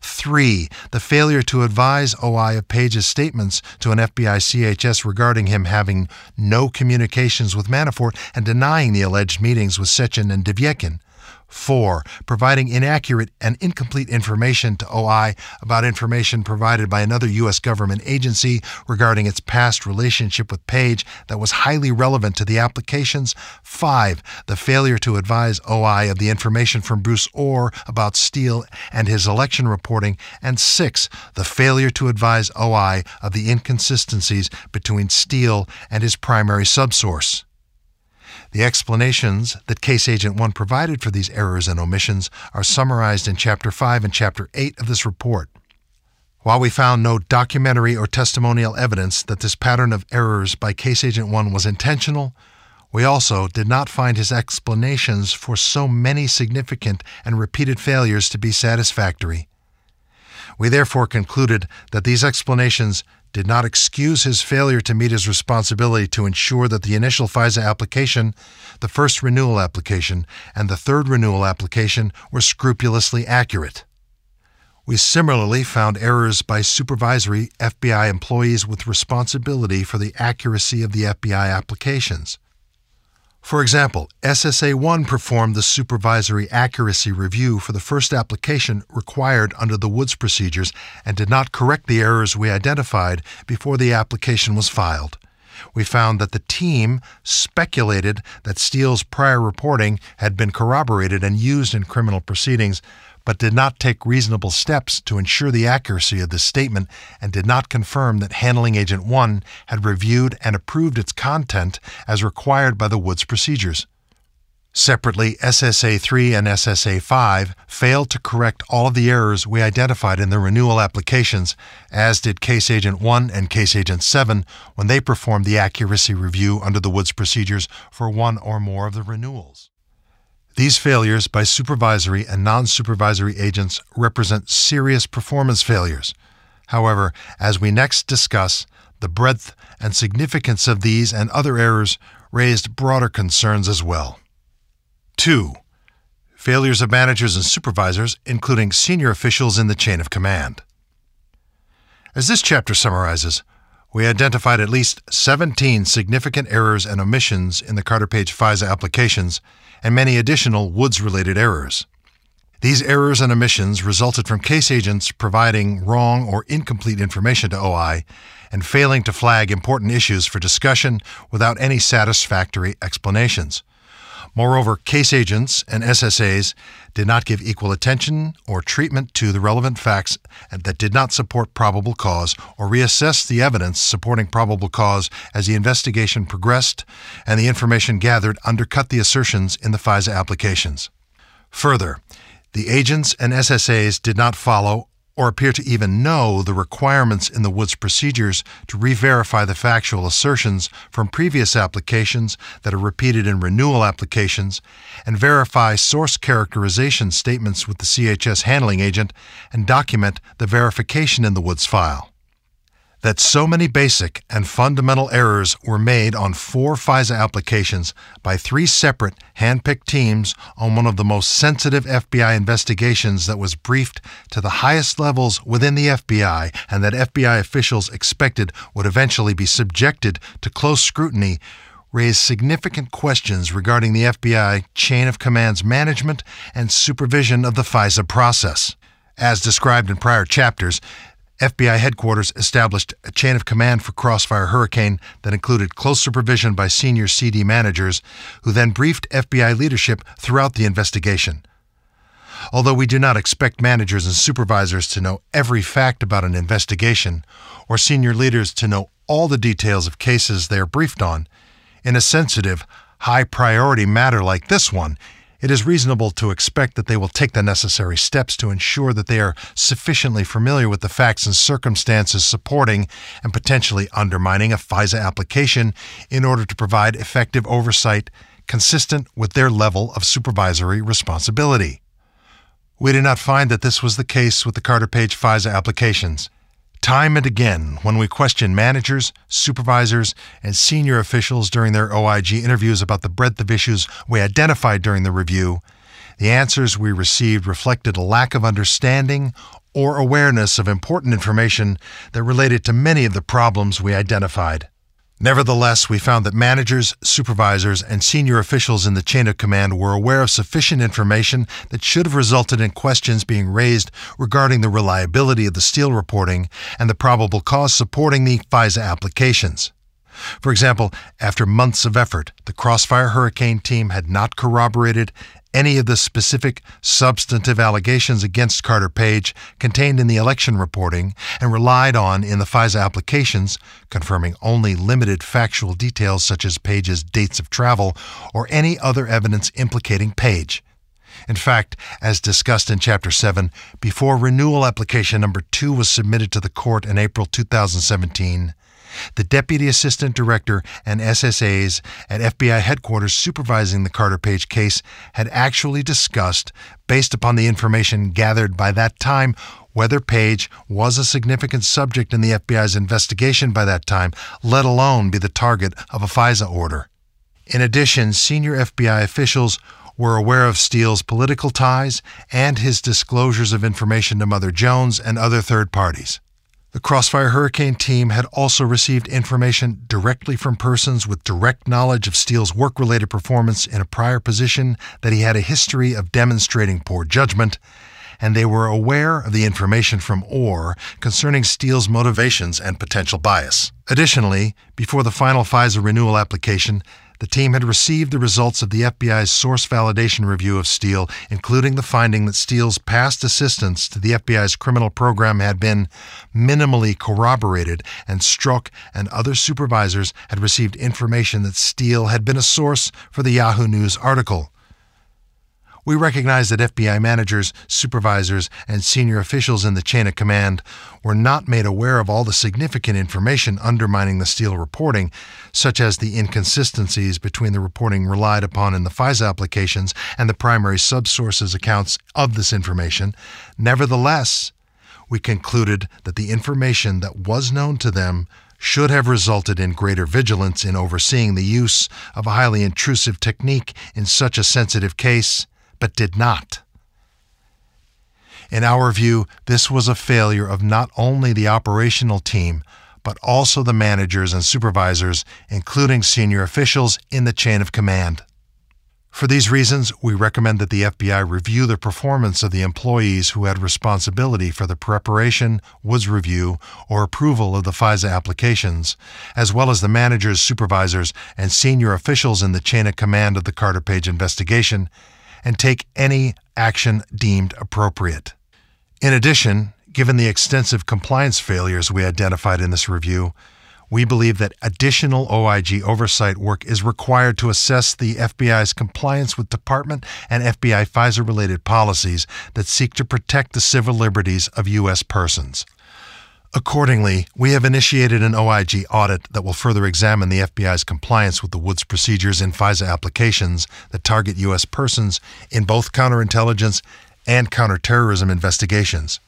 3. The failure to advise OI of Page's statements to an FBI CHS regarding him having no communications with Manafort and denying the alleged meetings with Sechin and Devyekin. 4. Providing inaccurate and incomplete information to OI about information provided by another U.S. government agency regarding its past relationship with Page that was highly relevant to the applications. 5. The failure to advise OI of the information from Bruce Ohr about Steele and his election reporting. And 6. The failure to advise OI of the inconsistencies between Steele and his primary subsource. The explanations that Case Agent 1 provided for these errors and omissions are summarized in Chapter 5 and Chapter 8 of this report. While we found no documentary or testimonial evidence that this pattern of errors by Case Agent 1 was intentional, we also did not find his explanations for so many significant and repeated failures to be satisfactory. We therefore concluded that these explanations did not excuse his failure to meet his responsibility to ensure that the initial FISA application, the first renewal application, and the third renewal application were scrupulously accurate. We similarly found errors by supervisory FBI employees with responsibility for the accuracy of the FBI applications. For example, SSA1 performed the supervisory accuracy review for the first application required under the Woods procedures and did not correct the errors we identified before the application was filed. We found that the team speculated that Steele's prior reporting had been corroborated and used in criminal proceedings, but did not take reasonable steps to ensure the accuracy of this statement and did not confirm that Handling Agent 1 had reviewed and approved its content as required by the Woods procedures. Separately, SSA 3 and SSA 5 failed to correct all of the errors we identified in the renewal applications, as did Case Agent 1 and Case Agent 7 when they performed the accuracy review under the Woods procedures for one or more of the renewals. These failures by supervisory and non-supervisory agents represent serious performance failures. However, as we next discuss, the breadth and significance of these and other errors raised broader concerns as well. 2. Failures of managers and supervisors, including senior officials in the chain of command. As this chapter summarizes, we identified at least 17 significant errors and omissions in the Carter Page FISA applications and many additional Woods-related errors. These errors and omissions resulted from case agents providing wrong or incomplete information to OI and failing to flag important issues for discussion without any satisfactory explanations. Moreover, case agents and SSAs did not give equal attention or treatment to the relevant facts that did not support probable cause or reassess the evidence supporting probable cause as the investigation progressed and the information gathered undercut the assertions in the FISA applications. Further, the agents and SSAs did not follow or appear to even know the requirements in the Woods procedures to re-verify the factual assertions from previous applications that are repeated in renewal applications and verify source characterization statements with the CHS handling agent and document the verification in the Woods file. that so many basic and fundamental errors were made on 4 FISA applications by 3 separate hand-picked teams on one of the most sensitive FBI investigations that was briefed to the highest levels within the FBI and that FBI officials expected would eventually be subjected to close scrutiny raised significant questions regarding the FBI chain of command's management and supervision of the FISA process. As described in prior chapters, FBI headquarters established a chain of command for Crossfire Hurricane that included close supervision by senior CD managers, who then briefed FBI leadership throughout the investigation. Although we do not expect managers and supervisors to know every fact about an investigation, or senior leaders to know all the details of cases they are briefed on, in a sensitive, high-priority matter like this one, it is reasonable to expect that they will take the necessary steps to ensure that they are sufficiently familiar with the facts and circumstances supporting and potentially undermining a FISA application in order to provide effective oversight consistent with their level of supervisory responsibility. We did not find that this was the case with the Carter Page FISA applications. Time and again, when we questioned managers, supervisors, and senior officials during their OIG interviews about the breadth of issues we identified during the review, the answers we received reflected a lack of understanding or awareness of important information that related to many of the problems we identified. Nevertheless, we found that managers, supervisors, and senior officials in the chain of command were aware of sufficient information that should have resulted in questions being raised regarding the reliability of the Steele reporting and the probable cause supporting the FISA applications. For example, after months of effort, the Crossfire Hurricane team had not corroborated any of the specific substantive allegations against Carter Page contained in the election reporting and relied on in the FISA applications, confirming only limited factual details such as Page's dates of travel or any other evidence implicating Page. In fact, as discussed in Chapter 7, before renewal application number 2 was submitted to the court in April 2017, the Deputy Assistant Director and SSAs at FBI headquarters supervising the Carter Page case had actually discussed, based upon the information gathered by that time, whether Page was a significant subject in the FBI's investigation by that time, let alone be the target of a FISA order. In addition, senior FBI officials were aware of Steele's political ties and his disclosures of information to Mother Jones and other third parties. The Crossfire Hurricane team had also received information directly from persons with direct knowledge of Steele's work-related performance in a prior position that he had a history of demonstrating poor judgment, and they were aware of the information from Ohr concerning Steele's motivations and potential bias. Additionally, before the final FISA renewal application, the team had received the results of the FBI's source validation review of Steele, including the finding that Steele's past assistance to the FBI's criminal program had been minimally corroborated, and Strzok and other supervisors had received information that Steele had been a source for the Yahoo News article. We recognize that FBI managers, supervisors, and senior officials in the chain of command were not made aware of all the significant information undermining the Steele reporting, such as the inconsistencies between the reporting relied upon in the FISA applications and the primary subsources accounts of this information. Nevertheless, we concluded that the information that was known to them should have resulted in greater vigilance in overseeing the use of a highly intrusive technique in such a sensitive case, but did not. In our view, this was a failure of not only the operational team, but also the managers and supervisors, including senior officials in the chain of command. For these reasons, we recommend that the FBI review the performance of the employees who had responsibility for the preparation, was review, or approval of the FISA applications, as well as the managers, supervisors, and senior officials in the chain of command of the Carter Page investigation, and take any action deemed appropriate. In addition, given the extensive compliance failures we identified in this review, we believe that additional OIG oversight work is required to assess the FBI's compliance with department and FBI FISA-related policies that seek to protect the civil liberties of U.S. persons. Accordingly, we have initiated an OIG audit that will further examine the FBI's compliance with the Woods procedures in FISA applications that target U.S. persons in both counterintelligence and counterterrorism investigations.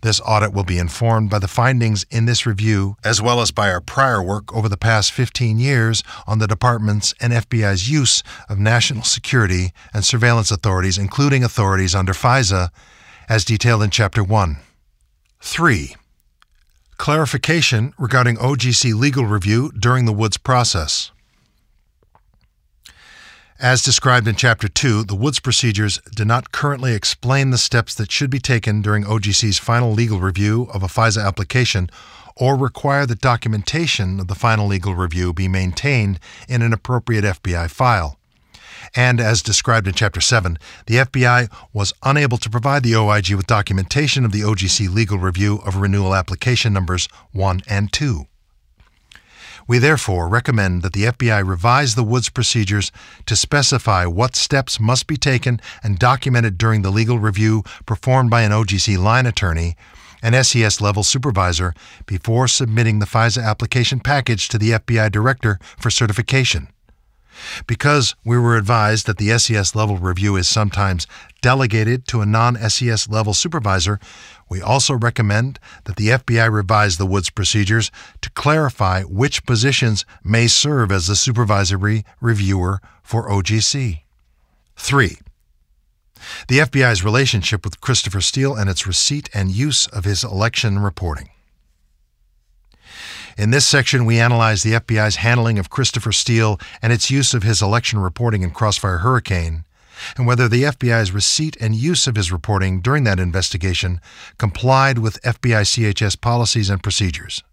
This audit will be informed by the findings in this review, as well as by our prior work over the past 15 years on the Department's and FBI's use of national security and surveillance authorities, including authorities under FISA, as detailed in Chapter 1. 3. Clarification regarding OGC legal review during the Woods process. As described in Chapter 2, the Woods procedures do not currently explain the steps that should be taken during OGC's final legal review of a FISA application or require that documentation of the final legal review be maintained in an appropriate FBI file. And as described in Chapter 7, the FBI was unable to provide the OIG with documentation of the OGC legal review of renewal application numbers 1 and 2. We therefore recommend that the FBI revise the Woods procedures to specify what steps must be taken and documented during the legal review performed by an OGC line attorney and SES-level supervisor before submitting the FISA application package to the FBI director for certification. Because we were advised that the SES-level review is sometimes delegated to a non-SES-level supervisor, we also recommend that the FBI revise the Woods procedures to clarify which positions may serve as the supervisory reviewer for OGC. 3. The FBI's relationship with Christopher Steele and its receipt and use of his election reporting. In this section, we analyze the FBI's handling of Christopher Steele and its use of his election reporting in Crossfire Hurricane, and whether the FBI's receipt and use of his reporting during that investigation complied with FBI CHS policies and procedures.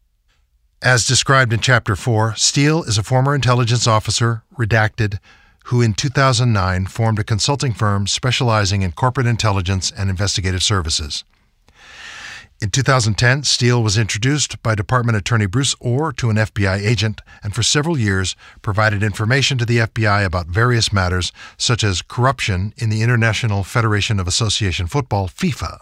As described in Chapter 4, Steele is a former intelligence officer, redacted, who in 2009 formed a consulting firm specializing in corporate intelligence and investigative services. In 2010, Steele was introduced by Department Attorney Bruce Ohr to an FBI agent and for several years provided information to the FBI about various matters such as corruption in the International Federation of Association Football, FIFA.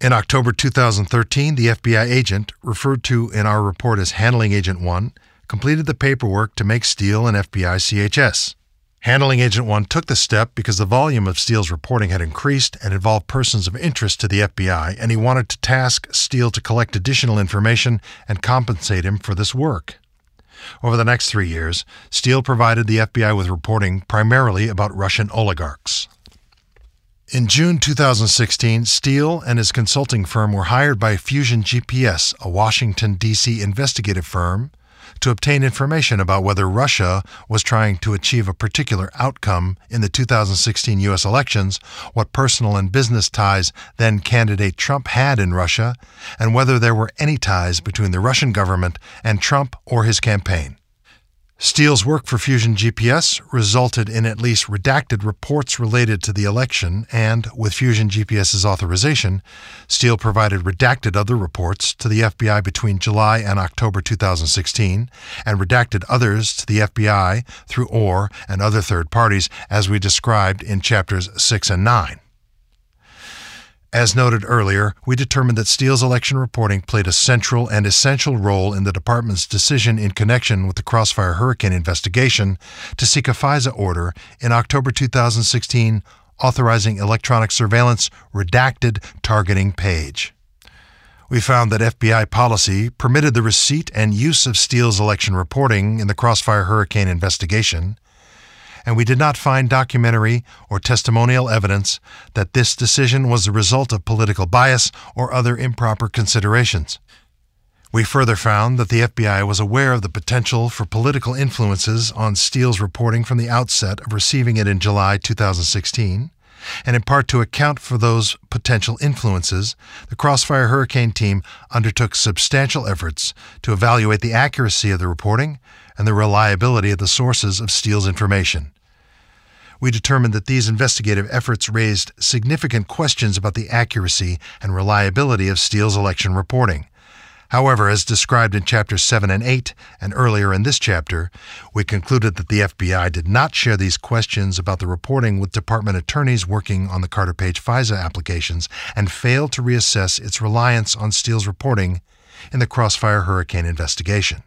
In October 2013, the FBI agent, referred to in our report as Handling Agent 1, completed the paperwork to make Steele an FBI CHS. Handling Agent 1 took the step because the volume of Steele's reporting had increased and involved persons of interest to the FBI, and he wanted to task Steele to collect additional information and compensate him for this work. Over the next 3 years, Steele provided the FBI with reporting primarily about Russian oligarchs. In June 2016, Steele and his consulting firm were hired by Fusion GPS, a Washington, D.C. investigative firm, to obtain information about whether Russia was trying to achieve a particular outcome in the 2016 U.S. elections, what personal and business ties then-candidate Trump had in Russia, and whether there were any ties between the Russian government and Trump or his campaign. Steele's work for Fusion GPS resulted in at least redacted reports related to the election, and, with Fusion GPS's authorization, Steele provided redacted other reports to the FBI between July and October 2016, and redacted others to the FBI through Ohr and other third parties, as we described in Chapters 6 and 9. As noted earlier, we determined that Steele's election reporting played a central and essential role in the Department's decision in connection with the Crossfire Hurricane investigation to seek a FISA order in October 2016 authorizing electronic surveillance redacted targeting Page. We found that FBI policy permitted the receipt and use of Steele's election reporting in the Crossfire Hurricane investigation, and we did not find documentary or testimonial evidence that this decision was the result of political bias or other improper considerations. We further found that the FBI was aware of the potential for political influences on Steele's reporting from the outset of receiving it in July 2016, and in part to account for those potential influences, the Crossfire Hurricane team undertook substantial efforts to evaluate the accuracy of the reporting and the reliability of the sources of Steele's information. We determined that these investigative efforts raised significant questions about the accuracy and reliability of Steele's election reporting. However, as described in Chapters 7 and 8, and earlier in this chapter, we concluded that the FBI did not share these questions about the reporting with department attorneys working on the Carter Page FISA applications and failed to reassess its reliance on Steele's reporting in the Crossfire Hurricane investigation.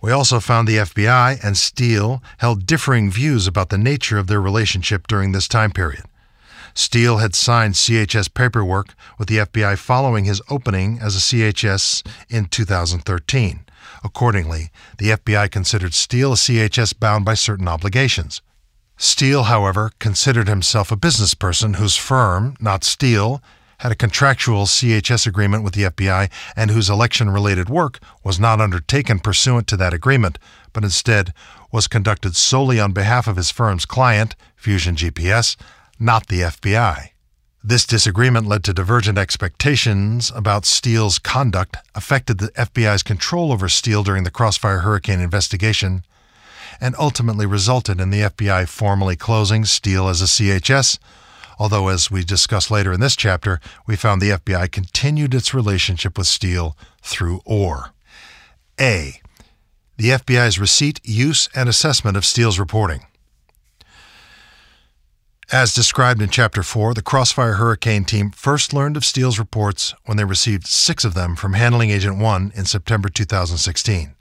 We also found the FBI and Steele held differing views about the nature of their relationship during this time period. Steele had signed CHS paperwork with the FBI following his opening as a CHS in 2013. Accordingly, the FBI considered Steele a CHS bound by certain obligations. Steele, however, considered himself a business person whose firm, not Steele, had a contractual CHS agreement with the FBI and whose election-related work was not undertaken pursuant to that agreement, but instead was conducted solely on behalf of his firm's client, Fusion GPS, not the FBI. This disagreement led to divergent expectations about Steele's conduct, affected the FBI's control over Steele during the Crossfire Hurricane investigation, and ultimately resulted in the FBI formally closing Steele as a CHS, although, as we discuss later in this chapter, we found the FBI continued its relationship with Steele through Ohr. A. The FBI's receipt, use, and assessment of Steele's reporting. As described in Chapter 4, the Crossfire Hurricane team first learned of Steele's reports when they received 6 of them from Handling Agent 1 in September 2016.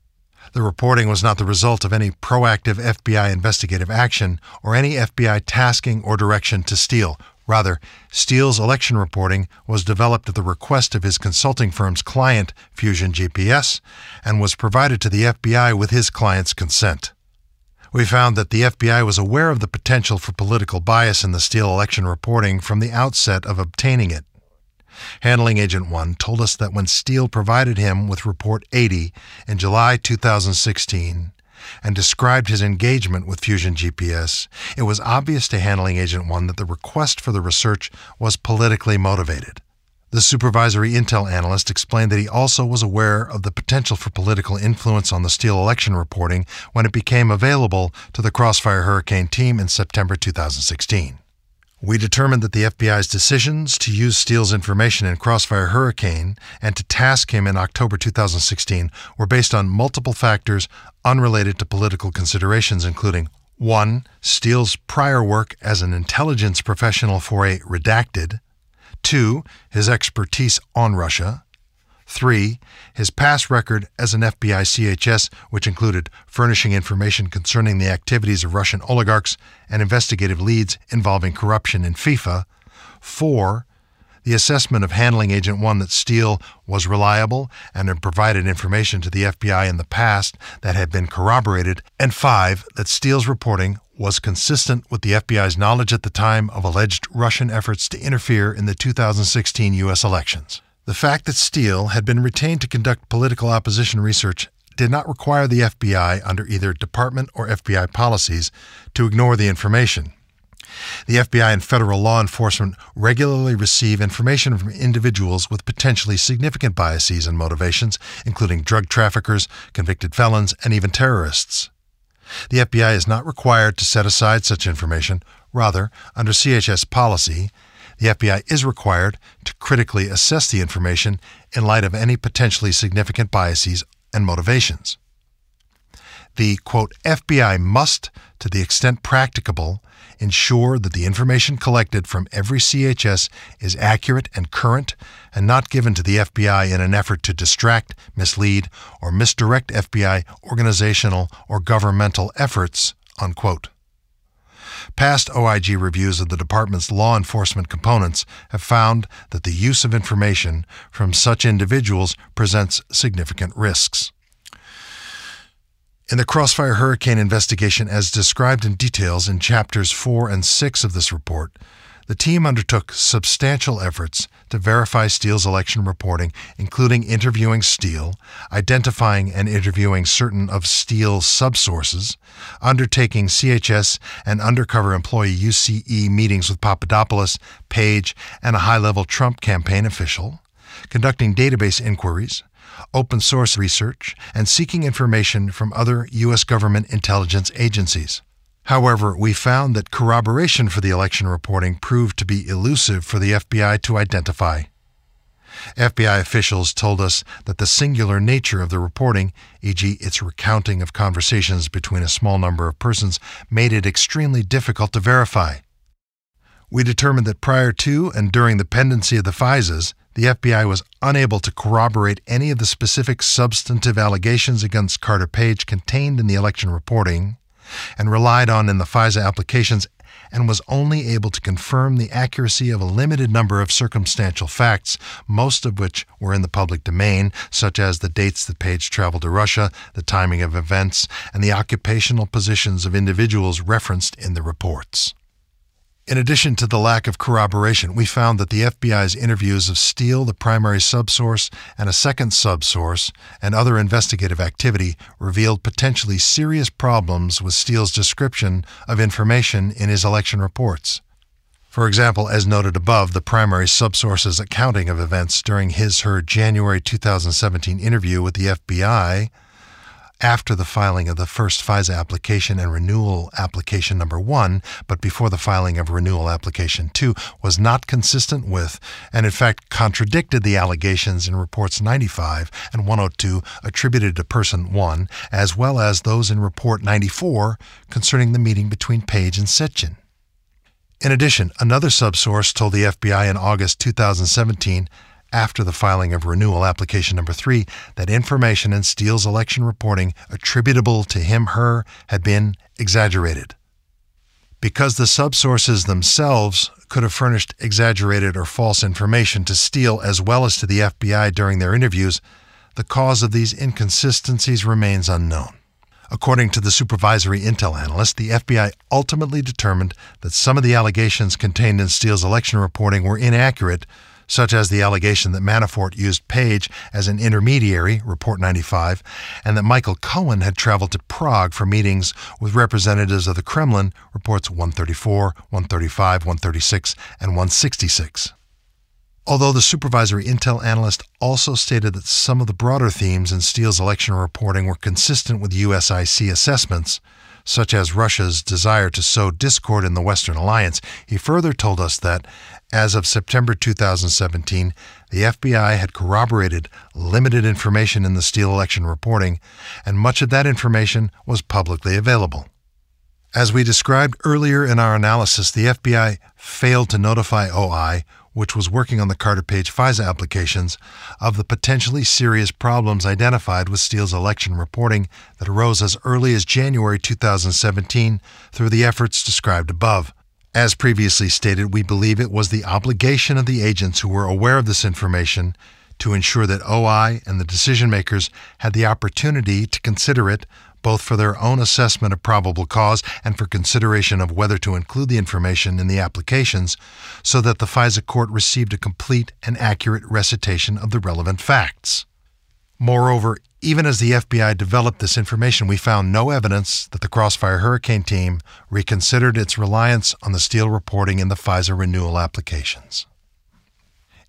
The reporting was not the result of any proactive FBI investigative action or any FBI tasking or direction to Steele. Rather, Steele's election reporting was developed at the request of his consulting firm's client, Fusion GPS, and was provided to the FBI with his client's consent. We found that the FBI was aware of the potential for political bias in the Steele election reporting from the outset of obtaining it. Handling Agent 1 told us that when Steele provided him with Report 80 in July 2016 and described his engagement with Fusion GPS, it was obvious to Handling Agent 1 that the request for the research was politically motivated. The supervisory intel analyst explained that he also was aware of the potential for political influence on the Steele election reporting when it became available to the Crossfire Hurricane team in September 2016. We determined that the FBI's decisions to use Steele's information in Crossfire Hurricane and to task him in October 2016 were based on multiple factors unrelated to political considerations, including 1. Steele's prior work as an intelligence professional for a redacted, 2. His expertise on Russia, 3. His past record as an FBI CHS, which included furnishing information concerning the activities of Russian oligarchs and investigative leads involving corruption in FIFA, 4. The assessment of Handling Agent 1 that Steele was reliable and had provided information to the FBI in the past that had been corroborated, and 5. That Steele's reporting was consistent with the FBI's knowledge at the time of alleged Russian efforts to interfere in the 2016 U.S. elections. The fact that Steele had been retained to conduct political opposition research did not require the FBI, under either department or FBI policies, to ignore the information. The FBI and federal law enforcement regularly receive information from individuals with potentially significant biases and motivations, including drug traffickers, convicted felons, and even terrorists. The FBI is not required to set aside such information. Rather, under CHS policy, the FBI is required to critically assess the information in light of any potentially significant biases and motivations. The, quote, FBI must, to the extent practicable, ensure that the information collected from every CHS is accurate and current and not given to the FBI in an effort to distract, mislead, or misdirect FBI organizational or governmental efforts, unquote. Past OIG reviews of the department's law enforcement components have found that the use of information from such individuals presents significant risks. In the Crossfire Hurricane investigation, as described in details in Chapters 4 and 6 of this report, the team undertook substantial efforts to verify Steele's election reporting, including interviewing Steele, identifying and interviewing certain of Steele's subsources, undertaking CHS and undercover employee UCE meetings with Papadopoulos, Page, and a high-level Trump campaign official, conducting database inquiries, open-source research, and seeking information from other U.S. government intelligence agencies. However, we found that corroboration for the election reporting proved to be elusive for the FBI to identify. FBI officials told us that the singular nature of the reporting, e.g., its recounting of conversations between a small number of persons, made it extremely difficult to verify. We determined that prior to and during the pendency of the FISAs, the FBI was unable to corroborate any of the specific substantive allegations against Carter Page contained in the election reporting and relied on in the FISA applications and was only able to confirm the accuracy of a limited number of circumstantial facts, most of which were in the public domain, such as the dates that Page traveled to Russia, the timing of events, and the occupational positions of individuals referenced in the reports. In addition to the lack of corroboration, we found that the FBI's interviews of Steele, the primary subsource, and a second subsource, and other investigative activity revealed potentially serious problems with Steele's description of information in his election reports. For example, as noted above, the primary subsource's accounting of events during his/her January 2017 interview with the FBI after the filing of the first FISA application and renewal application number 1, but before the filing of renewal application 2, was not consistent with, and in fact contradicted the allegations in reports 95 and 102 attributed to person 1, as well as those in report 94 concerning the meeting between Page and Sitchin. In addition, another subsource told the FBI in August 2017, after the filing of renewal application number 3, that information in Steele's election reporting attributable to him/her had been exaggerated. Because the subsources themselves could have furnished exaggerated or false information to Steele as well as to the FBI during their interviews, the cause of these inconsistencies remains unknown. According to the supervisory intel analyst, the FBI ultimately determined that some of the allegations contained in Steele's election reporting were inaccurate, such as the allegation that Manafort used Page as an intermediary, Report 95, and that Michael Cohen had traveled to Prague for meetings with representatives of the Kremlin, Reports 134, 135, 136, and 166. Although the supervisory intel analyst also stated that some of the broader themes in Steele's election reporting were consistent with USIC assessments, such as Russia's desire to sow discord in the Western alliance, he further told us that, as of September 2017, the FBI had corroborated limited information in the Steele election reporting, and much of that information was publicly available. As we described earlier in our analysis, the FBI failed to notify OI, which was working on the Carter Page FISA applications, of the potentially serious problems identified with Steele's election reporting that arose as early as January 2017 through the efforts described above. As previously stated, we believe it was the obligation of the agents who were aware of this information to ensure that OI and the decision-makers had the opportunity to consider it, both for their own assessment of probable cause and for consideration of whether to include the information in the applications, so that the FISA court received a complete and accurate recitation of the relevant facts. Moreover, even as the FBI developed this information, we found no evidence that the Crossfire Hurricane team reconsidered its reliance on the Steele reporting in the FISA renewal applications.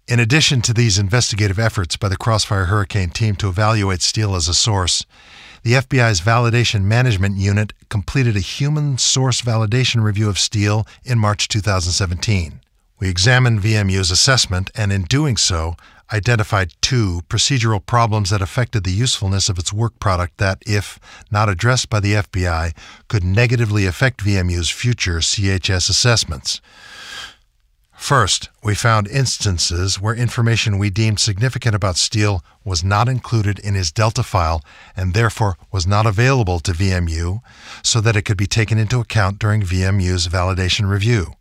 In addition to these investigative efforts by the Crossfire Hurricane team to evaluate Steele as a source, the FBI's Validation Management Unit completed a human source validation review of Steele in March 2017. We examined VMU's assessment and, in doing so, identified 2 procedural problems that affected the usefulness of its work product that, if not addressed by the FBI, could negatively affect VMU's future CHS assessments. First, we found instances where information we deemed significant about Steele was not included in his Delta file and therefore was not available to VMU so that it could be taken into account during VMU's validation review.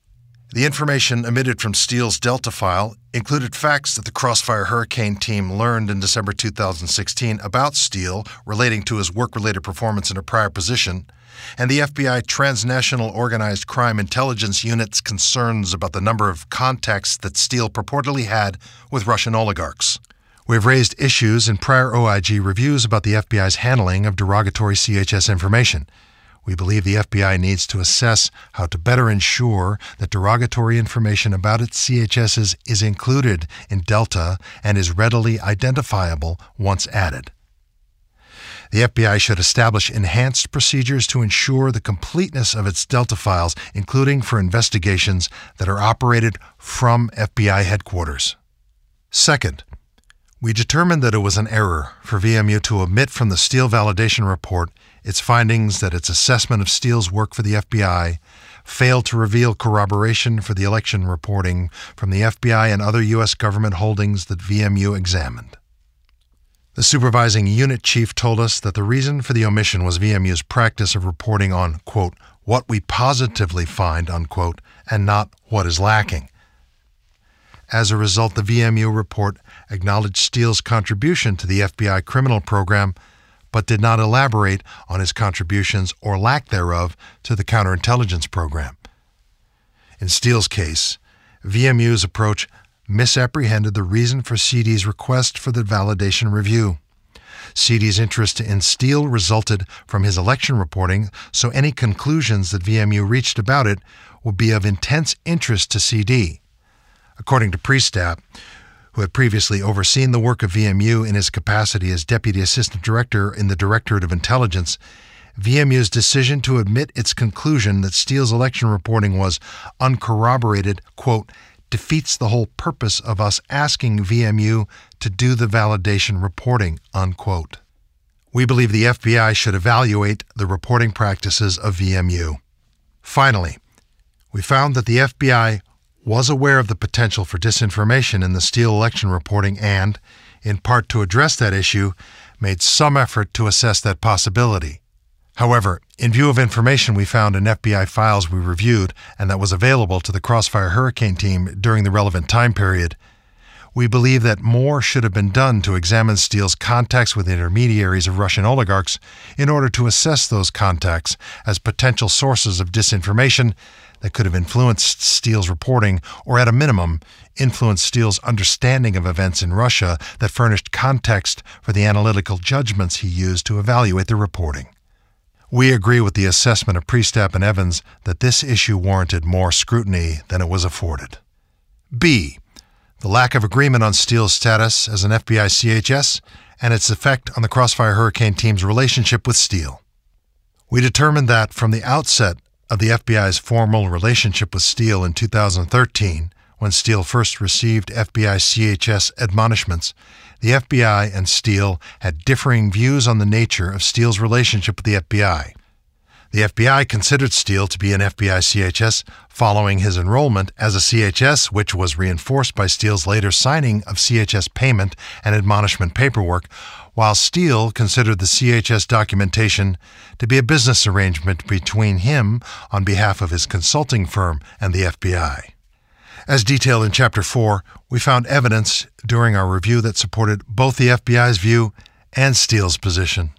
The information omitted from Steele's Delta file included facts that the Crossfire Hurricane team learned in December 2016 about Steele relating to his work-related performance in a prior position, and the FBI Transnational Organized Crime Intelligence Unit's concerns about the number of contacts that Steele purportedly had with Russian oligarchs. We've raised issues in prior OIG reviews about the FBI's handling of derogatory CHS information. We believe the FBI needs to assess how to better ensure that derogatory information about its CHSs is included in Delta and is readily identifiable once added. The FBI should establish enhanced procedures to ensure the completeness of its Delta files, including for investigations that are operated from FBI headquarters. Second, we determined that it was an error for VMU to omit from the Steele validation report its findings that its assessment of Steele's work for the FBI failed to reveal corroboration for the election reporting from the FBI and other U.S. government holdings that VMU examined. The supervising unit chief told us that the reason for the omission was VMU's practice of reporting on, quote, what we positively find, unquote, and not what is lacking. As a result, the VMU report acknowledged Steele's contribution to the FBI criminal program, but did not elaborate on his contributions or lack thereof to the counterintelligence program. In Steele's case, VMU's approach misapprehended the reason for CD's request for the validation review. CD's interest in Steele resulted from his election reporting, so any conclusions that VMU reached about it would be of intense interest to CD. According to Priestap, who had previously overseen the work of VMU in his capacity as Deputy Assistant Director in the Directorate of Intelligence, VMU's decision to admit its conclusion that Steele's election reporting was uncorroborated, quote, defeats the whole purpose of us asking VMU to do the validation reporting, unquote. We believe the FBI should evaluate the reporting practices of VMU. Finally, we found that the FBI was aware of the potential for disinformation in the Steele election reporting and, in part to address that issue, made some effort to assess that possibility. However, in view of information we found in FBI files we reviewed and that was available to the Crossfire Hurricane team during the relevant time period, we believe that more should have been done to examine Steele's contacts with intermediaries of Russian oligarchs in order to assess those contacts as potential sources of disinformation that could have influenced Steele's reporting or, at a minimum, influenced Steele's understanding of events in Russia that furnished context for the analytical judgments he used to evaluate the reporting. We agree with the assessment of Priestap and Evans that this issue warranted more scrutiny than it was afforded. B. The lack of agreement on Steele's status as an FBI CHS and its effect on the Crossfire Hurricane team's relationship with Steele. We determined that from the outset of the FBI's formal relationship with Steele in 2013, when Steele first received FBI CHS admonishments, the FBI and Steele had differing views on the nature of Steele's relationship with the FBI. The FBI considered Steele to be an FBI CHS following his enrollment as a CHS, which was reinforced by Steele's later signing of CHS payment and admonishment paperwork, while Steele considered the CHS documentation to be a business arrangement between him on behalf of his consulting firm and the FBI. As detailed in Chapter 4, we found evidence during our review that supported both the FBI's view and Steele's position.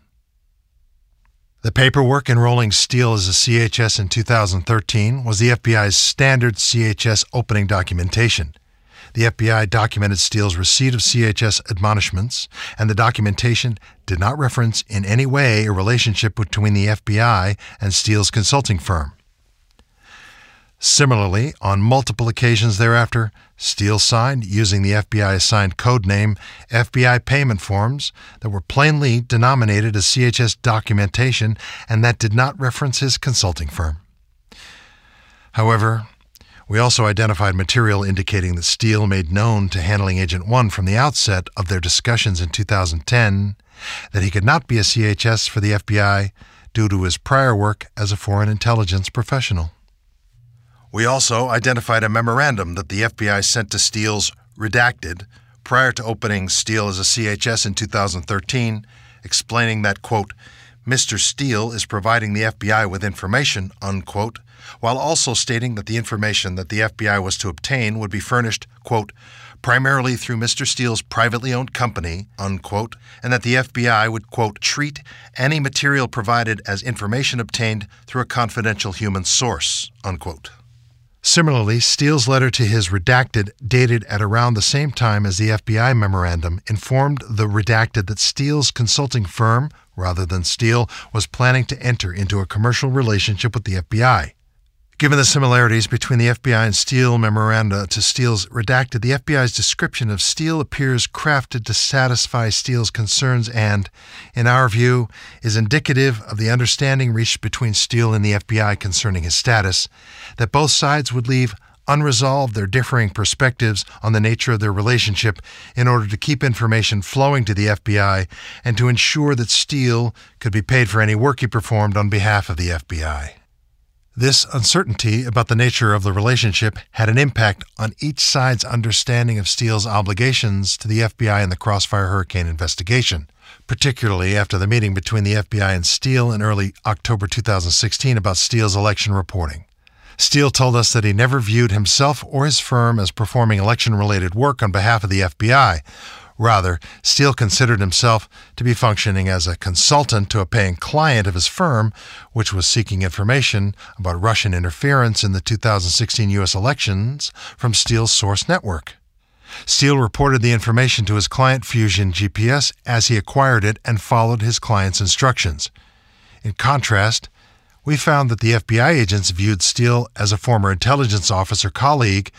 The paperwork enrolling Steele as a CHS in 2013 was the FBI's standard CHS opening documentation. The FBI documented Steele's receipt of CHS admonishments, and the documentation did not reference in any way a relationship between the FBI and Steele's consulting firm. Similarly, on multiple occasions thereafter, Steele signed, using the FBI-assigned code name, FBI payment forms that were plainly denominated as CHS documentation and that did not reference his consulting firm. However, we also identified material indicating that Steele made known to Handling Agent 1 from the outset of their discussions in 2010 that he could not be a CHS for the FBI due to his prior work as a foreign intelligence professional. We also identified a memorandum that the FBI sent to Steele's redacted prior to opening Steele as a CHS in 2013, explaining that, quote, Mr. Steele is providing the FBI with information, unquote, while also stating that the information that the FBI was to obtain would be furnished, quote, primarily through Mr. Steele's privately owned company, unquote, and that the FBI would, quote, treat any material provided as information obtained through a confidential human source, unquote. Similarly, Steele's letter to his redacted, dated at around the same time as the FBI memorandum, informed the redacted that Steele's consulting firm, rather than Steele, was planning to enter into a commercial relationship with the FBI. Given the similarities between the FBI and Steele memoranda to Steele's redacted, the FBI's description of Steele appears crafted to satisfy Steele's concerns and, in our view, is indicative of the understanding reached between Steele and the FBI concerning his status, that both sides would leave unresolved their differing perspectives on the nature of their relationship in order to keep information flowing to the FBI and to ensure that Steele could be paid for any work he performed on behalf of the FBI. This uncertainty about the nature of the relationship had an impact on each side's understanding of Steele's obligations to the FBI in the Crossfire Hurricane investigation, particularly after the meeting between the FBI and Steele in early October 2016 about Steele's election reporting. Steele told us that he never viewed himself or his firm as performing election-related work on behalf of the FBI. Rather, Steele considered himself to be functioning as a consultant to a paying client of his firm, which was seeking information about Russian interference in the 2016 U.S. elections from Steele's source network. Steele reported the information to his client Fusion GPS as he acquired it and followed his client's instructions. In contrast, we found that the FBI agents viewed Steele as a former intelligence officer colleague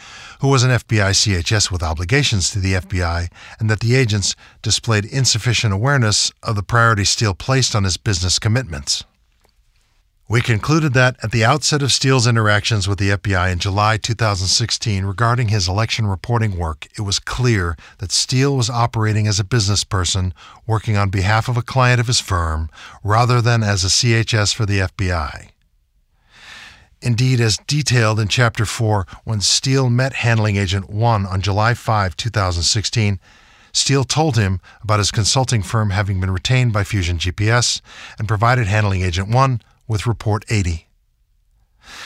who was an FBI CHS with obligations to the FBI, and that the agents displayed insufficient awareness of the priority Steele placed on his business commitments. We concluded that at the outset of Steele's interactions with the FBI in July 2016 regarding his election reporting work, it was clear that Steele was operating as a business person working on behalf of a client of his firm rather than as a CHS for the FBI. Indeed, as detailed in Chapter 4, when Steele met Handling Agent 1 on July 5, 2016, Steele told him about his consulting firm having been retained by Fusion GPS and provided Handling Agent 1 with Report 80.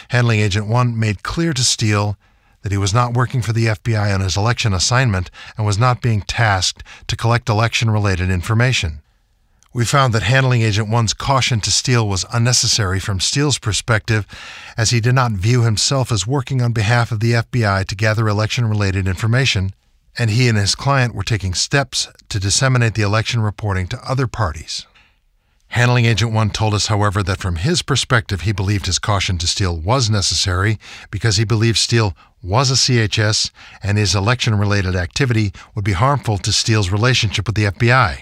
Handling Agent 1 made clear to Steele that he was not working for the FBI on his election assignment and was not being tasked to collect election-related information. We found that Handling Agent 1's caution to Steele was unnecessary from Steele's perspective, as he did not view himself as working on behalf of the FBI to gather election-related information, and he and his client were taking steps to disseminate the election reporting to other parties. Handling Agent 1 told us, however, that from his perspective he believed his caution to Steele was necessary because he believed Steele was a CHS and his election-related activity would be harmful to Steele's relationship with the FBI.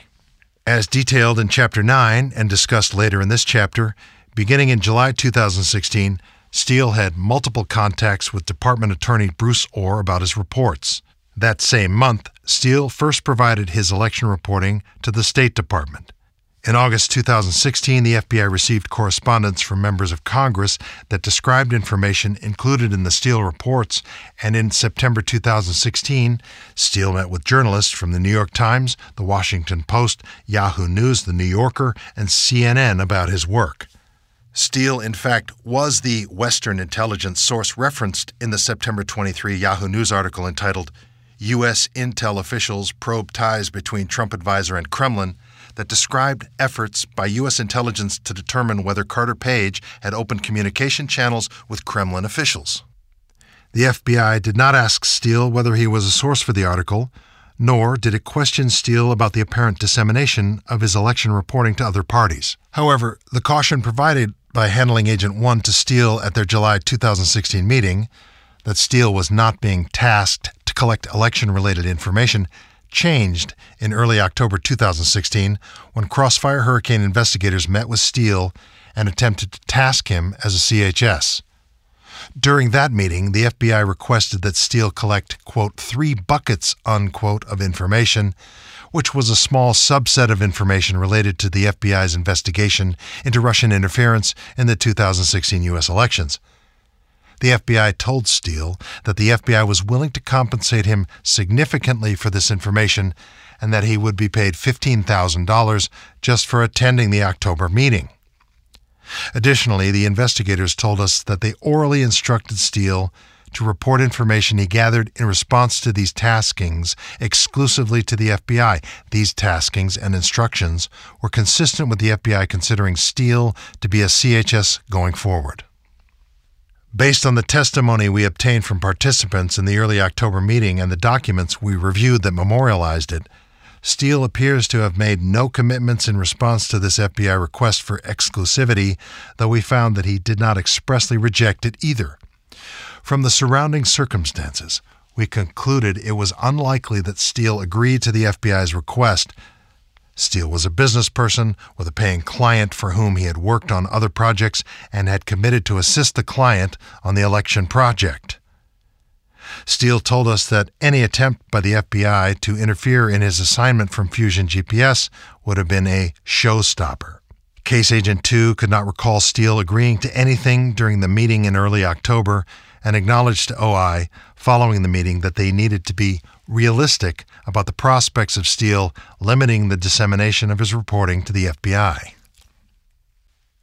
As detailed in Chapter 9 and discussed later in this chapter, beginning in July 2016, Steele had multiple contacts with Department Attorney Bruce Ohr about his reports. That same month, Steele first provided his election reporting to the State Department. In August 2016, the FBI received correspondence from members of Congress that described information included in the Steele reports, and in September 2016, Steele met with journalists from The New York Times, The Washington Post, Yahoo News, The New Yorker, and CNN about his work. Steele, in fact, was the Western intelligence source referenced in the September 23 Yahoo News article entitled, "U.S. Intel Officials Probe Ties Between Trump Advisor and Kremlin," that described efforts by U.S. intelligence to determine whether Carter Page had opened communication channels with Kremlin officials. The FBI did not ask Steele whether he was a source for the article, nor did it question Steele about the apparent dissemination of his election reporting to other parties. However, the caution provided by Handling Agent 1 to Steele at their July 2016 meeting, that Steele was not being tasked to collect election-related information, changed in early October 2016 when Crossfire Hurricane investigators met with Steele and attempted to task him as a CHS. During that meeting, the FBI requested that Steele collect, quote, 3 buckets, unquote, of information, which was a small subset of information related to the FBI's investigation into Russian interference in the 2016 U.S. elections. The FBI told Steele that the FBI was willing to compensate him significantly for this information and that he would be paid $15,000 just for attending the October meeting. Additionally, the investigators told us that they orally instructed Steele to report information he gathered in response to these taskings exclusively to the FBI. These taskings and instructions were consistent with the FBI considering Steele to be a CHS going forward. Based on the testimony we obtained from participants in the early October meeting and the documents we reviewed that memorialized it, Steele appears to have made no commitments in response to this FBI request for exclusivity, though we found that he did not expressly reject it either. From the surrounding circumstances, we concluded it was unlikely that Steele agreed to the FBI's request. Steele was a business person with a paying client for whom he had worked on other projects and had committed to assist the client on the election project. Steele told us that any attempt by the FBI to interfere in his assignment from Fusion GPS would have been a showstopper. Case Agent 2 could not recall Steele agreeing to anything during the meeting in early October and acknowledged to OI following the meeting that they needed to be realistic about the prospects of Steele limiting the dissemination of his reporting to the FBI.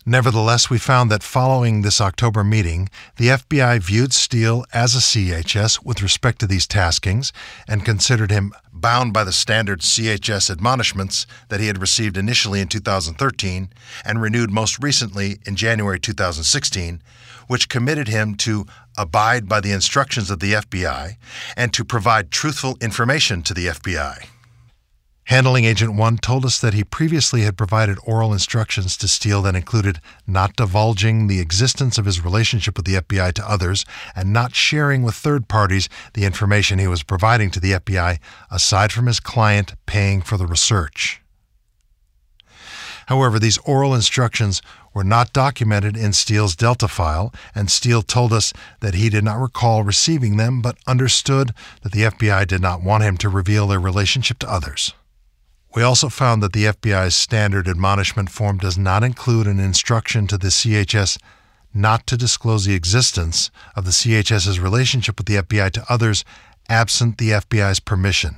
Nevertheless, we found that following this October meeting, the FBI viewed Steele as a CHS with respect to these taskings and considered him bound by the standard CHS admonishments that he had received initially in 2013 and renewed most recently in January 2016, which committed him to abide by the instructions of the FBI and to provide truthful information to the FBI. Handling Agent 1 told us that he previously had provided oral instructions to Steele that included not divulging the existence of his relationship with the FBI to others and not sharing with third parties the information he was providing to the FBI aside from his client paying for the research. However, these oral instructions were not documented in Steele's Delta file, and Steele told us that he did not recall receiving them but understood that the FBI did not want him to reveal their relationship to others. We also found that the FBI's standard admonishment form does not include an instruction to the CHS not to disclose the existence of the CHS's relationship with the FBI to others absent the FBI's permission.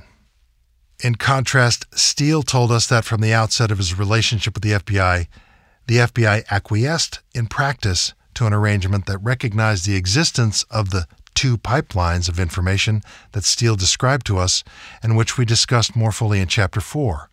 In contrast, Steele told us that from the outset of his relationship with the FBI acquiesced in practice to an arrangement that recognized the existence of the two pipelines of information that Steele described to us and which we discussed more fully in Chapter 4.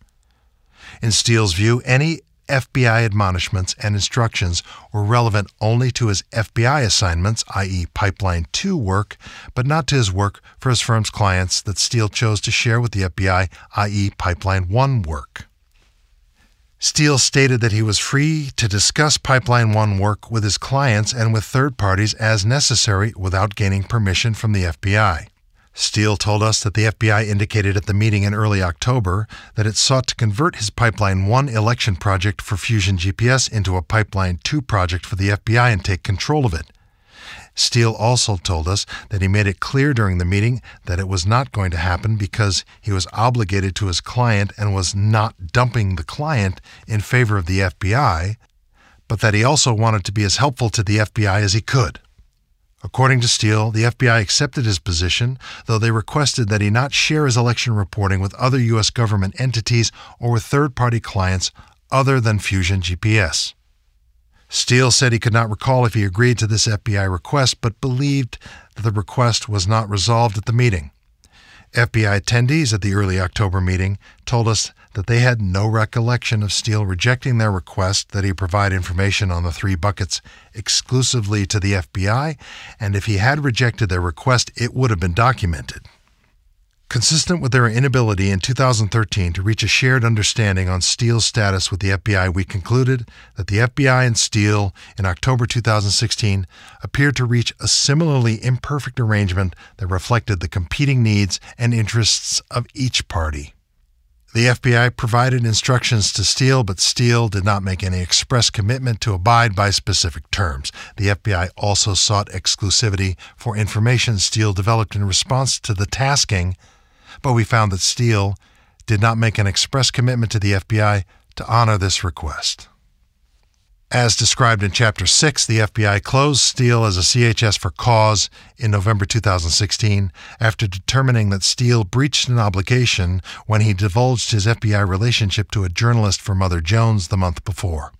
In Steele's view, any FBI admonishments and instructions were relevant only to his FBI assignments, i.e. Pipeline 2 work, but not to his work for his firm's clients that Steele chose to share with the FBI, i.e. Pipeline 1 work. Steele stated that he was free to discuss Pipeline 1 work with his clients and with third parties as necessary without gaining permission from the FBI. Steele told us that the FBI indicated at the meeting in early October that it sought to convert his Pipeline 1 election project for Fusion GPS into a Pipeline 2 project for the FBI and take control of it. Steele also told us that he made it clear during the meeting that it was not going to happen because he was obligated to his client and was not dumping the client in favor of the FBI, but that he also wanted to be as helpful to the FBI as he could. According to Steele, the FBI accepted his position, though they requested that he not share his election reporting with other U.S. government entities or with third-party clients other than Fusion GPS. Steele said he could not recall if he agreed to this FBI request, but believed that the request was not resolved at the meeting. FBI attendees at the early October meeting told us that they had no recollection of Steele rejecting their request that he provide information on the three buckets exclusively to the FBI, and if he had rejected their request, it would have been documented. Consistent with their inability in 2013 to reach a shared understanding on Steele's status with the FBI, we concluded that the FBI and Steele in October 2016 appeared to reach a similarly imperfect arrangement that reflected the competing needs and interests of each party. The FBI provided instructions to Steele, but Steele did not make any express commitment to abide by specific terms. The FBI also sought exclusivity for information Steele developed in response to the tasking, but we found that Steele did not make an express commitment to the FBI to honor this request. As described in Chapter 6, the FBI closed Steele as a CHS for cause in November 2016 after determining that Steele breached an obligation when he divulged his FBI relationship to a journalist for Mother Jones the month before.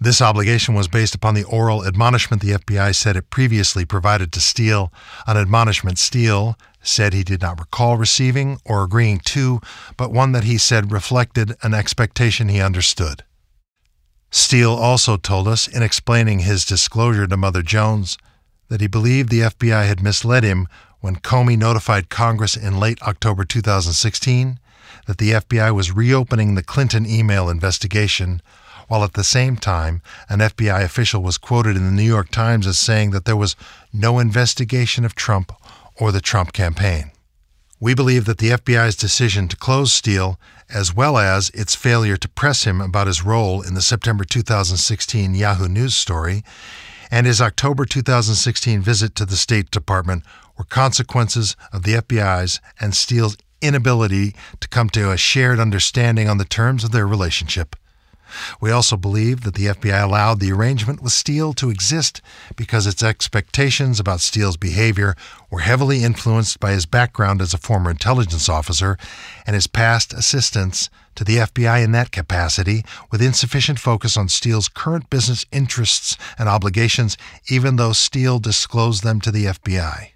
This obligation was based upon the oral admonishment the FBI said it previously provided to Steele, an admonishment Steele said he did not recall receiving or agreeing to, but one that he said reflected an expectation he understood. Steele also told us, in explaining his disclosure to Mother Jones, that he believed the FBI had misled him when Comey notified Congress in late October 2016 that the FBI was reopening the Clinton email investigation, while at the same time an FBI official was quoted in the New York Times as saying that there was no investigation of Trump or the Trump campaign. We believe that the FBI's decision to close Steele, as well as its failure to press him about his role in the September 2016 Yahoo News story, and his October 2016 visit to the State Department were consequences of the FBI's and Steele's inability to come to a shared understanding on the terms of their relationship. We also believe that the FBI allowed the arrangement with Steele to exist because its expectations about Steele's behavior were heavily influenced by his background as a former intelligence officer and his past assistance to the FBI in that capacity, with insufficient focus on Steele's current business interests and obligations, even though Steele disclosed them to the FBI.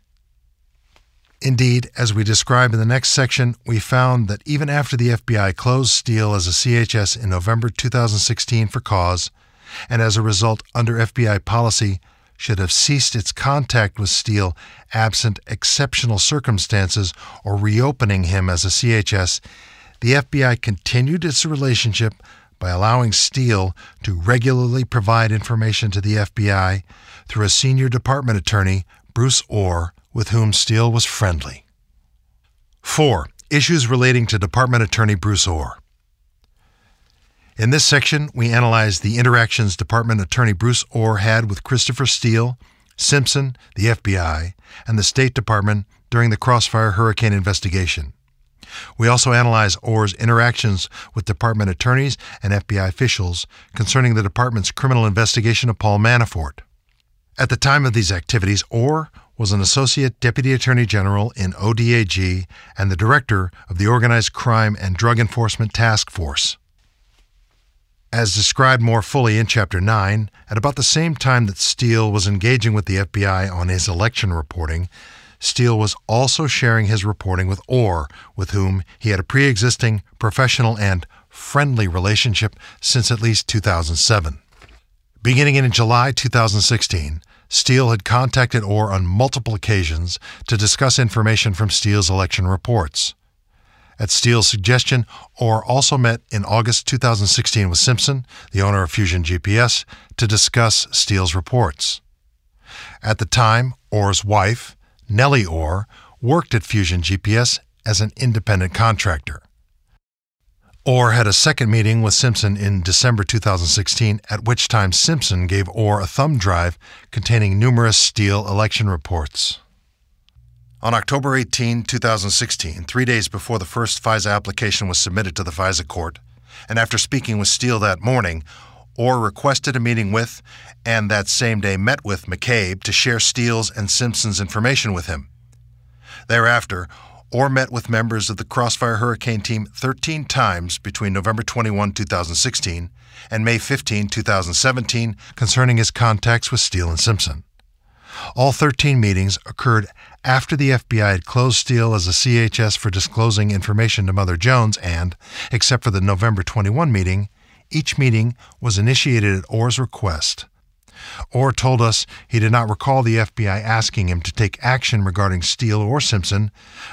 Indeed, as we describe in the next section, we found that even after the FBI closed Steele as a CHS in November 2016 for cause, and as a result under FBI policy, should have ceased its contact with Steele absent exceptional circumstances or reopening him as a CHS, the FBI continued its relationship by allowing Steele to regularly provide information to the FBI through a senior department attorney, Bruce Ohr, with whom Steele was friendly. 4. Issues relating to Department Attorney Bruce Ohr. In this section, we analyze the interactions Department Attorney Bruce Ohr had with Christopher Steele, Simpson, the FBI, and the State Department during the Crossfire Hurricane investigation. We also analyze Ohr's interactions with Department attorneys and FBI officials concerning the Department's criminal investigation of Paul Manafort. At the time of these activities, Ohr was an Associate Deputy Attorney General in ODAG and the Director of the Organized Crime and Drug Enforcement Task Force. As described more fully in Chapter 9, at about the same time that Steele was engaging with the FBI on his election reporting, Steele was also sharing his reporting with Ohr, with whom he had a pre-existing, professional, and friendly relationship since at least 2007. Beginning in July 2016, Steele had contacted Ohr on multiple occasions to discuss information from Steele's election reports. At Steele's suggestion, Ohr also met in August 2016 with Simpson, the owner of Fusion GPS, to discuss Steele's reports. At the time, Ohr's wife, Nellie Ohr, worked at Fusion GPS as an independent contractor. Ohr had a second meeting with Simpson in December 2016, at which time Simpson gave Ohr a thumb drive containing numerous Steele election reports. On October 18, 2016, 3 days before the first FISA application was submitted to the FISA court, and after speaking with Steele that morning, Ohr requested a meeting with, and that same day met with, McCabe to share Steele's and Simpson's information with him. Thereafter, Ohr met with members of the Crossfire Hurricane team 13 times between November 21, 2016 and May 15, 2017 concerning his contacts with Steele and Simpson. All 13 meetings occurred after the FBI had closed Steele as a CHS for disclosing information to Mother Jones and, except for the November 21 meeting, each meeting was initiated at Ohr's request. Ohr told us he did not recall the FBI asking him to take action regarding Steele or Simpson,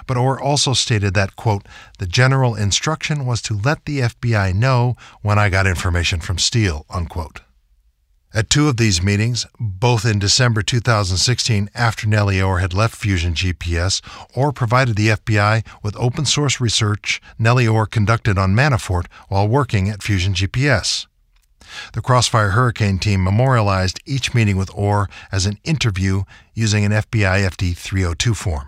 but Ohr also stated that, quote, the general instruction was to let the FBI know when I got information from Steele, unquote. At two of these meetings, both in December 2016 after Nellie Ohr had left Fusion GPS, Ohr provided the FBI with open-source research Nellie Ohr conducted on Manafort while working at Fusion GPS. The Crossfire Hurricane team memorialized each meeting with Ohr as an interview using an FBI FD 302 form.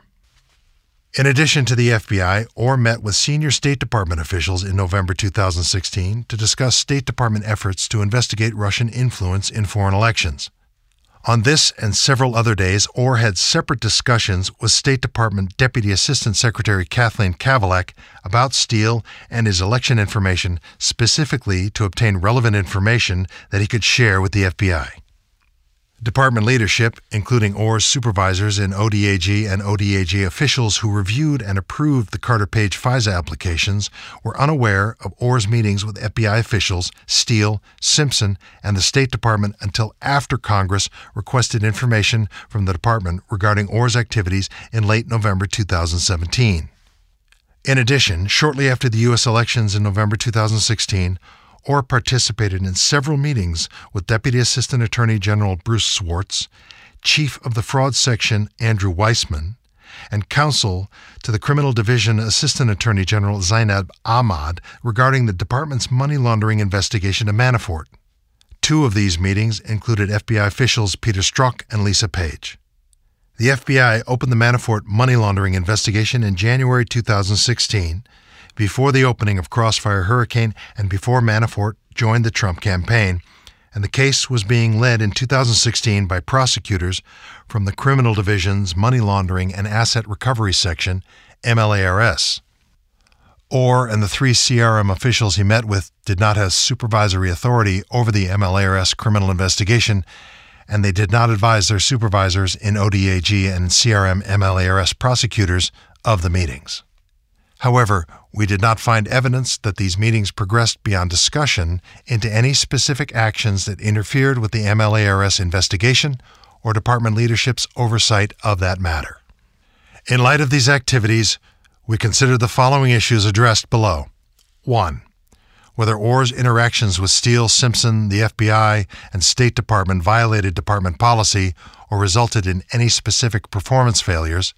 In addition to the FBI, Ohr met with senior State Department officials in November 2016 to discuss State Department efforts to investigate Russian influence in foreign elections. On this and several other days, Ohr had separate discussions with State Department Deputy Assistant Secretary Kathleen Kavalek about Steele and his election information, specifically to obtain relevant information that he could share with the FBI. Department leadership, including Ohr's supervisors in ODAG and ODAG officials who reviewed and approved the Carter Page FISA applications, were unaware of Ohr's meetings with FBI officials, Steele, Simpson, and the State Department until after Congress requested information from the Department regarding Ohr's activities in late November 2017. In addition, shortly after the U.S. elections in November 2016, Ohr participated in several meetings with Deputy Assistant Attorney General Bruce Swartz, Chief of the Fraud Section Andrew Weissman, and Counsel to the Criminal Division Assistant Attorney General Zainab Ahmad regarding the Department's money laundering investigation of Manafort. Two of these meetings included FBI officials Peter Strzok and Lisa Page. The FBI opened the Manafort money laundering investigation in January 2016, before the opening of Crossfire Hurricane and before Manafort joined the Trump campaign, and the case was being led in 2016 by prosecutors from the Criminal Division's Money Laundering and Asset Recovery Section, MLARS. Ohr and the three CRM officials he met with did not have supervisory authority over the MLARS criminal investigation, and they did not advise their supervisors in ODAG and CRM MLARS prosecutors of the meetings. However, we did not find evidence that these meetings progressed beyond discussion into any specific actions that interfered with the MLARS investigation or department leadership's oversight of that matter. In light of these activities, we considered the following issues addressed below. 1. Whether Ohr's interactions with Steele, Simpson, the FBI, and State Department violated department policy or resulted in any specific performance failures.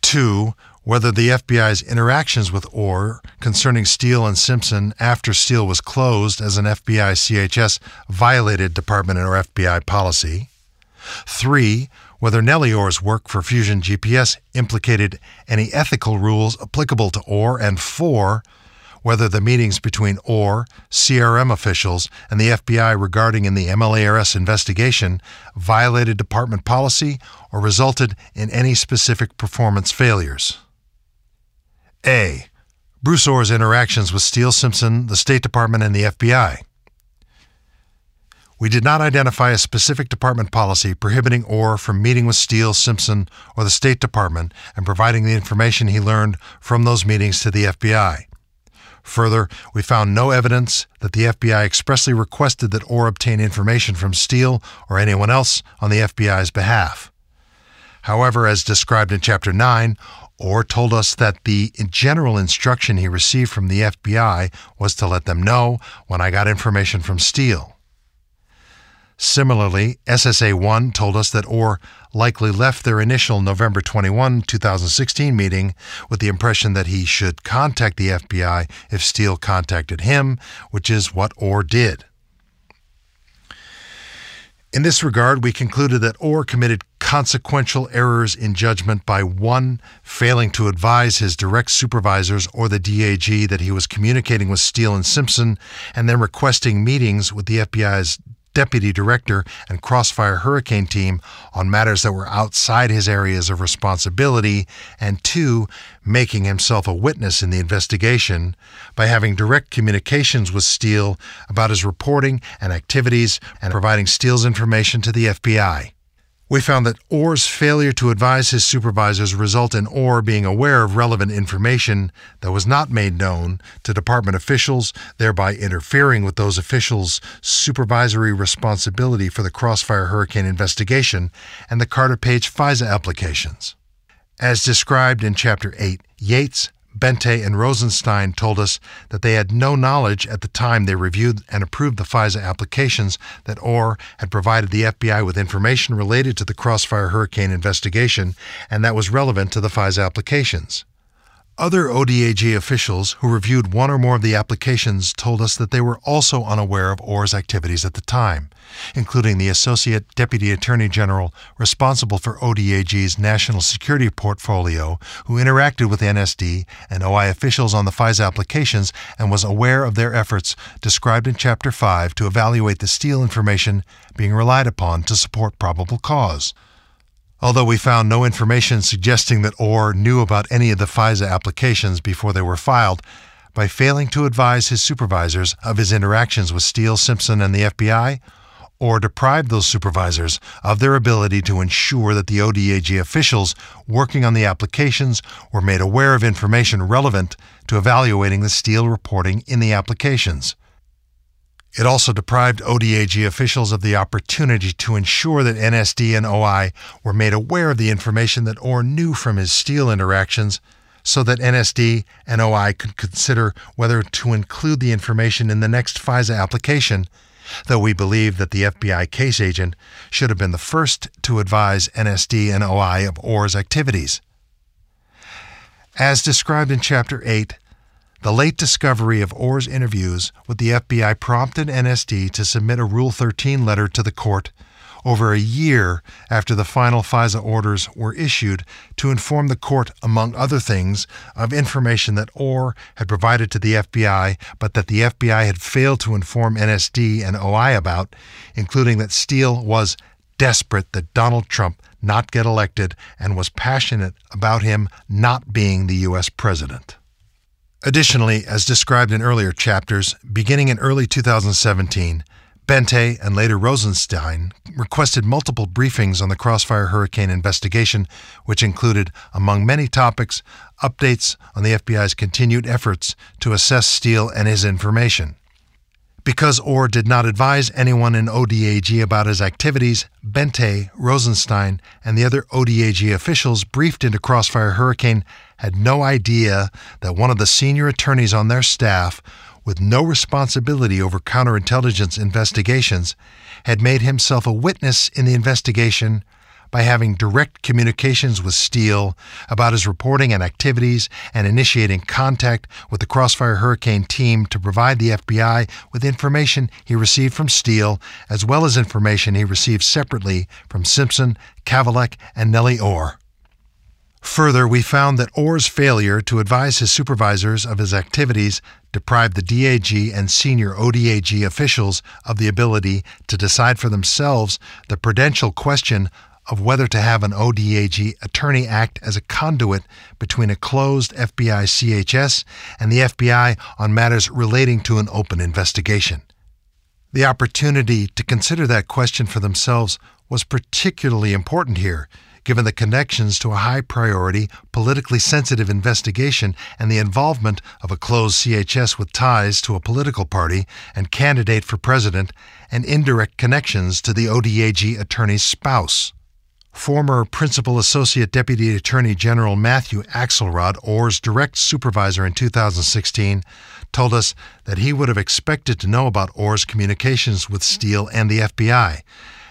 2. Whether the FBI's interactions with Ohr concerning Steele and Simpson after Steele was closed as an FBI CHS violated department or FBI policy. 3. Whether Nellie Ohr's work for Fusion GPS implicated any ethical rules applicable to Ohr. And 4. Whether the meetings between Ohr, CRM officials, and the FBI regarding the MLARS investigation violated department policy or resulted in any specific performance failures. A. Bruce Ohr's interactions with Steele, Simpson, the State Department, and the FBI. We did not identify a specific department policy prohibiting Ohr from meeting with Steele, Simpson, or the State Department and providing the information he learned from those meetings to the FBI. Further, we found no evidence that the FBI expressly requested that Ohr obtain information from Steele or anyone else on the FBI's behalf. However, as described in Chapter 9, Ohr told us that the general instruction he received from the FBI was to let them know when I got information from Steele. Similarly, SSA-1 told us that Ohr likely left their initial November 21, 2016 meeting with the impression that he should contact the FBI if Steele contacted him, which is what Ohr did. In this regard, we concluded that Ohr committed consequential errors in judgment by 1. Failing to advise his direct supervisors or the DAG that he was communicating with Steele and Simpson and then requesting meetings with the FBI's Deputy Director and Crossfire Hurricane team on matters that were outside his areas of responsibility, and 2, making himself a witness in the investigation by having direct communications with Steele about his reporting and activities and providing Steele's information to the FBI. We found that Ohr's failure to advise his supervisors result in Ohr being aware of relevant information that was not made known to department officials, thereby interfering with those officials' supervisory responsibility for the Crossfire Hurricane investigation and the Carter Page FISA applications. As described in Chapter 8, Yates, Bente, and Rosenstein told us that they had no knowledge at the time they reviewed and approved the FISA applications that Ohr had provided the FBI with information related to the Crossfire Hurricane investigation and that was relevant to the FISA applications. Other ODAG officials who reviewed one or more of the applications told us that they were also unaware of Ohr's activities at the time, including the Associate Deputy Attorney General responsible for ODAG's national security portfolio, who interacted with NSD and OI officials on the FISA applications and was aware of their efforts described in Chapter 5 to evaluate the Steele information being relied upon to support probable cause. Although we found no information suggesting that Ohr knew about any of the FISA applications before they were filed, by failing to advise his supervisors of his interactions with Steele, Simpson, and the FBI, Ohr deprived those supervisors of their ability to ensure that the ODAG officials working on the applications were made aware of information relevant to evaluating the Steele reporting in the applications. It also deprived ODAG officials of the opportunity to ensure that NSD and OI were made aware of the information that Ohr knew from his Steele interactions so that NSD and OI could consider whether to include the information in the next FISA application, though we believe that the FBI case agent should have been the first to advise NSD and OI of Ohr's activities. As described in Chapter 8, the late discovery of Ohr's interviews with the FBI prompted NSD to submit a Rule 13 letter to the court over a year after the final FISA orders were issued to inform the court, among other things, of information that Ohr had provided to the FBI, but that the FBI had failed to inform NSD and OI about, including that Steele was desperate that Donald Trump not get elected and was passionate about him not being the U.S. president. Additionally, as described in earlier chapters, beginning in early 2017, Bente and later Rosenstein requested multiple briefings on the Crossfire Hurricane investigation, which included, among many topics, updates on the FBI's continued efforts to assess Steele and his information. Because Ohr did not advise anyone in ODAG about his activities, Bente, Rosenstein, and the other ODAG officials briefed into Crossfire Hurricane had no idea that one of the senior attorneys on their staff, with no responsibility over counterintelligence investigations, had made himself a witness in the investigation by having direct communications with Steele about his reporting and activities and initiating contact with the Crossfire Hurricane team to provide the FBI with information he received from Steele, as well as information he received separately from Simpson, Kavalek, and Nellie Ohr. Further, we found that Orr's failure to advise his supervisors of his activities deprived the DAG and senior ODAG officials of the ability to decide for themselves the prudential question of whether to have an ODAG attorney act as a conduit between a closed FBI CHS and the FBI on matters relating to an open investigation. The opportunity to consider that question for themselves was particularly important here, given the connections to a high-priority, politically sensitive investigation and the involvement of a closed CHS with ties to a political party and candidate for president and indirect connections to the ODAG attorney's spouse. Former Principal Associate Deputy Attorney General Matthew Axelrod, Orr's direct supervisor in 2016, told us that he would have expected to know about Orr's communications with Steele and the FBI.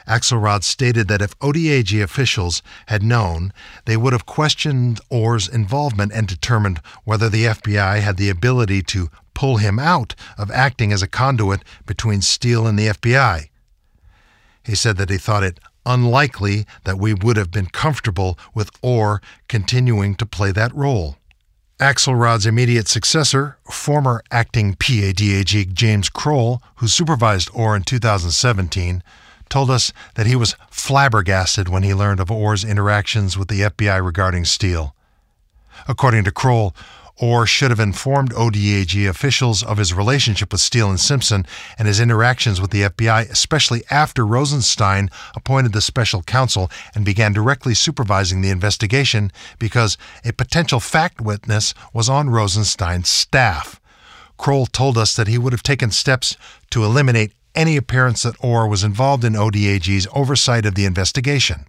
Axelrod stated that if ODAG officials had known, they would have questioned Orr's involvement and determined whether the FBI had the ability to pull him out of acting as a conduit between Steele and the FBI. He said that he thought it unlikely that we would have been comfortable with Ohr continuing to play that role. Axelrod's immediate successor, former acting PADAG James Kroll, who supervised Ohr in 2017, told us that he was flabbergasted when he learned of Ohr's interactions with the FBI regarding Steele. According to Kroll, Ohr should have informed ODAG officials of his relationship with Steele and Simpson and his interactions with the FBI, especially after Rosenstein appointed the special counsel and began directly supervising the investigation, because a potential fact witness was on Rosenstein's staff. Kroll told us that he would have taken steps to eliminate any appearance that Ohr was involved in ODAG's oversight of the investigation.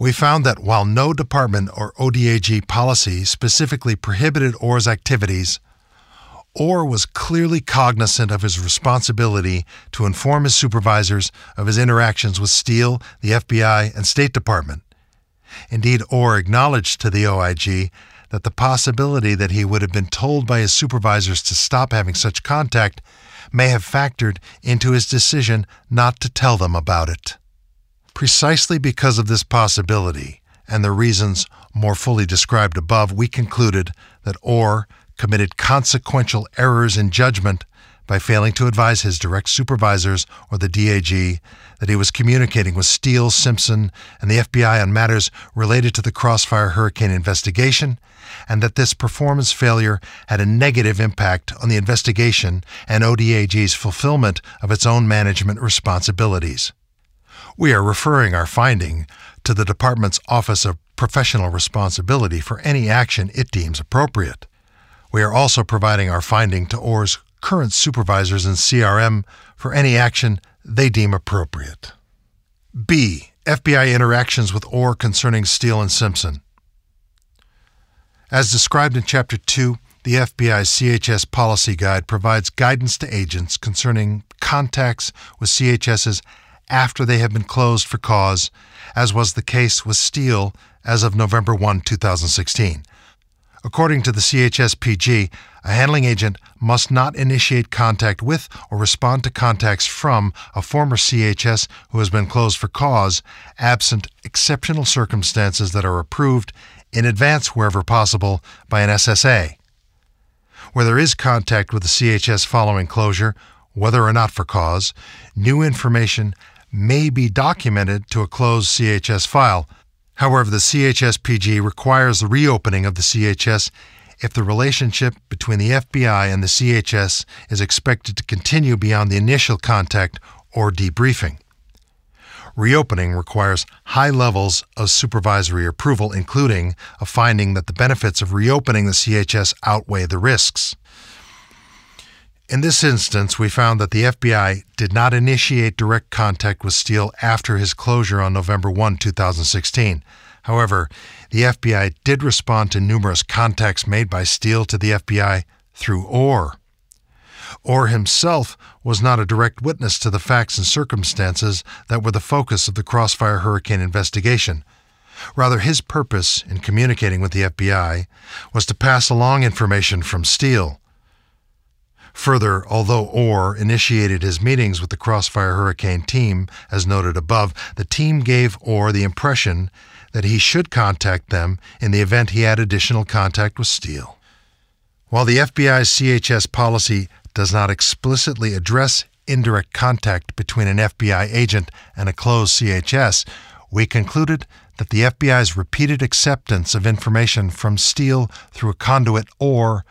We found that while no department or ODAG policy specifically prohibited Ohr's activities, Ohr was clearly cognizant of his responsibility to inform his supervisors of his interactions with Steele, the FBI, and State Department. Indeed, Ohr acknowledged to the OIG that the possibility that he would have been told by his supervisors to stop having such contact may have factored into his decision not to tell them about it. Precisely because of this possibility, and the reasons more fully described above, we concluded that Ohr committed consequential errors in judgment by failing to advise his direct supervisors or the DAG that he was communicating with Steele, Simpson, and the FBI on matters related to the Crossfire Hurricane investigation, and that this performance failure had a negative impact on the investigation and ODAG's fulfillment of its own management responsibilities. We are referring our finding to the Department's Office of Professional Responsibility for any action it deems appropriate. We are also providing our finding to Ohr's current supervisors in CRM for any action they deem appropriate. B. FBI interactions with Ohr concerning Steele and Simpson. As described in Chapter 2, the FBI's CHS Policy Guide provides guidance to agents concerning contacts with CHS's after they have been closed for cause, as was the case with Steele as of November 1, 2016. According to the CHSPG, a handling agent must not initiate contact with or respond to contacts from a former CHS who has been closed for cause, absent exceptional circumstances that are approved in advance wherever possible by an SSA. Where there is contact with the CHS following closure, whether or not for cause, new information may be documented to a closed CHS file. However, the CHSPG requires the reopening of the CHS if the relationship between the FBI and the CHS is expected to continue beyond the initial contact or debriefing. Reopening requires high levels of supervisory approval, including a finding that the benefits of reopening the CHS outweigh the risks. In this instance, we found that the FBI did not initiate direct contact with Steele after his closure on November 1, 2016. However, the FBI did respond to numerous contacts made by Steele to the FBI through Ohr. Ohr himself was not a direct witness to the facts and circumstances that were the focus of the Crossfire Hurricane investigation. Rather, his purpose in communicating with the FBI was to pass along information from Steele. Further, although Ohr initiated his meetings with the Crossfire Hurricane team, as noted above, the team gave Ohr the impression that he should contact them in the event he had additional contact with Steele. While the FBI's CHS policy does not explicitly address indirect contact between an FBI agent and a closed CHS, we concluded that the FBI's repeated acceptance of information from Steele through a conduit Ohr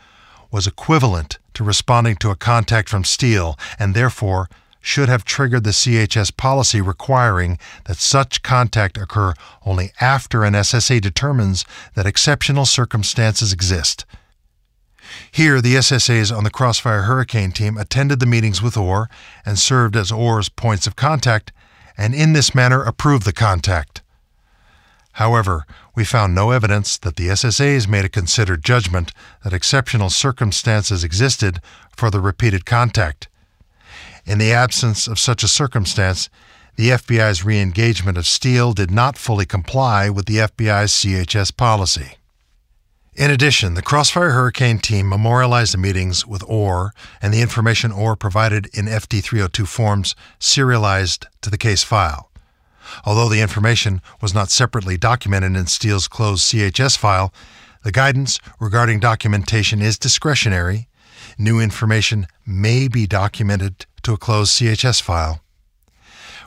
was equivalent to responding to a contact from Steele, and therefore should have triggered the CHS policy requiring that such contact occur only after an SSA determines that exceptional circumstances exist. Here, the SSAs on the Crossfire Hurricane team attended the meetings with Ohr and served as Ohr's points of contact, and in this manner approved the contact. However, we found no evidence that the SSAs made a considered judgment that exceptional circumstances existed for the repeated contact. In the absence of such a circumstance, the FBI's re-engagement of Steele did not fully comply with the FBI's CHS policy. In addition, the Crossfire Hurricane team memorialized the meetings with Ohr and the information Ohr provided in FD-302 forms serialized to the case file. Although the information was not separately documented in Steele's closed CHS file, the guidance regarding documentation is discretionary. New information may be documented to a closed CHS file.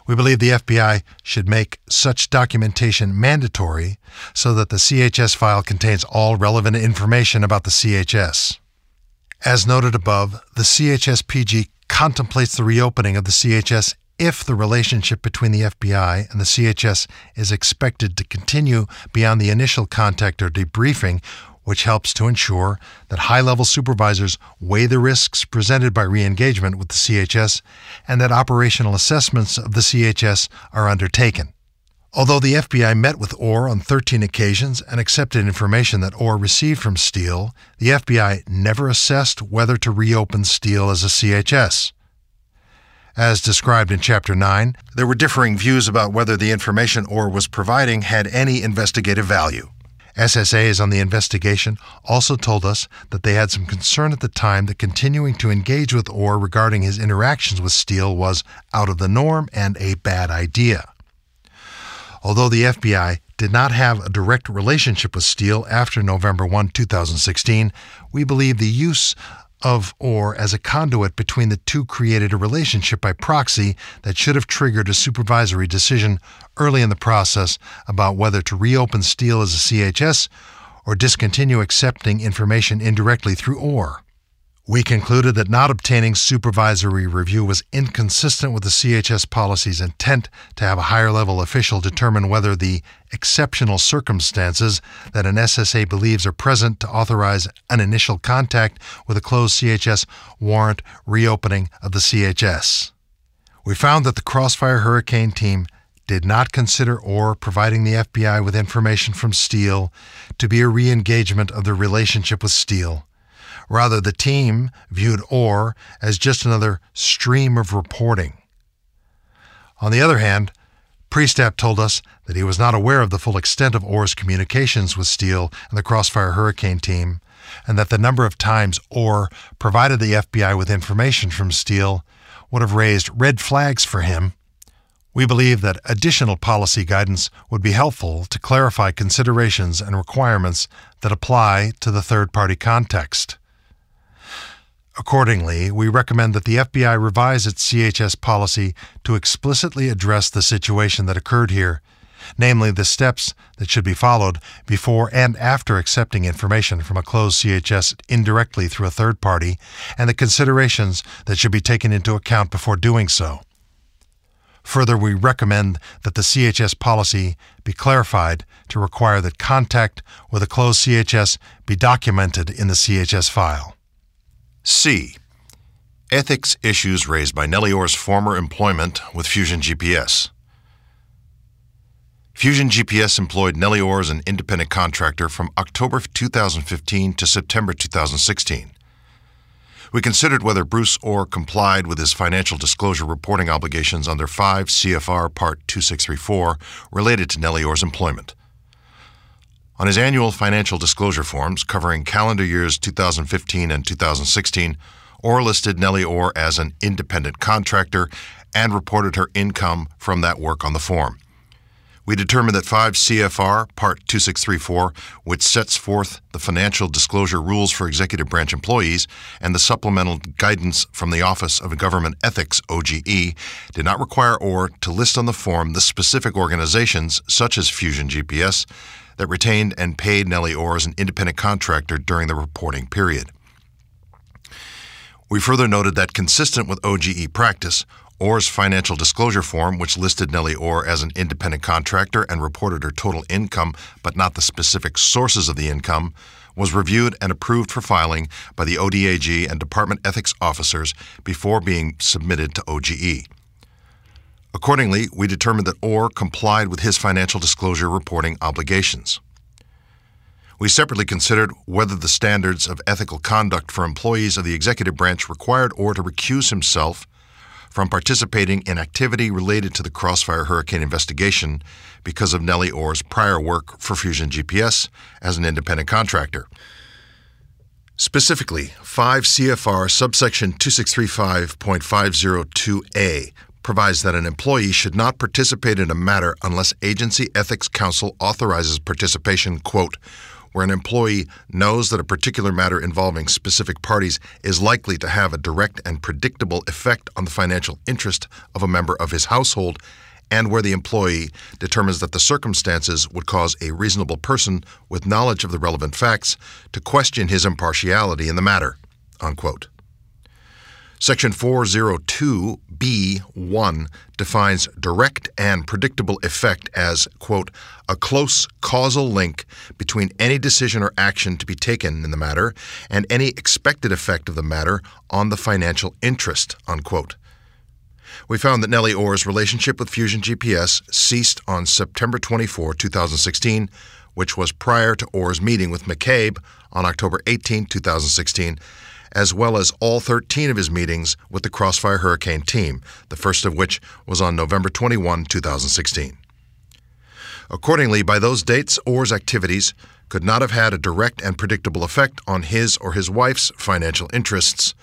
We believe the FBI should make such documentation mandatory so that the CHS file contains all relevant information about the CHS. As noted above, the CHSPG contemplates the reopening of the CHS if the relationship between the FBI and the CHS is expected to continue beyond the initial contact or debriefing, which helps to ensure that high-level supervisors weigh the risks presented by re-engagement with the CHS and that operational assessments of the CHS are undertaken. Although the FBI met with Ohr on 13 occasions and accepted information that Ohr received from Steele, the FBI never assessed whether to reopen Steele as a CHS. As described in Chapter 9, there were differing views about whether the information Ohr was providing had any investigative value. SSAs on the investigation also told us that they had some concern at the time that continuing to engage with Ohr regarding his interactions with Steele was out of the norm and a bad idea. Although the FBI did not have a direct relationship with Steele after November 1, 2016, we believe the use of Ohr as a conduit between the two created a relationship by proxy that should have triggered a supervisory decision early in the process about whether to reopen Steele as a CHS or discontinue accepting information indirectly through Ohr. We concluded that not obtaining supervisory review was inconsistent with the CHS policy's intent to have a higher-level official determine whether the exceptional circumstances that an SSA believes are present to authorize an initial contact with a closed CHS warrant reopening of the CHS. We found that the Crossfire Hurricane team did not consider Ohr providing the FBI with information from Steele to be a re-engagement of the relationship with Steele. Rather, the team viewed Ohr as just another stream of reporting. On the other hand, Priestap told us that he was not aware of the full extent of Ohr's communications with Steele and the Crossfire Hurricane team, and that the number of times Ohr provided the FBI with information from Steele would have raised red flags for him. We believe that additional policy guidance would be helpful to clarify considerations and requirements that apply to the third-party context. Accordingly, we recommend that the FBI revise its CHS policy to explicitly address the situation that occurred here, namely the steps that should be followed before and after accepting information from a closed CHS indirectly through a third party, and the considerations that should be taken into account before doing so. Further, we recommend that the CHS policy be clarified to require that contact with a closed CHS be documented in the CHS file. C. Ethics issues raised by Nellie Ohr's former employment with Fusion GPS. Fusion GPS employed Nellie Ohr as an independent contractor from October 2015 to September 2016. We considered whether Bruce Ohr complied with his financial disclosure reporting obligations under 5 CFR Part 2634 related to Nellie Ohr's employment. On his annual financial disclosure forms covering calendar years 2015 and 2016, Ohr listed Nellie Ohr as an independent contractor and reported her income from that work on the form. We determined that 5 CFR Part 2634, which sets forth the financial disclosure rules for executive branch employees and the supplemental guidance from the Office of Government Ethics, OGE, did not require Ohr to list on the form the specific organizations, such as Fusion GPS, that retained and paid Nellie Ohr as an independent contractor during the reporting period. We further noted that, consistent with OGE practice, Ohr's financial disclosure form, which listed Nellie Ohr as an independent contractor and reported her total income but not the specific sources of the income, was reviewed and approved for filing by the ODAG and Department Ethics officers before being submitted to OGE. Accordingly, we determined that Ohr complied with his financial disclosure reporting obligations. We separately considered whether the standards of ethical conduct for employees of the executive branch required Ohr to recuse himself from participating in activity related to the Crossfire Hurricane investigation because of Nellie Ohr's prior work for Fusion GPS as an independent contractor. Specifically, 5 CFR subsection 2635.502A provides that an employee should not participate in a matter unless Agency Ethics Council authorizes participation, quote, where an employee knows that a particular matter involving specific parties is likely to have a direct and predictable effect on the financial interest of a member of his household, and where the employee determines that the circumstances would cause a reasonable person with knowledge of the relevant facts to question his impartiality in the matter, unquote. Section 402B1 defines direct and predictable effect as, quote, a close causal link between any decision or action to be taken in the matter and any expected effect of the matter on the financial interest, unquote. We found that Nellie Ohr's relationship with Fusion GPS ceased on September 24, 2016, which was prior to Ohr's meeting with McCabe on October 18, 2016, as well as all 13 of his meetings with the Crossfire Hurricane team, the first of which was on November 21, 2016. Accordingly, by those dates, Ohr's activities could not have had a direct and predictable effect on his or his wife's financial interests.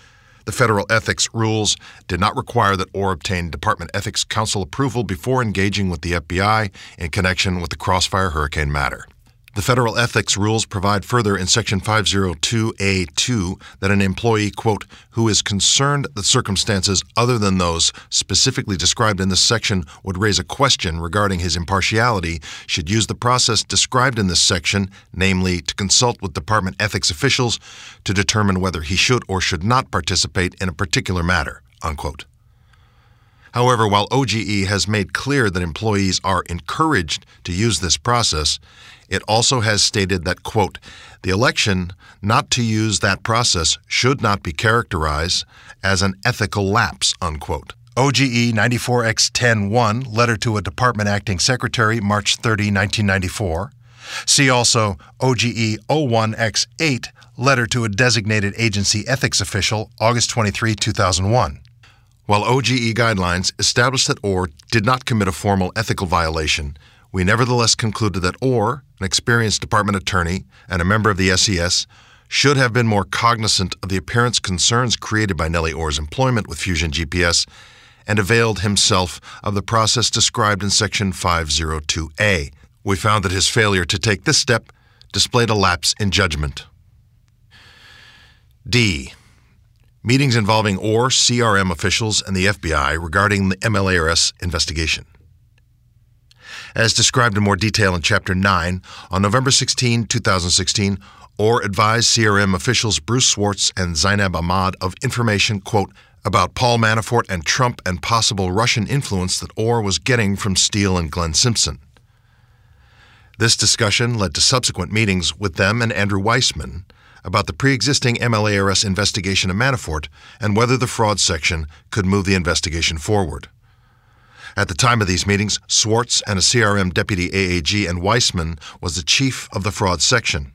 The federal ethics rules did not require that Ohr obtain Department Ethics Council approval before engaging with the FBI in connection with the Crossfire Hurricane matter. The federal ethics rules provide further in Section 502A2 that an employee, quote, who is concerned that circumstances other than those specifically described in this section would raise a question regarding his impartiality, should use the process described in this section, namely to consult with department ethics officials to determine whether he should or should not participate in a particular matter, unquote. However, while OGE has made clear that employees are encouraged to use this process, it also has stated that, quote, the election not to use that process should not be characterized as an ethical lapse, unquote. OGE 94X10-1, letter to a department acting secretary, March 30, 1994. See also OGE 01X8, letter to a designated agency ethics official, August 23, 2001. While OGE guidelines established that Ohr did not commit a formal ethical violation, we nevertheless concluded that Ohr, an experienced department attorney and a member of the SES, should have been more cognizant of the appearance concerns created by Nellie Ohr's employment with Fusion GPS and availed himself of the process described in Section 502A. We found that his failure to take this step displayed a lapse in judgment. D. Meetings involving Ohr, CRM officials, and the FBI regarding the MLARS investigation. As described in more detail in Chapter 9, on November 16, 2016, Ohr advised CRM officials Bruce Swartz and Zainab Ahmad of information, quote, about Paul Manafort and Trump and possible Russian influence that Ohr was getting from Steele and Glenn Simpson. This discussion led to subsequent meetings with them and Andrew Weissman about the pre-existing MLARS investigation of Manafort and whether the fraud section could move the investigation forward. At the time of these meetings, Swartz and a CRM deputy AAG and Weissman was the chief of the fraud section.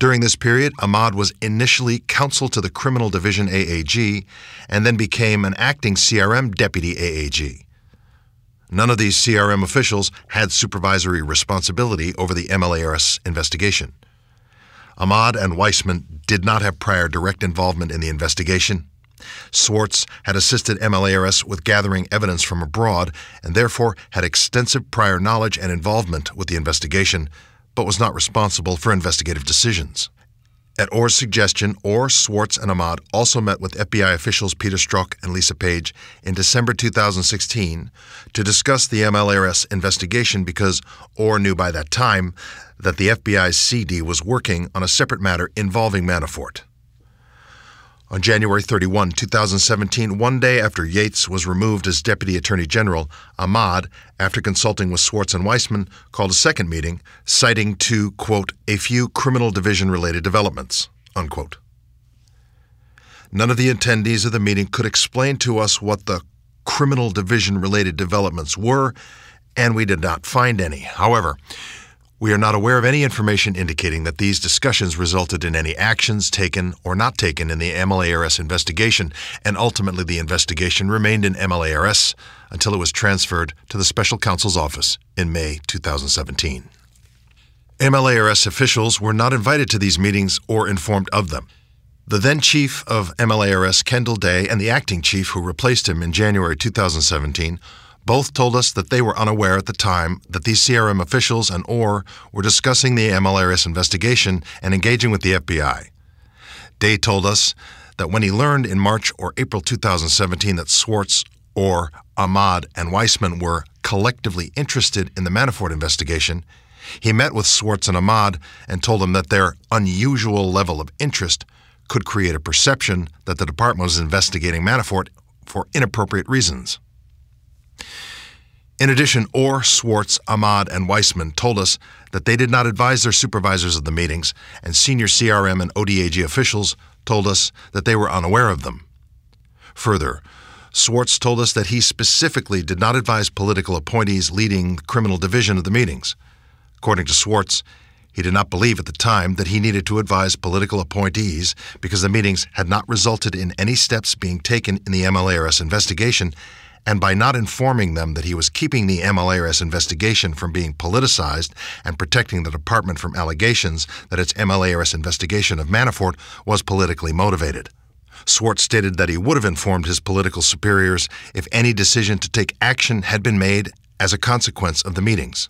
During this period, Ahmad was initially counsel to the criminal division AAG and then became an acting CRM deputy AAG. None of these CRM officials had supervisory responsibility over the MLARS investigation. Ahmad and Weissman did not have prior direct involvement in the investigation. Swartz had assisted MLARS with gathering evidence from abroad and therefore had extensive prior knowledge and involvement with the investigation, but was not responsible for investigative decisions. At Ohr's suggestion, Ohr, Swartz, and Ahmad also met with FBI officials Peter Strzok and Lisa Page in December 2016 to discuss the MLARS investigation because Ohr knew by that time that the FBI's CD was working on a separate matter involving Manafort. On January 31, 2017, one day after Yates was removed as Deputy Attorney General, Ahmad, after consulting with Swartz and Weissman, called a second meeting, citing to, quote, a few criminal division-related developments, unquote. None of the attendees of the meeting could explain to us what the criminal division-related developments were, and we did not find any. However, we are not aware of any information indicating that these discussions resulted in any actions taken or not taken in the MLARS investigation, and ultimately the investigation remained in MLARS until it was transferred to the Special Counsel's office in May 2017. MLARS officials were not invited to these meetings or informed of them. The then chief of MLARS, Kendall Day, and the acting chief who replaced him in January 2017 both told us that they were unaware at the time that these CRM officials and Ohr were discussing the MLARS investigation and engaging with the FBI. Day told us that when he learned in March or April 2017 that Swartz, Ohr, Ahmad, and Weissman were collectively interested in the Manafort investigation, he met with Swartz and Ahmad and told them that their unusual level of interest could create a perception that the department was investigating Manafort for inappropriate reasons. In addition, Ohr, Swartz, Ahmad, and Weissman told us that they did not advise their supervisors of the meetings, and senior CRM and ODAG officials told us that they were unaware of them. Further, Swartz told us that he specifically did not advise political appointees leading the criminal division of the meetings. According to Swartz, he did not believe at the time that he needed to advise political appointees because the meetings had not resulted in any steps being taken in the MLARS investigation, and by not informing them that he was keeping the MLARS investigation from being politicized and protecting the department from allegations that its MLARS investigation of Manafort was politically motivated. Swartz stated that he would have informed his political superiors if any decision to take action had been made as a consequence of the meetings.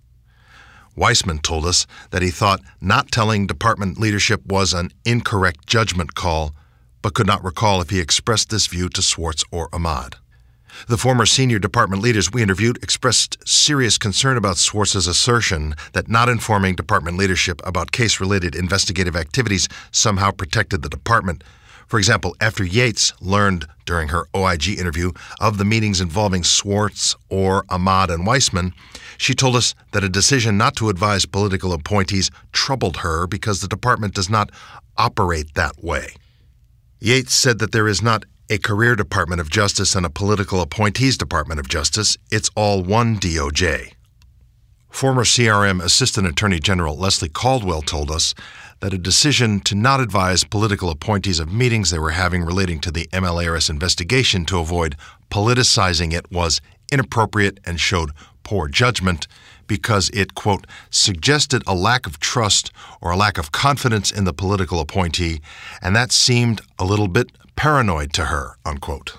Weissman told us that he thought not telling department leadership was an incorrect judgment call, but could not recall if he expressed this view to Swartz or Ahmad. The former senior department leaders we interviewed expressed serious concern about Swartz's assertion that not informing department leadership about case-related investigative activities somehow protected the department. For example, after Yates learned during her OIG interview of the meetings involving Swartz, Ohr, Ahmad, and Weissman, she told us that a decision not to advise political appointees troubled her because the department does not operate that way. Yates said that there is not a career Department of Justice and a political appointees Department of Justice, it's all one DOJ. Former CRM Assistant Attorney General Leslie Caldwell told us that a decision to not advise political appointees of meetings they were having relating to the MLARS investigation to avoid politicizing it was inappropriate and showed poor judgment because it, quote, suggested a lack of trust or a lack of confidence in the political appointee, and that seemed a little bit paranoid to her, unquote.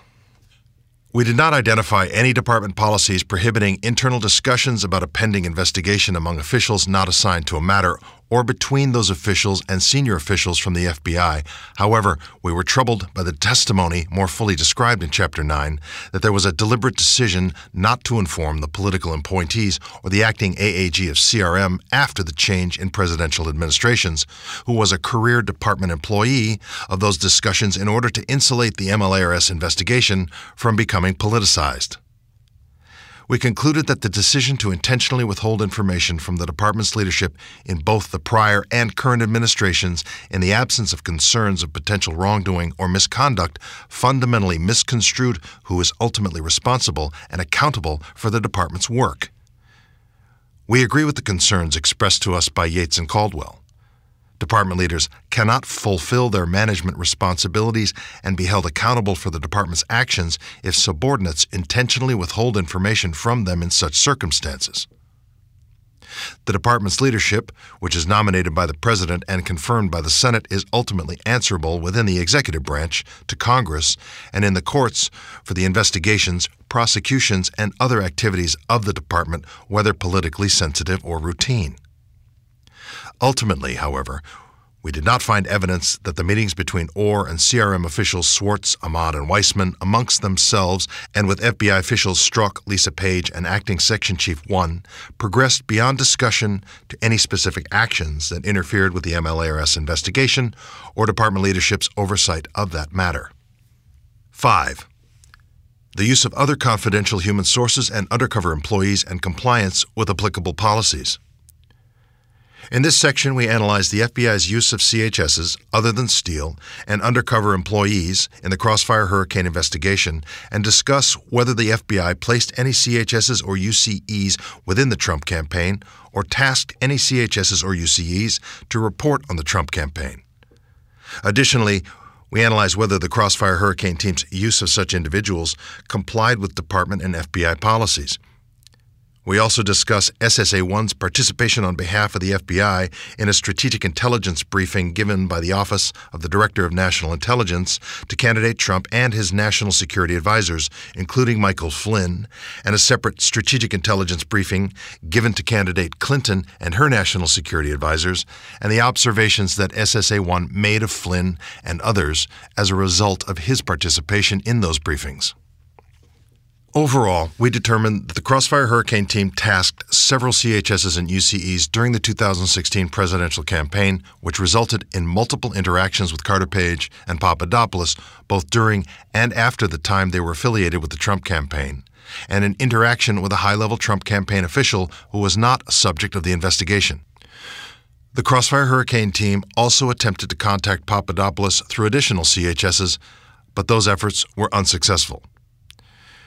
We did not identify any department policies prohibiting internal discussions about a pending investigation among officials not assigned to a matter or between those officials and senior officials from the FBI. However, we were troubled by the testimony more fully described in Chapter 9 that there was a deliberate decision not to inform the political appointees or the acting AAG of CRM after the change in presidential administrations, who was a career department employee, of those discussions in order to insulate the MLARS investigation from becoming politicized. We concluded that the decision to intentionally withhold information from the department's leadership in both the prior and current administrations in the absence of concerns of potential wrongdoing or misconduct fundamentally misconstrued who is ultimately responsible and accountable for the department's work. We agree with the concerns expressed to us by Yates and Caldwell. Department leaders cannot fulfill their management responsibilities and be held accountable for the department's actions if subordinates intentionally withhold information from them in such circumstances. The department's leadership, which is nominated by the President and confirmed by the Senate, is ultimately answerable within the executive branch to Congress and in the courts for the investigations, prosecutions, and other activities of the department, whether politically sensitive or routine. Ultimately, however, we did not find evidence that the meetings between Ohr and CRM officials Swartz, Ahmad, and Weissman amongst themselves and with FBI officials Strzok, Lisa Page, and Acting Section Chief 1 progressed beyond discussion to any specific actions that interfered with the MLARS investigation or department leadership's oversight of that matter. 5. The use of other confidential human sources and undercover employees and compliance with applicable policies. In this section, we analyzed the FBI's use of CHSs, other than Steele, and undercover employees in the Crossfire Hurricane investigation and discuss whether the FBI placed any CHSs or UCEs within the Trump campaign or tasked any CHSs or UCEs to report on the Trump campaign. Additionally, we analyzed whether the Crossfire Hurricane team's use of such individuals complied with department and FBI policies. We also discuss SSA-1's participation on behalf of the FBI in a strategic intelligence briefing given by the Office of the Director of National Intelligence to candidate Trump and his national security advisors, including Michael Flynn, and a separate strategic intelligence briefing given to candidate Clinton and her national security advisors, and the observations that SSA-1 made of Flynn and others as a result of his participation in those briefings. Overall, we determined that the Crossfire Hurricane team tasked several CHSs and UCEs during the 2016 presidential campaign, which resulted in multiple interactions with Carter Page and Papadopoulos, both during and after the time they were affiliated with the Trump campaign, and an interaction with a high-level Trump campaign official who was not a subject of the investigation. The Crossfire Hurricane team also attempted to contact Papadopoulos through additional CHSs, but those efforts were unsuccessful.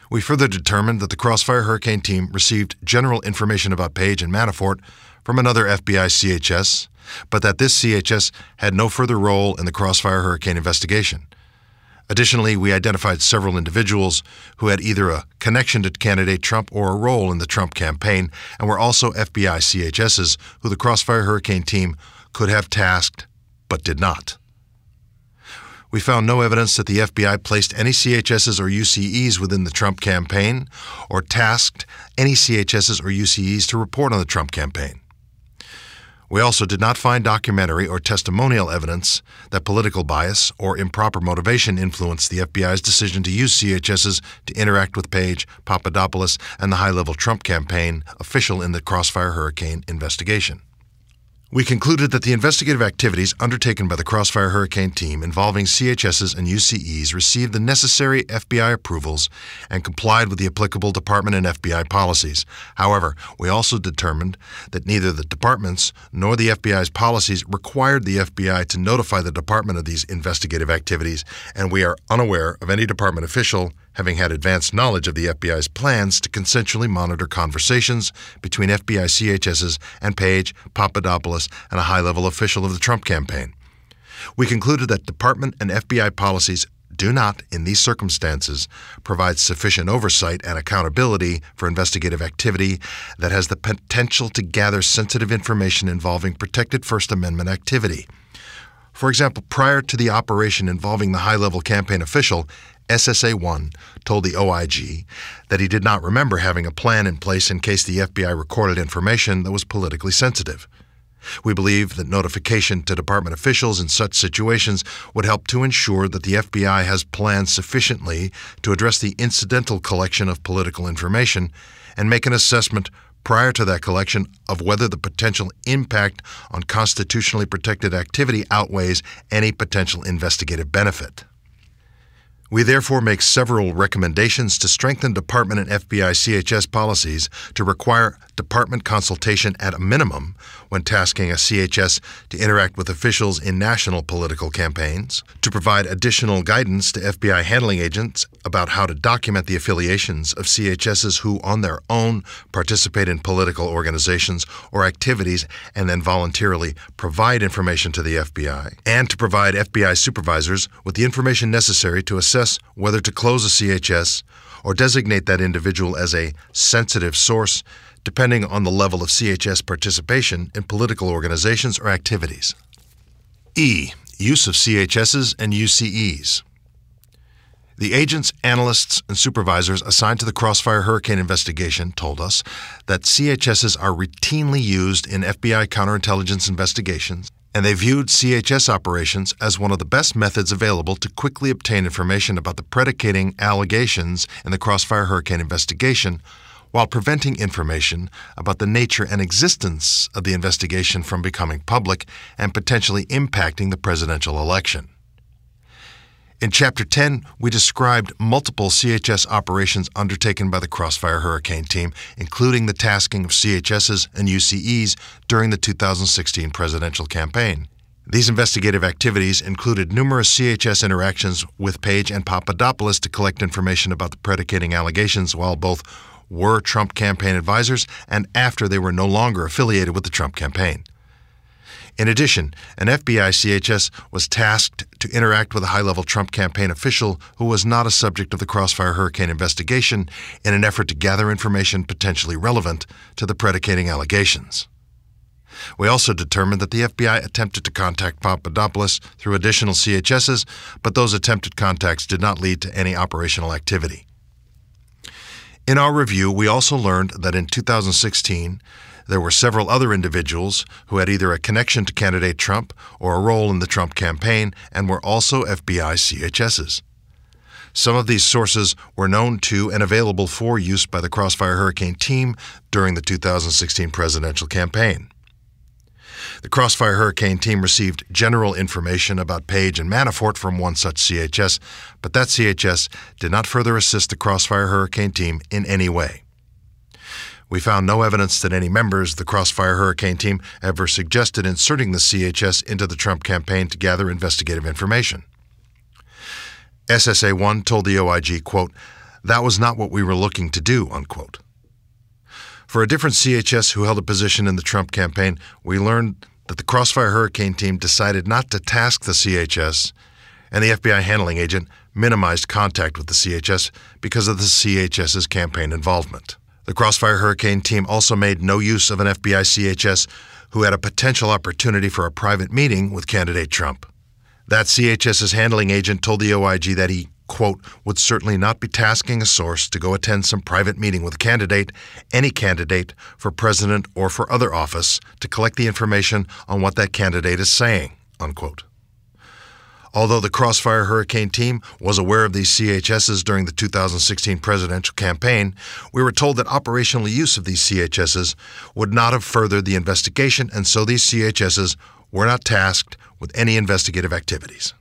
We further determined that the Crossfire Hurricane team received general information about Page and Manafort from another FBI CHS, but that this CHS had no further role in the Crossfire Hurricane investigation. Additionally, we identified several individuals who had either a connection to candidate Trump or a role in the Trump campaign and were also FBI CHSs who the Crossfire Hurricane team could have tasked but did not. We found no evidence that the FBI placed any CHSs or UCEs within the Trump campaign or tasked any CHSs or UCEs to report on the Trump campaign. We also did not find documentary or testimonial evidence that political bias or improper motivation influenced the FBI's decision to use CHSs to interact with Page, Papadopoulos, and the high-level Trump campaign official in the Crossfire Hurricane investigation. We concluded that the investigative activities undertaken by the Crossfire Hurricane team involving CHSs and UCEs received the necessary FBI approvals and complied with the applicable department and FBI policies. However, we also determined that neither the departments nor the FBI's policies required the FBI to notify the department of these investigative activities, and we are unaware of any department official having had advanced knowledge of the FBI's plans to consensually monitor conversations between FBI CHSs and Page, Papadopoulos, and a high-level official of the Trump campaign. We concluded that department and FBI policies do not, in these circumstances, provide sufficient oversight and accountability for investigative activity that has the potential to gather sensitive information involving protected First Amendment activity. For example, prior to the operation involving the high-level campaign official, SSA-1 told the OIG that he did not remember having a plan in place in case the FBI recorded information that was politically sensitive. We believe that notification to department officials in such situations would help to ensure that the FBI has planned sufficiently to address the incidental collection of political information and make an assessment prior to that collection of whether the potential impact on constitutionally protected activity outweighs any potential investigative benefit. We therefore make several recommendations to strengthen department and FBI CHS policies to require department consultation at a minimum when tasking a CHS to interact with officials in national political campaigns, to provide additional guidance to FBI handling agents about how to document the affiliations of CHSs who on their own participate in political organizations or activities and then voluntarily provide information to the FBI, and to provide FBI supervisors with the information necessary to assess whether to close a CHS or designate that individual as a sensitive source, depending on the level of CHS participation in political organizations or activities. E. Use of CHSs and UCEs. The agents, analysts, and supervisors assigned to the Crossfire Hurricane investigation told us that CHSs are routinely used in FBI counterintelligence investigations, and they viewed CHS operations as one of the best methods available to quickly obtain information about the predicating allegations in the Crossfire Hurricane investigation while preventing information about the nature and existence of the investigation from becoming public and potentially impacting the presidential election. In Chapter 10, we described multiple CHS operations undertaken by the Crossfire Hurricane team, including the tasking of CHSs and UCEs during the 2016 presidential campaign. These investigative activities included numerous CHS interactions with Page and Papadopoulos to collect information about the predicating allegations while both were Trump campaign advisors and after they were no longer affiliated with the Trump campaign. In addition, an FBI CHS was tasked to interact with a high-level Trump campaign official who was not a subject of the Crossfire Hurricane investigation in an effort to gather information potentially relevant to the predicating allegations. We also determined that the FBI attempted to contact Papadopoulos through additional CHSs, but those attempted contacts did not lead to any operational activity. In our review, we also learned that in 2016, there were several other individuals who had either a connection to candidate Trump or a role in the Trump campaign and were also FBI CHSs. Some of these sources were known to and available for use by the Crossfire Hurricane team during the 2016 presidential campaign. The Crossfire Hurricane team received general information about Page and Manafort from one such CHS, but that CHS did not further assist the Crossfire Hurricane team in any way. We found no evidence that any members of the Crossfire Hurricane team ever suggested inserting the CHS into the Trump campaign to gather investigative information. SSA-1 told the OIG, quote, "That was not what we were looking to do," unquote. For a different CHS who held a position in the Trump campaign, we learned that the Crossfire Hurricane team decided not to task the CHS, and the FBI handling agent minimized contact with the CHS because of the CHS's campaign involvement. The Crossfire Hurricane team also made no use of an FBI CHS who had a potential opportunity for a private meeting with candidate Trump. That CHS's handling agent told the OIG that he, quote, "would certainly not be tasking a source to go attend some private meeting with a candidate, any candidate, for president or for other office, to collect the information on what that candidate is saying," unquote. Although the Crossfire Hurricane team was aware of these CHSs during the 2016 presidential campaign, we were told that operational use of these CHSs would not have furthered the investigation, and so these CHSs were not tasked with any investigative activities.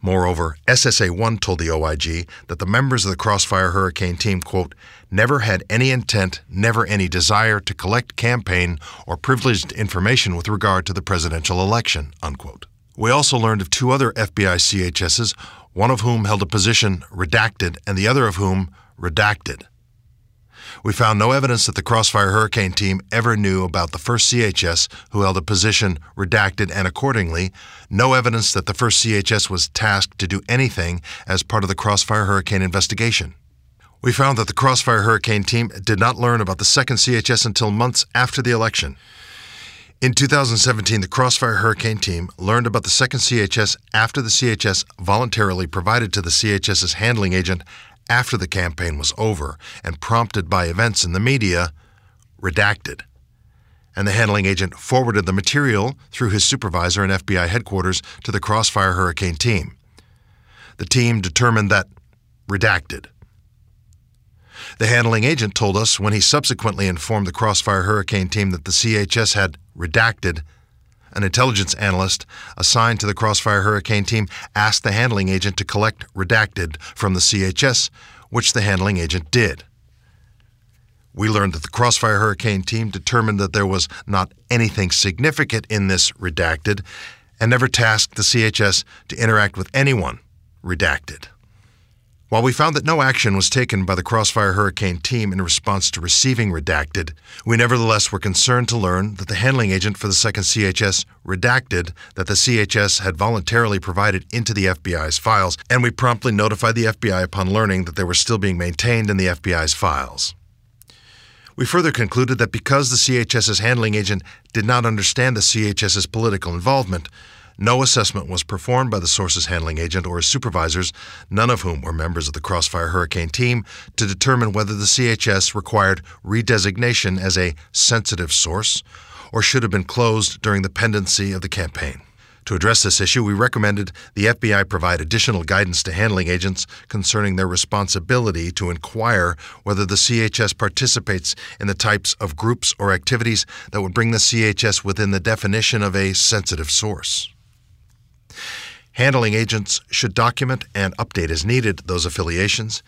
Moreover, SSA1 told the OIG that the members of the Crossfire Hurricane team, quote, never had any intent, never any desire to collect campaign or privileged information with regard to the presidential election, unquote. We also learned of two other FBI CHSs, one of whom held a position redacted and the other of whom redacted. We found no evidence that the Crossfire Hurricane team ever knew about the first CHS who held a position redacted, and accordingly, no evidence that the first CHS was tasked to do anything as part of the Crossfire Hurricane investigation. We found that the Crossfire Hurricane team did not learn about the second CHS until months after the election. In 2017, the Crossfire Hurricane team learned about the second CHS after the CHS voluntarily provided to the CHS's handling agent after the campaign was over and prompted by events in the media, redacted. And the handling agent forwarded the material through his supervisor in FBI headquarters to the Crossfire Hurricane team. The team determined that redacted. The handling agent told us when he subsequently informed the Crossfire Hurricane team that the CHS had redacted, an intelligence analyst assigned to the Crossfire Hurricane team asked the handling agent to collect redacted from the CHS, which the handling agent did. We learned that the Crossfire Hurricane team determined that there was not anything significant in this redacted and never tasked the CHS to interact with anyone redacted. While we found that no action was taken by the Crossfire Hurricane team in response to receiving redacted, we nevertheless were concerned to learn that the handling agent for the second CHS redacted that the CHS had voluntarily provided into the FBI's files, and we promptly notified the FBI upon learning that they were still being maintained in the FBI's files. We further concluded that because the CHS's handling agent did not understand the CHS's political involvement, no assessment was performed by the source's handling agent or his supervisors, none of whom were members of the Crossfire Hurricane team, to determine whether the CHS required redesignation as a sensitive source or should have been closed during the pendency of the campaign. To address this issue, we recommended the FBI provide additional guidance to handling agents concerning their responsibility to inquire whether the CHS participates in the types of groups or activities that would bring the CHS within the definition of a sensitive source. Handling agents should document and update as needed those affiliations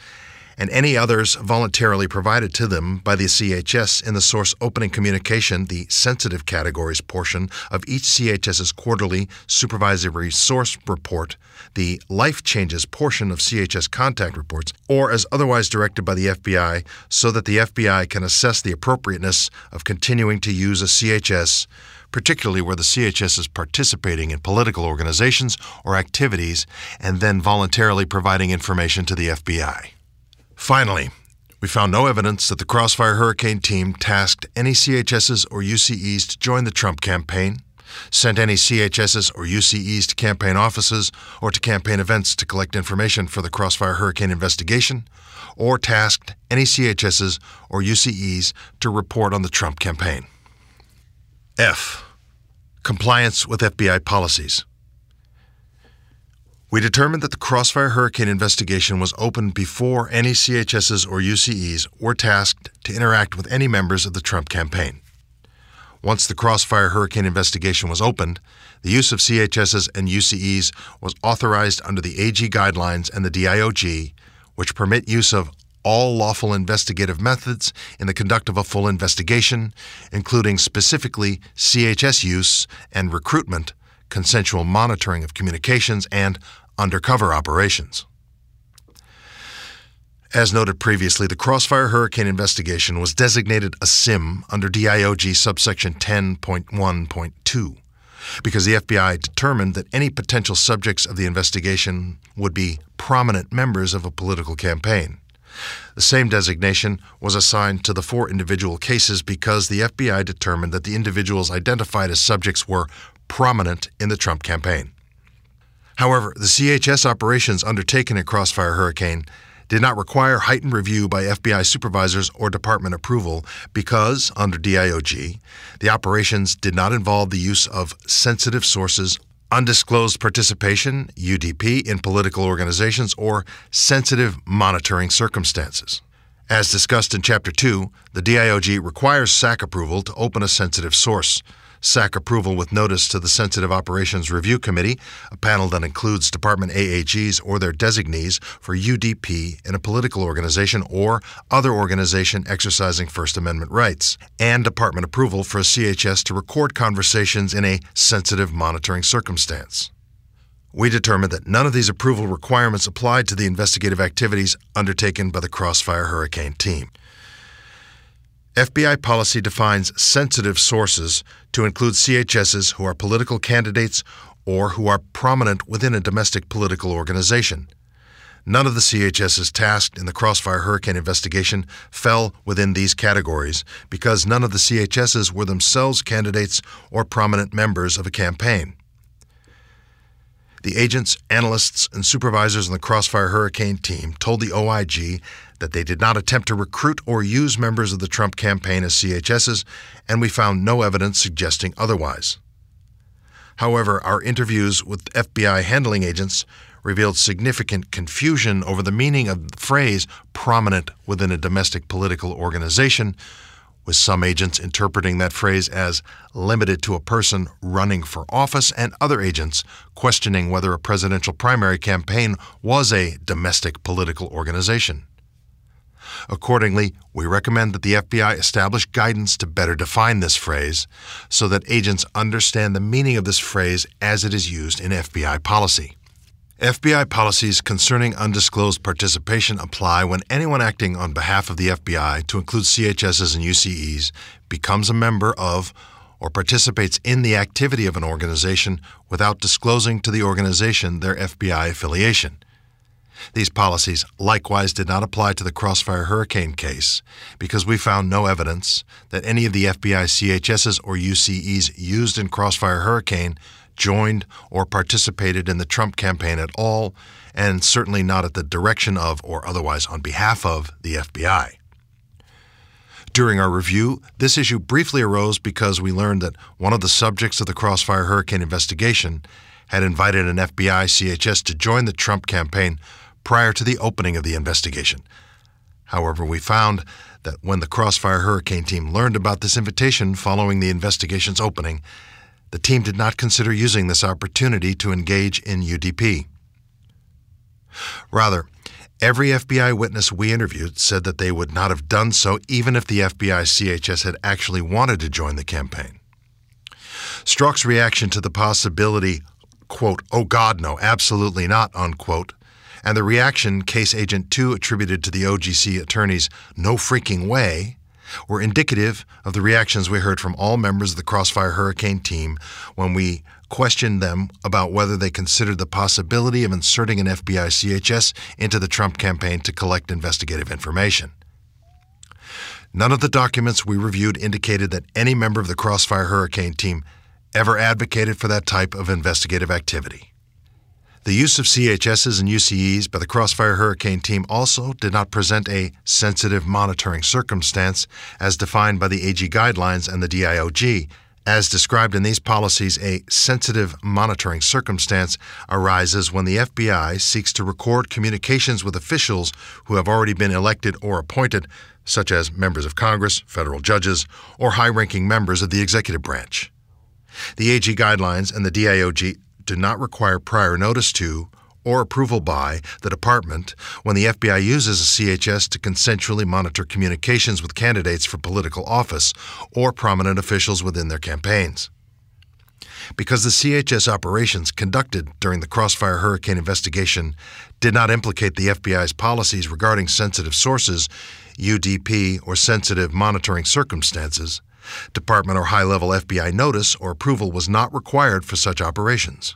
and any others voluntarily provided to them by the CHS in the source opening communication, the sensitive categories portion of each CHS's quarterly supervisory source report, the life changes portion of CHS contact reports, or as otherwise directed by the FBI, so that the FBI can assess the appropriateness of continuing to use a CHS, particularly where the CHS is participating in political organizations or activities and then voluntarily providing information to the FBI. Finally, we found no evidence that the Crossfire Hurricane team tasked any CHSs or UCEs to join the Trump campaign, sent any CHSs or UCEs to campaign offices or to campaign events to collect information for the Crossfire Hurricane investigation, or tasked any CHSs or UCEs to report on the Trump campaign. F. Compliance with FBI policies. We determined that the Crossfire Hurricane investigation was open before any CHSs or UCEs were tasked to interact with any members of the Trump campaign. Once the Crossfire Hurricane investigation was opened, the use of CHSs and UCEs was authorized under the AG Guidelines and the DIOG, which permit use of all lawful investigative methods in the conduct of a full investigation, including specifically CHS use and recruitment, consensual monitoring of communications, and undercover operations. As noted previously, the Crossfire Hurricane investigation was designated a SIM under DIOG subsection 10.1.2 because the FBI determined that any potential subjects of the investigation would be prominent members of a political campaign. The same designation was assigned to the four individual cases because the FBI determined that the individuals identified as subjects were prominent in the Trump campaign. However, the CHS operations undertaken at Crossfire Hurricane did not require heightened review by FBI supervisors or department approval because, under DIOG, the operations did not involve the use of sensitive sources undisclosed participation, UDP, in political organizations, or sensitive monitoring circumstances. As discussed in Chapter 2, the DIOG requires SAC approval to open a sensitive source. SAC approval with notice to the Sensitive Operations Review Committee, a panel that includes department AAGs or their designees for UDP in a political organization or other organization exercising First Amendment rights, and department approval for a CHS to record conversations in a sensitive monitoring circumstance. We determined that none of these approval requirements applied to the investigative activities undertaken by the Crossfire Hurricane team. FBI policy defines sensitive sources to include CHSs who are political candidates or who are prominent within a domestic political organization. None of the CHSs tasked in the Crossfire Hurricane investigation fell within these categories because none of the CHSs were themselves candidates or prominent members of a campaign. The agents, analysts, and supervisors in the Crossfire Hurricane team told the OIG that they did not attempt to recruit or use members of the Trump campaign as CHSs, and we found no evidence suggesting otherwise. However, our interviews with FBI handling agents revealed significant confusion over the meaning of the phrase prominent within a domestic political organization, with some agents interpreting that phrase as limited to a person running for office and other agents questioning whether a presidential primary campaign was a domestic political organization. Accordingly, we recommend that the FBI establish guidance to better define this phrase so that agents understand the meaning of this phrase as it is used in FBI policy. FBI policies concerning undisclosed participation apply when anyone acting on behalf of the FBI, to include CHSs and UCEs, becomes a member of or participates in the activity of an organization without disclosing to the organization their FBI affiliation. These policies likewise did not apply to the Crossfire Hurricane case because we found no evidence that any of the FBI CHSs or UCEs used in Crossfire Hurricane joined or participated in the Trump campaign at all, and certainly not at the direction of or otherwise on behalf of the FBI. During our review, this issue briefly arose because we learned that one of the subjects of the Crossfire Hurricane investigation had invited an FBI CHS to join the Trump campaign prior to the opening of the investigation. However, we found that when the Crossfire Hurricane team learned about this invitation following the investigation's opening, the team did not consider using this opportunity to engage in UDP. Rather, every FBI witness we interviewed said that they would not have done so even if the FBI CHS had actually wanted to join the campaign. Strzok's reaction to the possibility, quote, "Oh God, no, absolutely not," unquote, and the reaction Case Agent 2 attributed to the OGC attorneys, "No freaking way," were indicative of the reactions we heard from all members of the Crossfire Hurricane team when we questioned them about whether they considered the possibility of inserting an FBI CHS into the Trump campaign to collect investigative information. None of the documents we reviewed indicated that any member of the Crossfire Hurricane team ever advocated for that type of investigative activity. The use of CHSs and UCEs by the Crossfire Hurricane team also did not present a sensitive monitoring circumstance as defined by the AG Guidelines and the DIOG. As described in these policies, a sensitive monitoring circumstance arises when the FBI seeks to record communications with officials who have already been elected or appointed, such as members of Congress, federal judges, or high-ranking members of the executive branch. The AG Guidelines and the DIOG do not require prior notice to or approval by the department when the FBI uses a CHS to consensually monitor communications with candidates for political office or prominent officials within their campaigns. Because the CHS operations conducted during the Crossfire Hurricane investigation did not implicate the FBI's policies regarding sensitive sources, UDP, or sensitive monitoring circumstances, department or high-level FBI notice or approval was not required for such operations.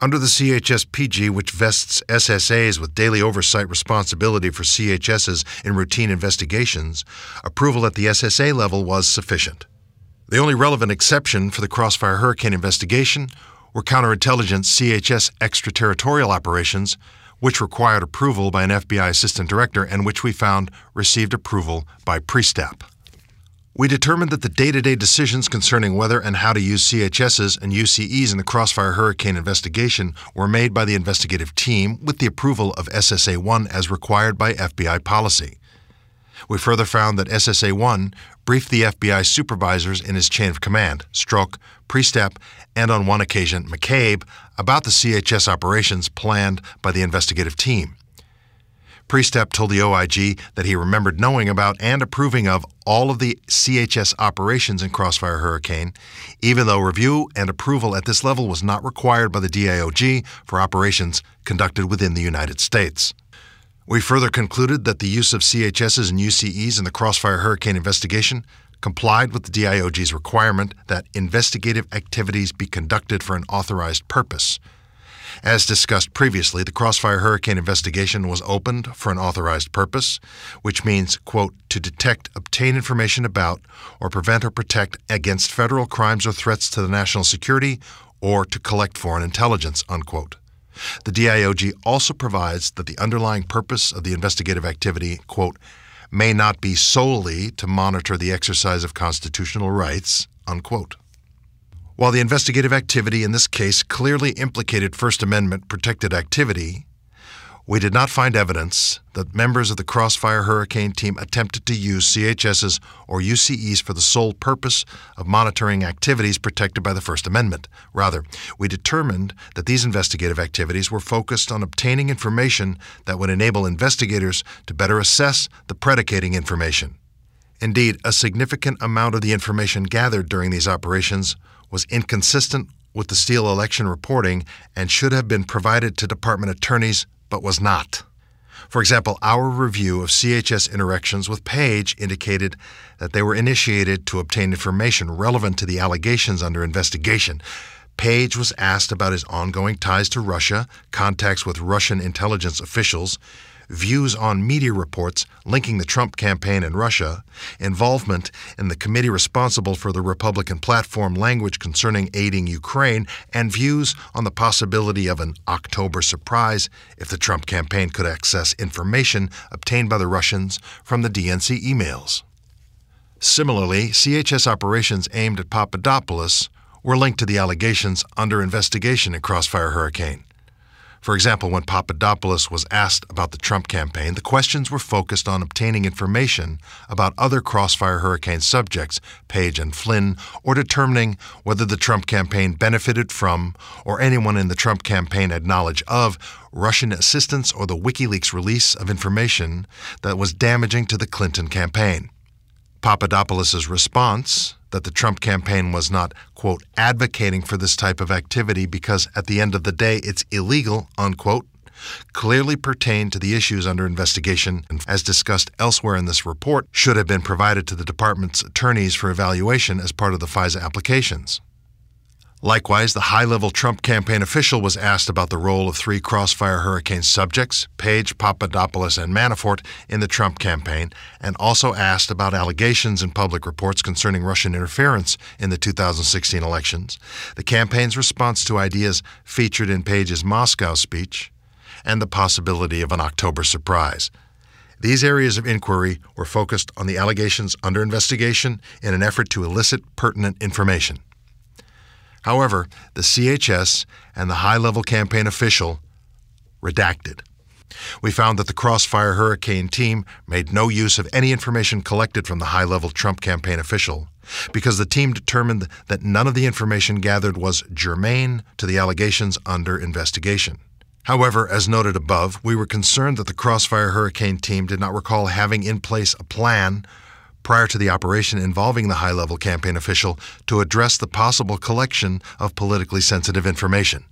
Under the CHS PG, which vests SSAs with daily oversight responsibility for CHSs in routine investigations, approval at the SSA level was sufficient. The only relevant exception for the Crossfire Hurricane investigation were counterintelligence CHS extraterritorial operations, which required approval by an FBI assistant director and which we found received approval by Priestap. We determined that the day-to-day decisions concerning whether and how to use CHSs and UCEs in the Crossfire Hurricane investigation were made by the investigative team with the approval of SSA-1 as required by FBI policy. We further found that SSA-1 briefed the FBI supervisors in his chain of command, Strzok, Priestap, and on one occasion McCabe, about the CHS operations planned by the investigative team. Priestap told the OIG that he remembered knowing about and approving of all of the CHS operations in Crossfire Hurricane, even though review and approval at this level was not required by the DIOG for operations conducted within the United States. We further concluded that the use of CHSs and UCEs in the Crossfire Hurricane investigation complied with the DIOG's requirement that investigative activities be conducted for an authorized purpose. As discussed previously, the Crossfire Hurricane investigation was opened for an authorized purpose, which means, quote, to detect, obtain information about, or prevent or protect against federal crimes or threats to the national security, or to collect foreign intelligence, unquote. The DIOG also provides that the underlying purpose of the investigative activity, quote, may not be solely to monitor the exercise of constitutional rights, unquote. While the investigative activity in this case clearly implicated First Amendment-protected activity, we did not find evidence that members of the Crossfire Hurricane team attempted to use CHSs or UCEs for the sole purpose of monitoring activities protected by the First Amendment. Rather, we determined that these investigative activities were focused on obtaining information that would enable investigators to better assess the predicating information. Indeed, a significant amount of the information gathered during these operations was inconsistent with the Steele election reporting and should have been provided to department attorneys, but was not. For example, our review of CHS interactions with Page indicated that they were initiated to obtain information relevant to the allegations under investigation. Page was asked about his ongoing ties to Russia, contacts with Russian intelligence officials, views on media reports linking the Trump campaign in Russia, involvement in the committee responsible for the Republican platform language concerning aiding Ukraine, and views on the possibility of an October surprise if the Trump campaign could access information obtained by the Russians from the DNC emails. Similarly, CHS operations aimed at Papadopoulos were linked to the allegations under investigation in Crossfire Hurricane. For example, when Papadopoulos was asked about the Trump campaign, the questions were focused on obtaining information about other Crossfire Hurricane subjects, Page and Flynn, or determining whether the Trump campaign benefited from, or anyone in the Trump campaign had knowledge of, Russian assistance or the WikiLeaks release of information that was damaging to the Clinton campaign. Papadopoulos' response that the Trump campaign was not, quote, advocating for this type of activity because at the end of the day it's illegal, unquote, clearly pertained to the issues under investigation and, as discussed elsewhere in this report, should have been provided to the department's attorneys for evaluation as part of the FISA applications. Likewise, the high-level Trump campaign official was asked about the role of three Crossfire Hurricane subjects, Page, Papadopoulos, and Manafort, in the Trump campaign, and also asked about allegations in public reports concerning Russian interference in the 2016 elections, the campaign's response to ideas featured in Page's Moscow speech, and the possibility of an October surprise. These areas of inquiry were focused on the allegations under investigation in an effort to elicit pertinent information. However, the CHS and the high-level campaign official redacted. We found that the Crossfire Hurricane team made no use of any information collected from the high-level Trump campaign official because the team determined that none of the information gathered was germane to the allegations under investigation. However, as noted above, we were concerned that the Crossfire Hurricane team did not recall having in place a plan prior to the operation involving the high-level campaign official to address the possible collection of politically sensitive information.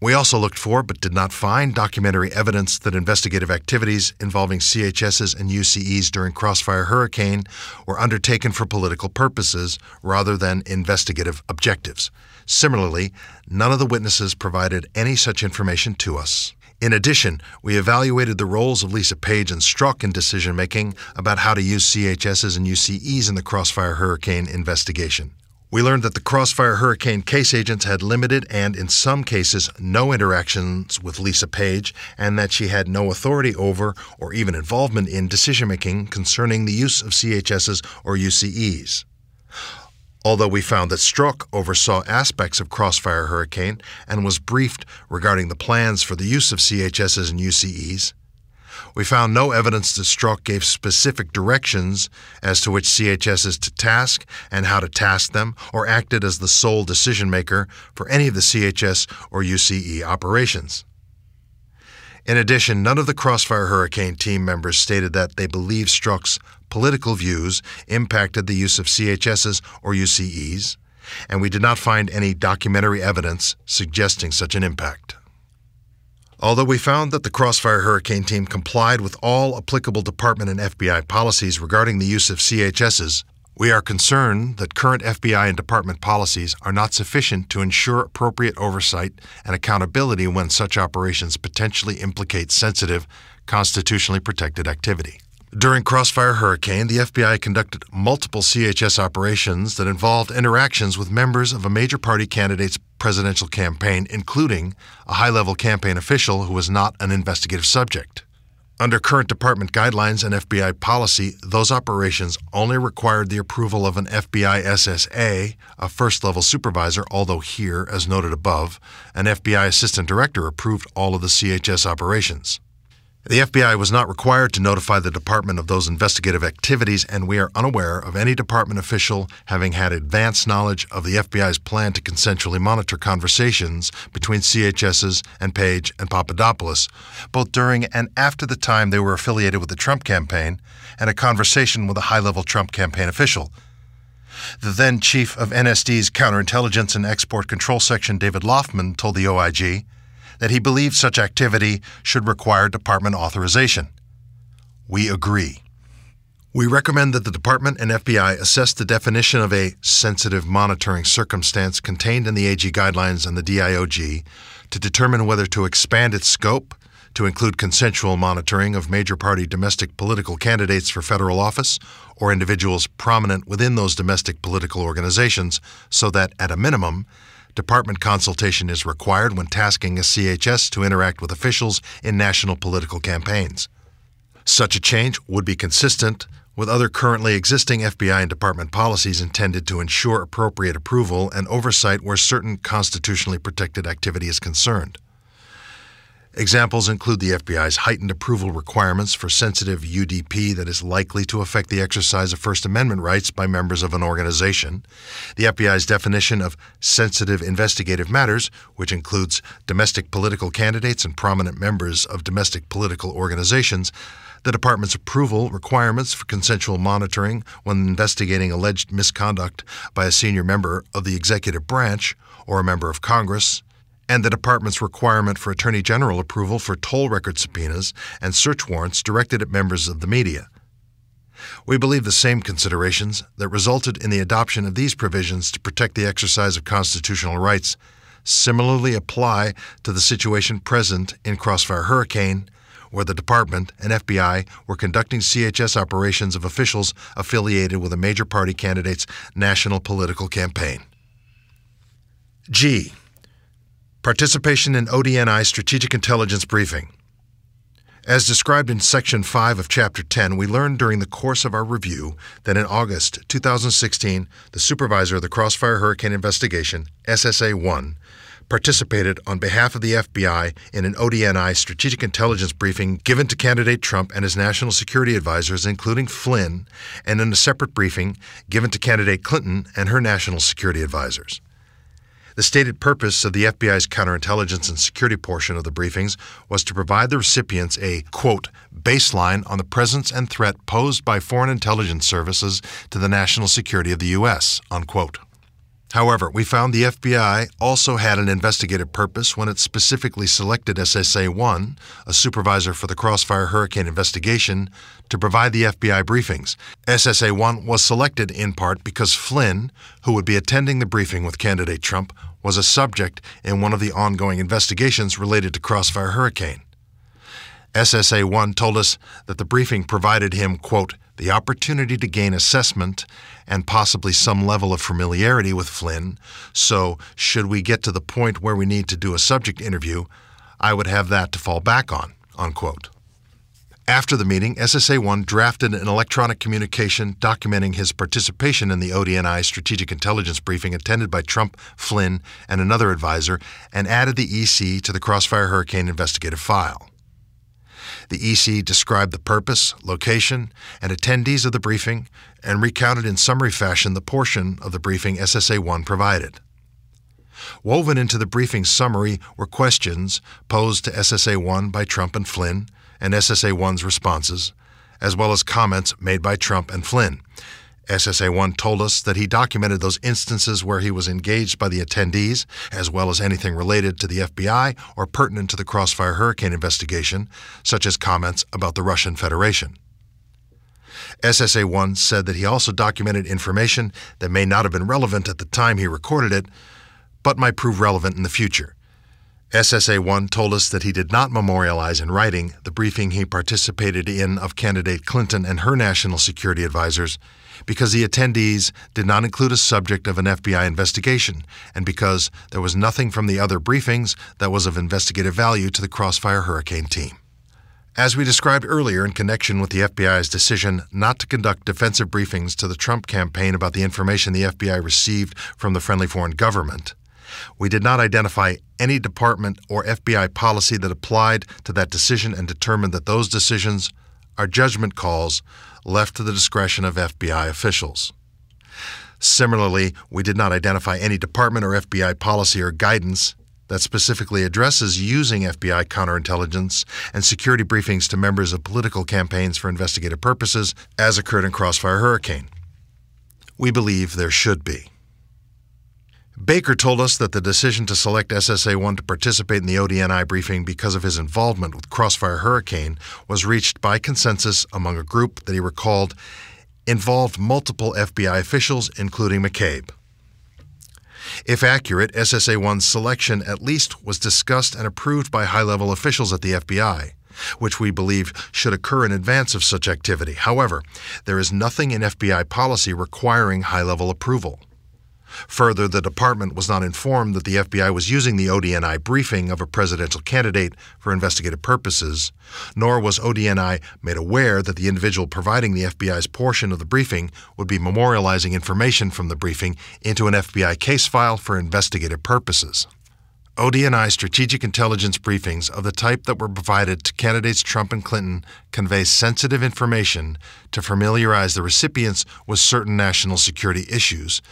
We also looked for, but did not find, documentary evidence that investigative activities involving CHSs and UCEs during Crossfire Hurricane were undertaken for political purposes rather than investigative objectives. Similarly, none of the witnesses provided any such information to us. In addition, we evaluated the roles of Lisa Page and Strzok in decision-making about how to use CHSs and UCEs in the Crossfire Hurricane investigation. We learned that the Crossfire Hurricane case agents had limited and, in some cases, no interactions with Lisa Page, and that she had no authority over or even involvement in decision-making concerning the use of CHSs or UCEs. Although we found that Strzok oversaw aspects of Crossfire Hurricane and was briefed regarding the plans for the use of CHSs and UCEs, we found no evidence that Strzok gave specific directions as to which CHSs to task and how to task them, or acted as the sole decision-maker for any of the CHS or UCE operations. In addition, none of the Crossfire Hurricane team members stated that they believed Strzok's political views impacted the use of CHSs or UCEs, and we did not find any documentary evidence suggesting such an impact. Although we found that the Crossfire Hurricane team complied with all applicable department and FBI policies regarding the use of CHSs, we are concerned that current FBI and department policies are not sufficient to ensure appropriate oversight and accountability when such operations potentially implicate sensitive, constitutionally protected activity. During Crossfire Hurricane, the FBI conducted multiple CHS operations that involved interactions with members of a major party candidate's presidential campaign, including a high-level campaign official who was not an investigative subject. Under current department guidelines and FBI policy, those operations only required the approval of an FBI SSA, a first-level supervisor, although here, as noted above, an FBI assistant director approved all of the CHS operations. The FBI was not required to notify the department of those investigative activities, and we are unaware of any department official having had advance knowledge of the FBI's plan to consensually monitor conversations between CHSs and Page and Papadopoulos, both during and after the time they were affiliated with the Trump campaign and a conversation with a high-level Trump campaign official. The then chief of NSD's Counterintelligence and Export Control Section, David Lofman, told the OIG that he believed such activity should require department authorization. We agree. We recommend that the department and FBI assess the definition of a sensitive monitoring circumstance contained in the AG Guidelines and the DIOG to determine whether to expand its scope to include consensual monitoring of major party domestic political candidates for federal office or individuals prominent within those domestic political organizations, so that, at a minimum, department consultation is required when tasking a CHS to interact with officials in national political campaigns. Such a change would be consistent with other currently existing FBI and department policies intended to ensure appropriate approval and oversight where certain constitutionally protected activity is concerned. Examples include the FBI's heightened approval requirements for sensitive UDP that is likely to affect the exercise of First Amendment rights by members of an organization, the FBI's definition of sensitive investigative matters, which includes domestic political candidates and prominent members of domestic political organizations, the department's approval requirements for consensual monitoring when investigating alleged misconduct by a senior member of the executive branch or a member of Congress, and the department's requirement for Attorney General approval for toll record subpoenas and search warrants directed at members of the media. We believe the same considerations that resulted in the adoption of these provisions to protect the exercise of constitutional rights similarly apply to the situation present in Crossfire Hurricane, where the department and FBI were conducting CHS operations of officials affiliated with a major party candidate's national political campaign. G. Participation in ODNI Strategic Intelligence Briefing. As described in Section 5 of Chapter 10, we learned during the course of our review that in August 2016, the supervisor of the Crossfire Hurricane investigation, SSA-1, participated on behalf of the FBI in an ODNI Strategic Intelligence Briefing given to candidate Trump and his national security advisors, including Flynn, and in a separate briefing given to candidate Clinton and her national security advisors. The stated purpose of the FBI's counterintelligence and security portion of the briefings was to provide the recipients a, quote, baseline on the presence and threat posed by foreign intelligence services to the national security of the U.S., unquote. However, we found the FBI also had an investigative purpose when it specifically selected SSA-1, a supervisor for the Crossfire Hurricane investigation, to provide the FBI briefings. SSA-1 was selected in part because Flynn, who would be attending the briefing with candidate Trump, was a subject in one of the ongoing investigations related to Crossfire Hurricane. SSA-1 told us that the briefing provided him, quote, the opportunity to gain assessment and possibly some level of familiarity with Flynn, so should we get to the point where we need to do a subject interview, I would have that to fall back on, unquote. After the meeting, SSA-1 drafted an electronic communication documenting his participation in the ODNI strategic intelligence briefing attended by Trump, Flynn, and another advisor, and added the EC to the Crossfire Hurricane investigative file. The EC described the purpose, location, and attendees of the briefing and recounted in summary fashion the portion of the briefing SSA-1 provided. Woven into the briefing summary were questions posed to SSA-1 by Trump and Flynn and SSA-1's responses, as well as comments made by Trump and Flynn. SSA-1 told us that he documented those instances where he was engaged by the attendees, as well as anything related to the FBI or pertinent to the Crossfire Hurricane investigation, such as comments about the Russian Federation. SSA-1 said that he also documented information that may not have been relevant at the time he recorded it, but might prove relevant in the future. SSA-1 told us that he did not memorialize in writing the briefing he participated in of candidate Clinton and her national security advisors because the attendees did not include a subject of an FBI investigation and because there was nothing from the other briefings that was of investigative value to the Crossfire Hurricane team. As we described earlier in connection with the FBI's decision not to conduct defensive briefings to the Trump campaign about the information the FBI received from the friendly foreign government, we did not identify any department or FBI policy that applied to that decision and determined that those decisions are judgment calls left to the discretion of FBI officials. Similarly, we did not identify any department or FBI policy or guidance that specifically addresses using FBI counterintelligence and security briefings to members of political campaigns for investigative purposes, as occurred in Crossfire Hurricane. We believe there should be. Baker told us that the decision to select SSA-1 to participate in the ODNI briefing because of his involvement with Crossfire Hurricane was reached by consensus among a group that he recalled involved multiple FBI officials, including McCabe. If accurate, SSA-1's selection at least was discussed and approved by high-level officials at the FBI, which we believe should occur in advance of such activity. However, there is nothing in FBI policy requiring high-level approval. Further, the department was not informed that the FBI was using the ODNI briefing of a presidential candidate for investigative purposes, nor was ODNI made aware that the individual providing the FBI's portion of the briefing would be memorializing information from the briefing into an FBI case file for investigative purposes. ODNI strategic intelligence briefings of the type that were provided to candidates Trump and Clinton convey sensitive information to familiarize the recipients with certain national security issues,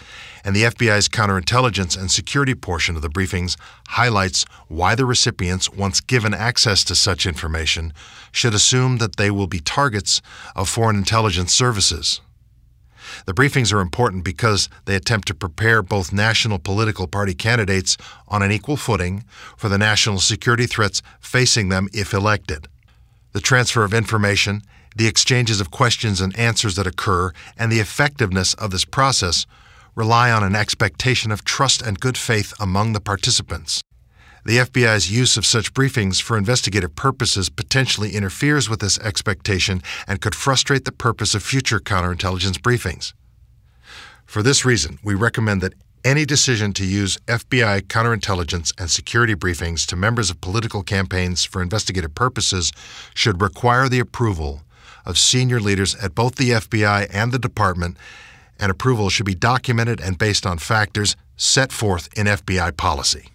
and the FBI's counterintelligence and security portion of the briefings highlights why the recipients, once given access to such information, should assume that they will be targets of foreign intelligence services. The briefings are important because they attempt to prepare both national political party candidates on an equal footing for the national security threats facing them if elected. The transfer of information, the exchanges of questions and answers that occur, and the effectiveness of this process rely on an expectation of trust and good faith among the participants. The FBI's use of such briefings for investigative purposes potentially interferes with this expectation and could frustrate the purpose of future counterintelligence briefings. For this reason, we recommend that any decision to use FBI counterintelligence and security briefings to members of political campaigns for investigative purposes should require the approval of senior leaders at both the FBI and the department, and approval should be documented and based on factors set forth in FBI policy.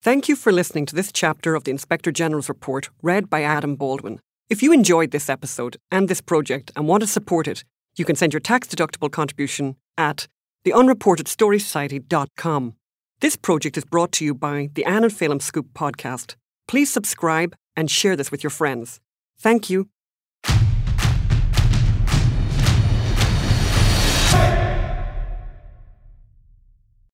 Thank you for listening to this chapter of the Inspector General's Report, read by Adam Baldwin. If you enjoyed this episode and this project and want to support it, you can send your tax-deductible contribution at theunreportedstorysociety.com. This project is brought to you by the Ann and Phelan Scoop podcast. Please subscribe and share this with your friends. Thank you.